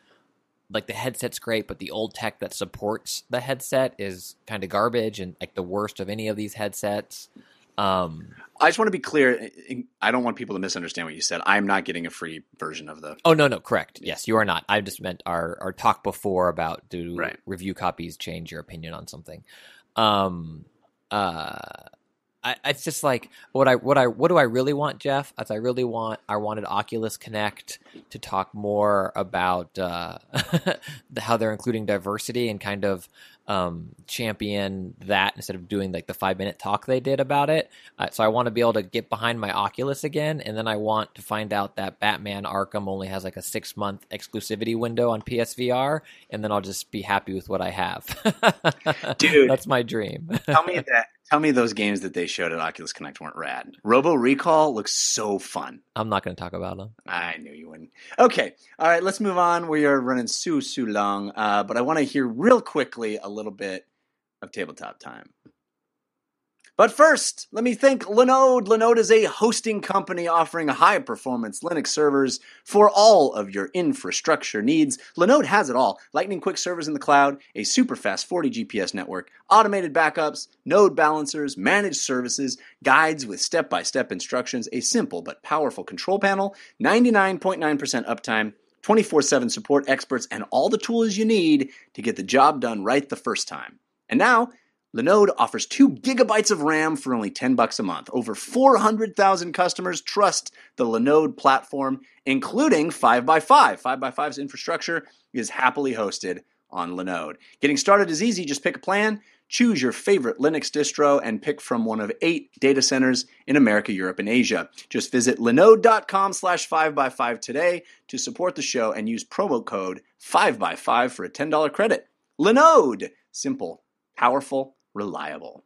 like, the headset's great, but the old tech that supports the headset is kind of garbage and, like, the worst of any of these headsets. I just want to be clear. I don't want people to misunderstand what you said. I'm not getting a free version of the... Oh, no, correct. Yes, you are not. I just meant our talk before about review copies change your opinion on something. It's just like, what do I really want, Jeff? As I wanted Oculus Connect to talk more about, how they're including diversity and kind of, champion that instead of doing like the 5-minute talk they did about it. So I want to be able to get behind my Oculus again. And then I want to find out that Batman Arkham only has like a 6-month exclusivity window on PSVR. And then I'll just be happy with what I have. Dude, that's my dream. Tell me those games that they showed at Oculus Connect weren't rad. Robo Recall looks so fun. I'm not going to talk about them. I knew you wouldn't. Okay. All right. Let's move on. We are running so long. But I want to hear real quickly a little bit of tabletop time. But first, let me thank Linode. Linode is a hosting company offering high-performance Linux servers for all of your infrastructure needs. Linode has it all. Lightning-quick servers in the cloud, a super-fast 40 GPS network, automated backups, node balancers, managed services, guides with step-by-step instructions, a simple but powerful control panel, 99.9% uptime, 24/7 support experts, and all the tools you need to get the job done right the first time. And now, Linode offers 2 gigabytes of RAM for only $10 a month. Over 400,000 customers trust the Linode platform, including 5x5. 5x5's infrastructure is happily hosted on Linode. Getting started is easy. Just pick a plan, choose your favorite Linux distro, and pick from one of 8 data centers in America, Europe, and Asia. Just visit linode.com/5x5 today to support the show and use promo code 5x5 for a $10 credit. Linode. Simple, powerful, reliable.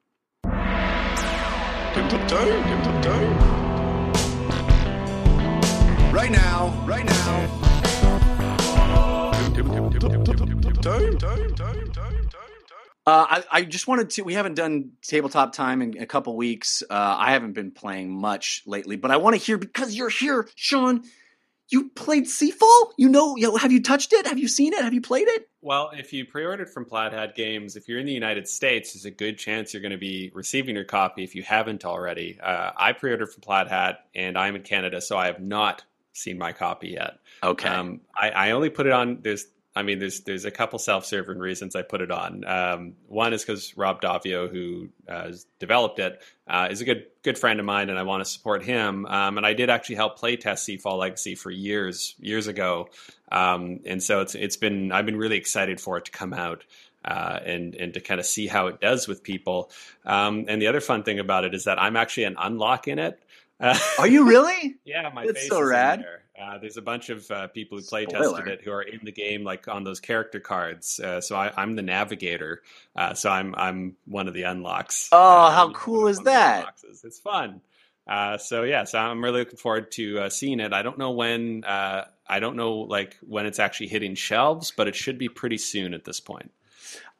I just wanted to, we haven't done tabletop time in a couple weeks. I haven't been playing much lately, but I want to hear, because you're here, Sean, you played Seafall? You know, have you touched it? Have you seen it? Have you played it? Well, if you pre-ordered from Plaid Hat Games, if you're in the United States, there's a good chance you're going to be receiving your copy if you haven't already. I pre-ordered from Plaid Hat, and I'm in Canada, so I have not seen my copy yet. Okay. I only put it on. There's a couple self-serving reasons I put it on. One is because Rob Daviau, who has developed it, is a good friend of mine, and I want to support him. And I did actually help play test Seafall Legacy for years ago, and so I've been really excited for it to come out and to kind of see how it does with people. And the other fun thing about it is that I'm actually an unlock in it. Are you really? Yeah, my face so is rad. In there. There's a bunch of people who play tested it who are in the game, like on those character cards. So I'm the navigator. So I'm one of the unlocks. Oh, how cool is that? It's fun. So I'm really looking forward to seeing it. I don't know when it's actually hitting shelves, but it should be pretty soon at this point.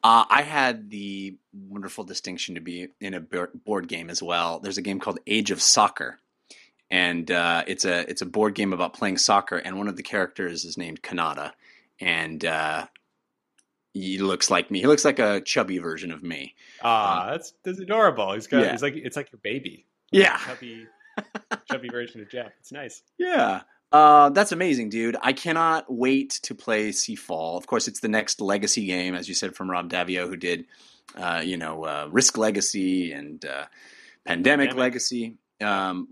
I had the wonderful distinction to be in a board game as well. There's a game called Age of Soccer. And it's a board game about playing soccer, and one of the characters is named Kanata, and he looks like me. He looks like a chubby version of me. That's adorable. He's got it's like your baby. Yeah, chubby version of Jeff. It's nice. Yeah. That's amazing, dude. I cannot wait to play Seafall. Of course, it's the next Legacy game, as you said, from Rob Daviau, who did Risk Legacy and Pandemic Legacy.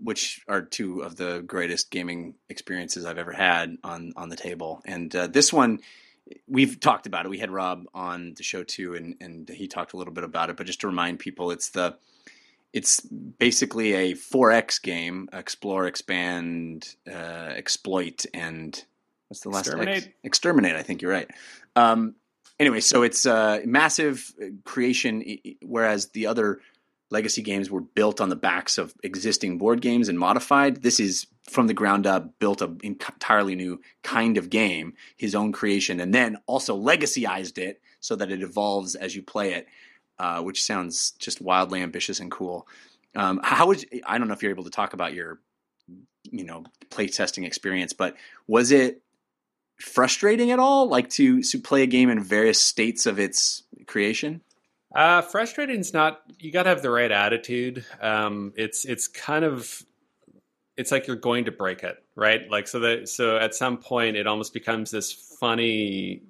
Which are 2 of the greatest gaming experiences I've ever had on the table. And this one, we've talked about it. We had Rob on the show too, and he talked a little bit about it. But just to remind people, it's basically a 4X game: explore, expand, exploit, and what's the last? Exterminate. Exterminate. I think you're right. Anyway, so it's massive creation, whereas the other Legacy games were built on the backs of existing board games and modified. This is from the ground up, built an entirely new kind of game, his own creation, and then also legacyized it so that it evolves as you play it, which sounds just wildly ambitious and cool. I don't know if you're able to talk about your, playtesting experience, but was it frustrating at all, like to play a game in various states of its creation? Frustrating is not. You got to have the right attitude. It's like you're going to break it, right? Like so at some point it almost becomes this funny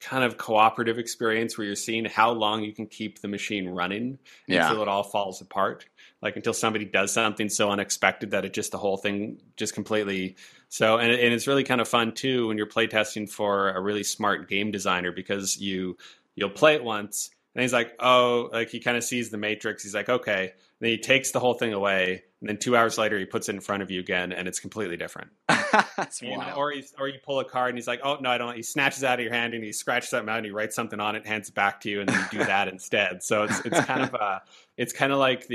kind of cooperative experience where you're seeing how long you can keep the machine running until it all falls apart. Like until somebody does something so unexpected that the whole thing completely. So, and it's really kind of fun too when you're playtesting for a really smart game designer, because you'll play it once. And he's like, oh, like he kind of sees the matrix. He's like, okay. And then he takes the whole thing away. And then 2 hours later, he puts it in front of you again, and it's completely different. That's wild. Or you pull a card, and he's like, oh, no, I don't. He snatches it out of your hand, and he scratches something out, and he writes something on it, hands it back to you, and then you do that instead. So it's kind of like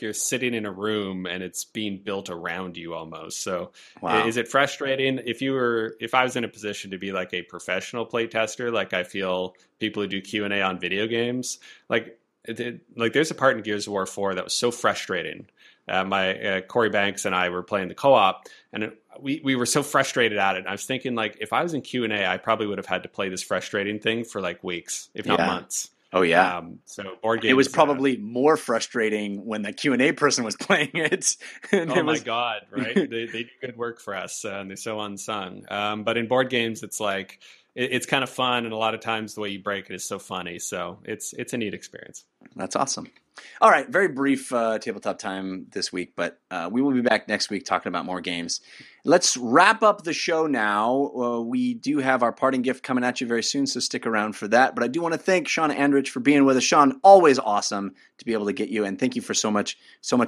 you're sitting in a room, and it's being built around you almost. So Is it frustrating? If I was in a position to be like a professional playtester, like I feel people who do Q&A on video games, like there's a part in Gears of War 4 that was so frustrating. My Corey Banks and I were playing the co-op, and we were so frustrated at it. And I was thinking, like, if I was in Q&A, I probably would have had to play this frustrating thing for like weeks, if not months. Oh yeah. So board games. It was probably more frustrating when the Q&A person was playing it. My God, right? They do good work for us, and they're so unsung. But in board games, it's like it's kind of fun, and a lot of times the way you break it is so funny. So it's a neat experience. That's awesome. All right, very brief tabletop time this week, but we will be back next week talking about more games. Let's wrap up the show now. We do have our parting gift coming at you very soon, so stick around for that. But I do want to thank Sean Andrich for being with us. Sean, always awesome to be able to get you, and thank you for so much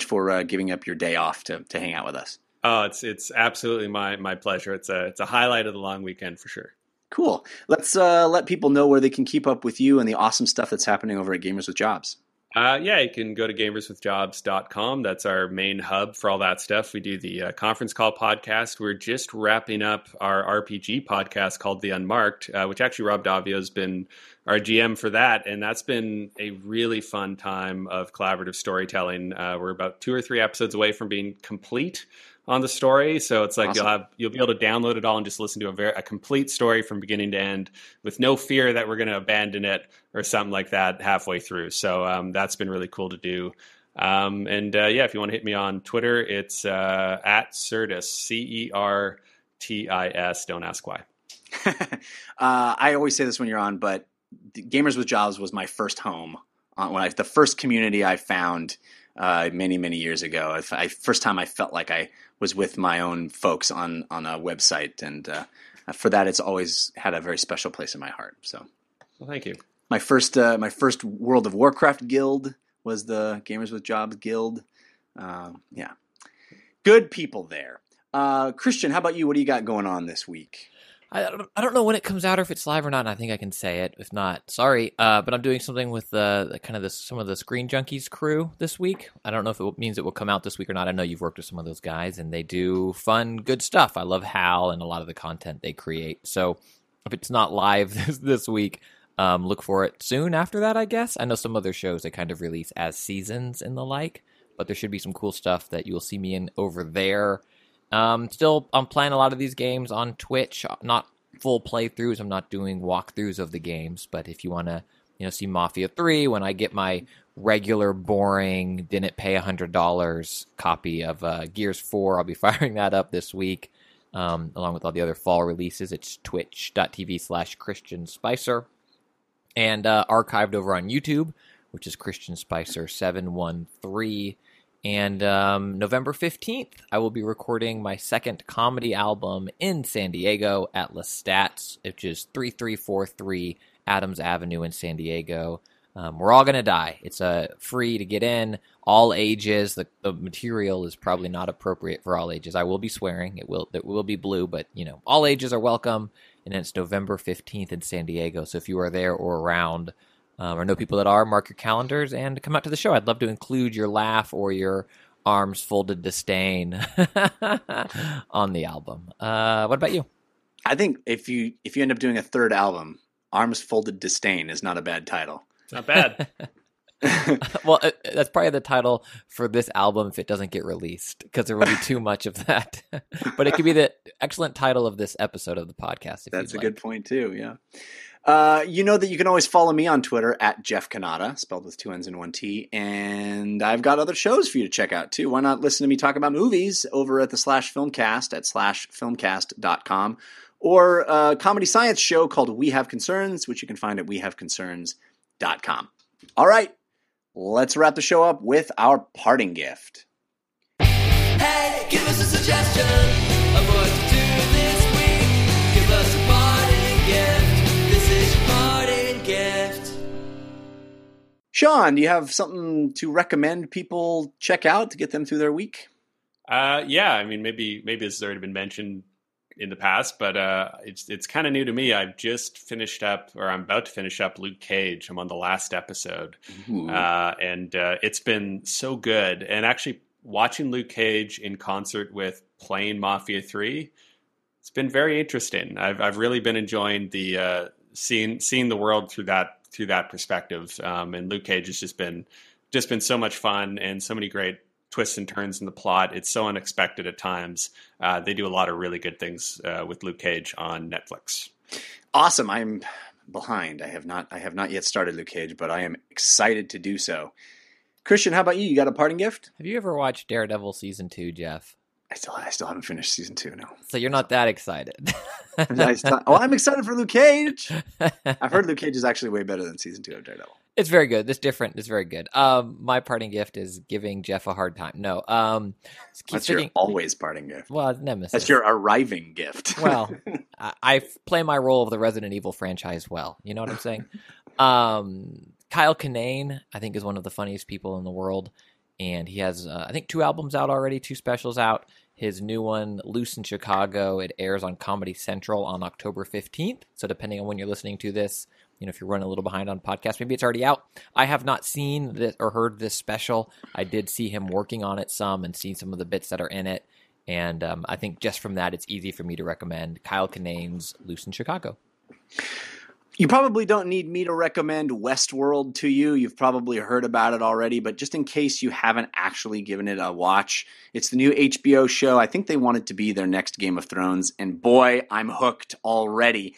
for giving up your day off to hang out with us. Oh, it's absolutely my pleasure. It's a highlight of the long weekend for sure. Cool. Let's let people know where they can keep up with you and the awesome stuff that's happening over at Gamers with Jobs. You can go to gamerswithjobs.com. That's our main hub for all that stuff. We do the conference call podcast. We're just wrapping up our RPG podcast called The Unmarked, which actually Rob Daviau has been our GM for that. And that's been a really fun time of collaborative storytelling. We're about 2 or 3 episodes away from being complete on the story. So it's like, awesome. You'll be able to download it all and just listen to a complete story from beginning to end with no fear that we're going to abandon it or something like that halfway through. So that's been really cool to do. If you want to hit me on Twitter, it's at Certis, Certis. Don't ask why. I always say this when you're on, but Gamers with Jobs was my first home. The first community I found many, many years ago. First time I felt like I was with my own folks on a website. And for that, it's always had a very special place in my heart. So, well, thank you. My first World of Warcraft guild was the Gamers with Jobs guild. Good people there. Christian, how about you? What do you got going on this week? I don't know when it comes out or if it's live or not. And I think I can say it. If not, sorry. But I'm doing something with some of the Screen Junkies crew this week. I don't know if it means it will come out this week or not. I know you've worked with some of those guys, and they do fun, good stuff. I love Hal and a lot of the content they create. So if it's not live this week, look for it soon after that, I guess. I know some other shows they kind of release as seasons and the like, but there should be some cool stuff that you will see me in over there. Still, I'm playing a lot of these games on Twitch, not full playthroughs. I'm not doing walkthroughs of the games, but if you want to, see Mafia 3 when I get my regular boring, didn't pay $100 copy of Gears 4, I'll be firing that up this week, along with all the other fall releases. It's twitch.tv/Christian Spicer and archived over on YouTube, which is Christian Spicer 713. And November 15th, I will be recording my second comedy album in San Diego at Lestat's, which is 3343 Adams Avenue in San Diego. We're all going to die. It's free to get in, all ages. The material is probably not appropriate for all ages. I will be swearing. It will be blue, but all ages are welcome. And it's November 15th in San Diego. So if you are there or around, or know people that are, mark your calendars and come out to the show. I'd love to include your laugh or your arms folded disdain on the album. What about you? I think if you end up doing a third album, Arms Folded Disdain is not a bad title. It's not bad. Well, that's probably the title for this album if it doesn't get released, because there will be too much of that. But it could be the excellent title of this episode of the podcast. That's a good point too, yeah. You know that you can always follow me on Twitter at Jeff Cannata, spelled with 2 N's and 1 T. And I've got other shows for you to check out too. Why not listen to me talk about movies over at the /Filmcast at /filmcast.com, or a comedy science show called We Have Concerns, which you can find at wehaveconcerns.com. All right, let's wrap the show up with our parting gift. Hey, give us a suggestion of what to do this week. Give us a parting gift. Sean, do you have something to recommend people check out to get them through their week? Maybe this has already been mentioned in the past, but it's kind of new to me. I've just finished up, or I'm about to finish up, Luke Cage. I'm on the last episode. And it's been so good. And actually watching Luke Cage in concert with playing Mafia 3, it's been very interesting. I've really been enjoying the seeing the world through that through that perspective. And Luke Cage has just been so much fun and so many great twists and turns in the plot. It's so unexpected at times. They do a lot of really good things with Luke Cage on Netflix. Awesome. I'm behind. I have not yet started Luke Cage, but I am excited to do so. Christian, how about you? You got a parting gift? Have you ever watched Daredevil season 2, Jeff? I still haven't finished season 2, no. So you're not that excited. I'm excited for Luke Cage. I've heard Luke Cage is actually way better than season 2 of Daredevil. It's very good. It's different. It's very good. My parting gift is giving Jeff a hard time. No. That's your always parting gift. Well, nemesis. That's your arriving gift. Well, I play my role of the Resident Evil franchise well. You know what I'm saying? Kyle Kinane, I think, is one of the funniest people in the world. And he has, I think, 2 albums out already, 2 specials out. His new one, Loose in Chicago, it airs on Comedy Central on October 15th. So depending on when you're listening to this, you know, if you're running a little behind on podcasts, maybe it's already out. I have not seen this or heard this special. I did see him working on it some and seen some of the bits that are in it. And I think just from that, it's easy for me to recommend Kyle Kinane's Loose in Chicago. You probably don't need me to recommend Westworld to you. You've probably heard about it already, but just in case you haven't actually given it a watch, it's the new HBO show. I think they want it to be their next Game of Thrones, and boy, I'm hooked already.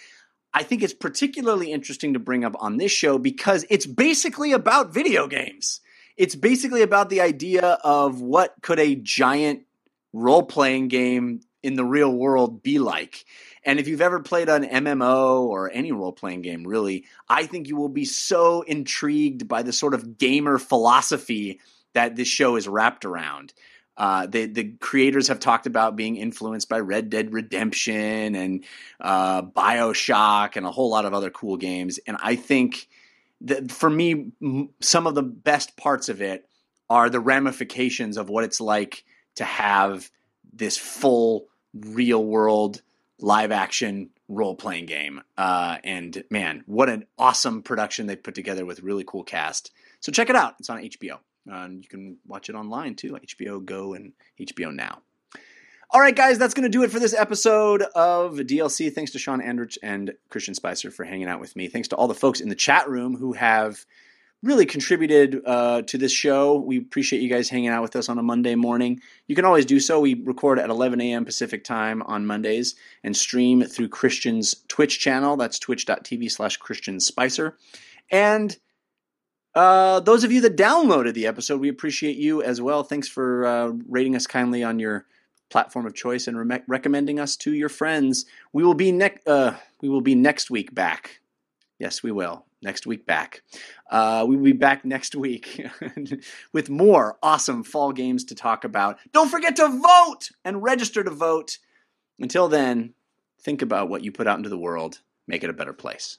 I think it's particularly interesting to bring up on this show because it's basically about video games. It's basically about the idea of what could a giant role-playing game in the real world be like. And if you've ever played an MMO or any role-playing game, really, I think you will be so intrigued by the sort of gamer philosophy that this show is wrapped around. The creators have talked about being influenced by Red Dead Redemption and BioShock and a whole lot of other cool games. And I think that for me, some of the best parts of it are the ramifications of what it's like to have this full real-world live-action role-playing game. And man, what an awesome production they put together with really cool cast. So check it out. It's on HBO. You can watch it online too, like HBO Go and HBO Now. All right, guys, that's going to do it for this episode of DLC. Thanks to Sean Andrich and Christian Spicer for hanging out with me. Thanks to all the folks in the chat room who have really contributed to this show. We appreciate you guys hanging out with us on a Monday morning. You can always do so. We record at 11 a.m. Pacific time on Mondays and stream through Christian's Twitch channel. That's twitch.tv/Christian Spicer. And those of you that downloaded the episode, we appreciate you as well. Thanks for rating us kindly on your platform of choice and recommending us to your friends. We will be next week back. Yes, we will. Next week back. We'll be back next week with more awesome fall games to talk about. Don't forget to vote and register to vote. Until then, think about what you put out into the world. Make it a better place.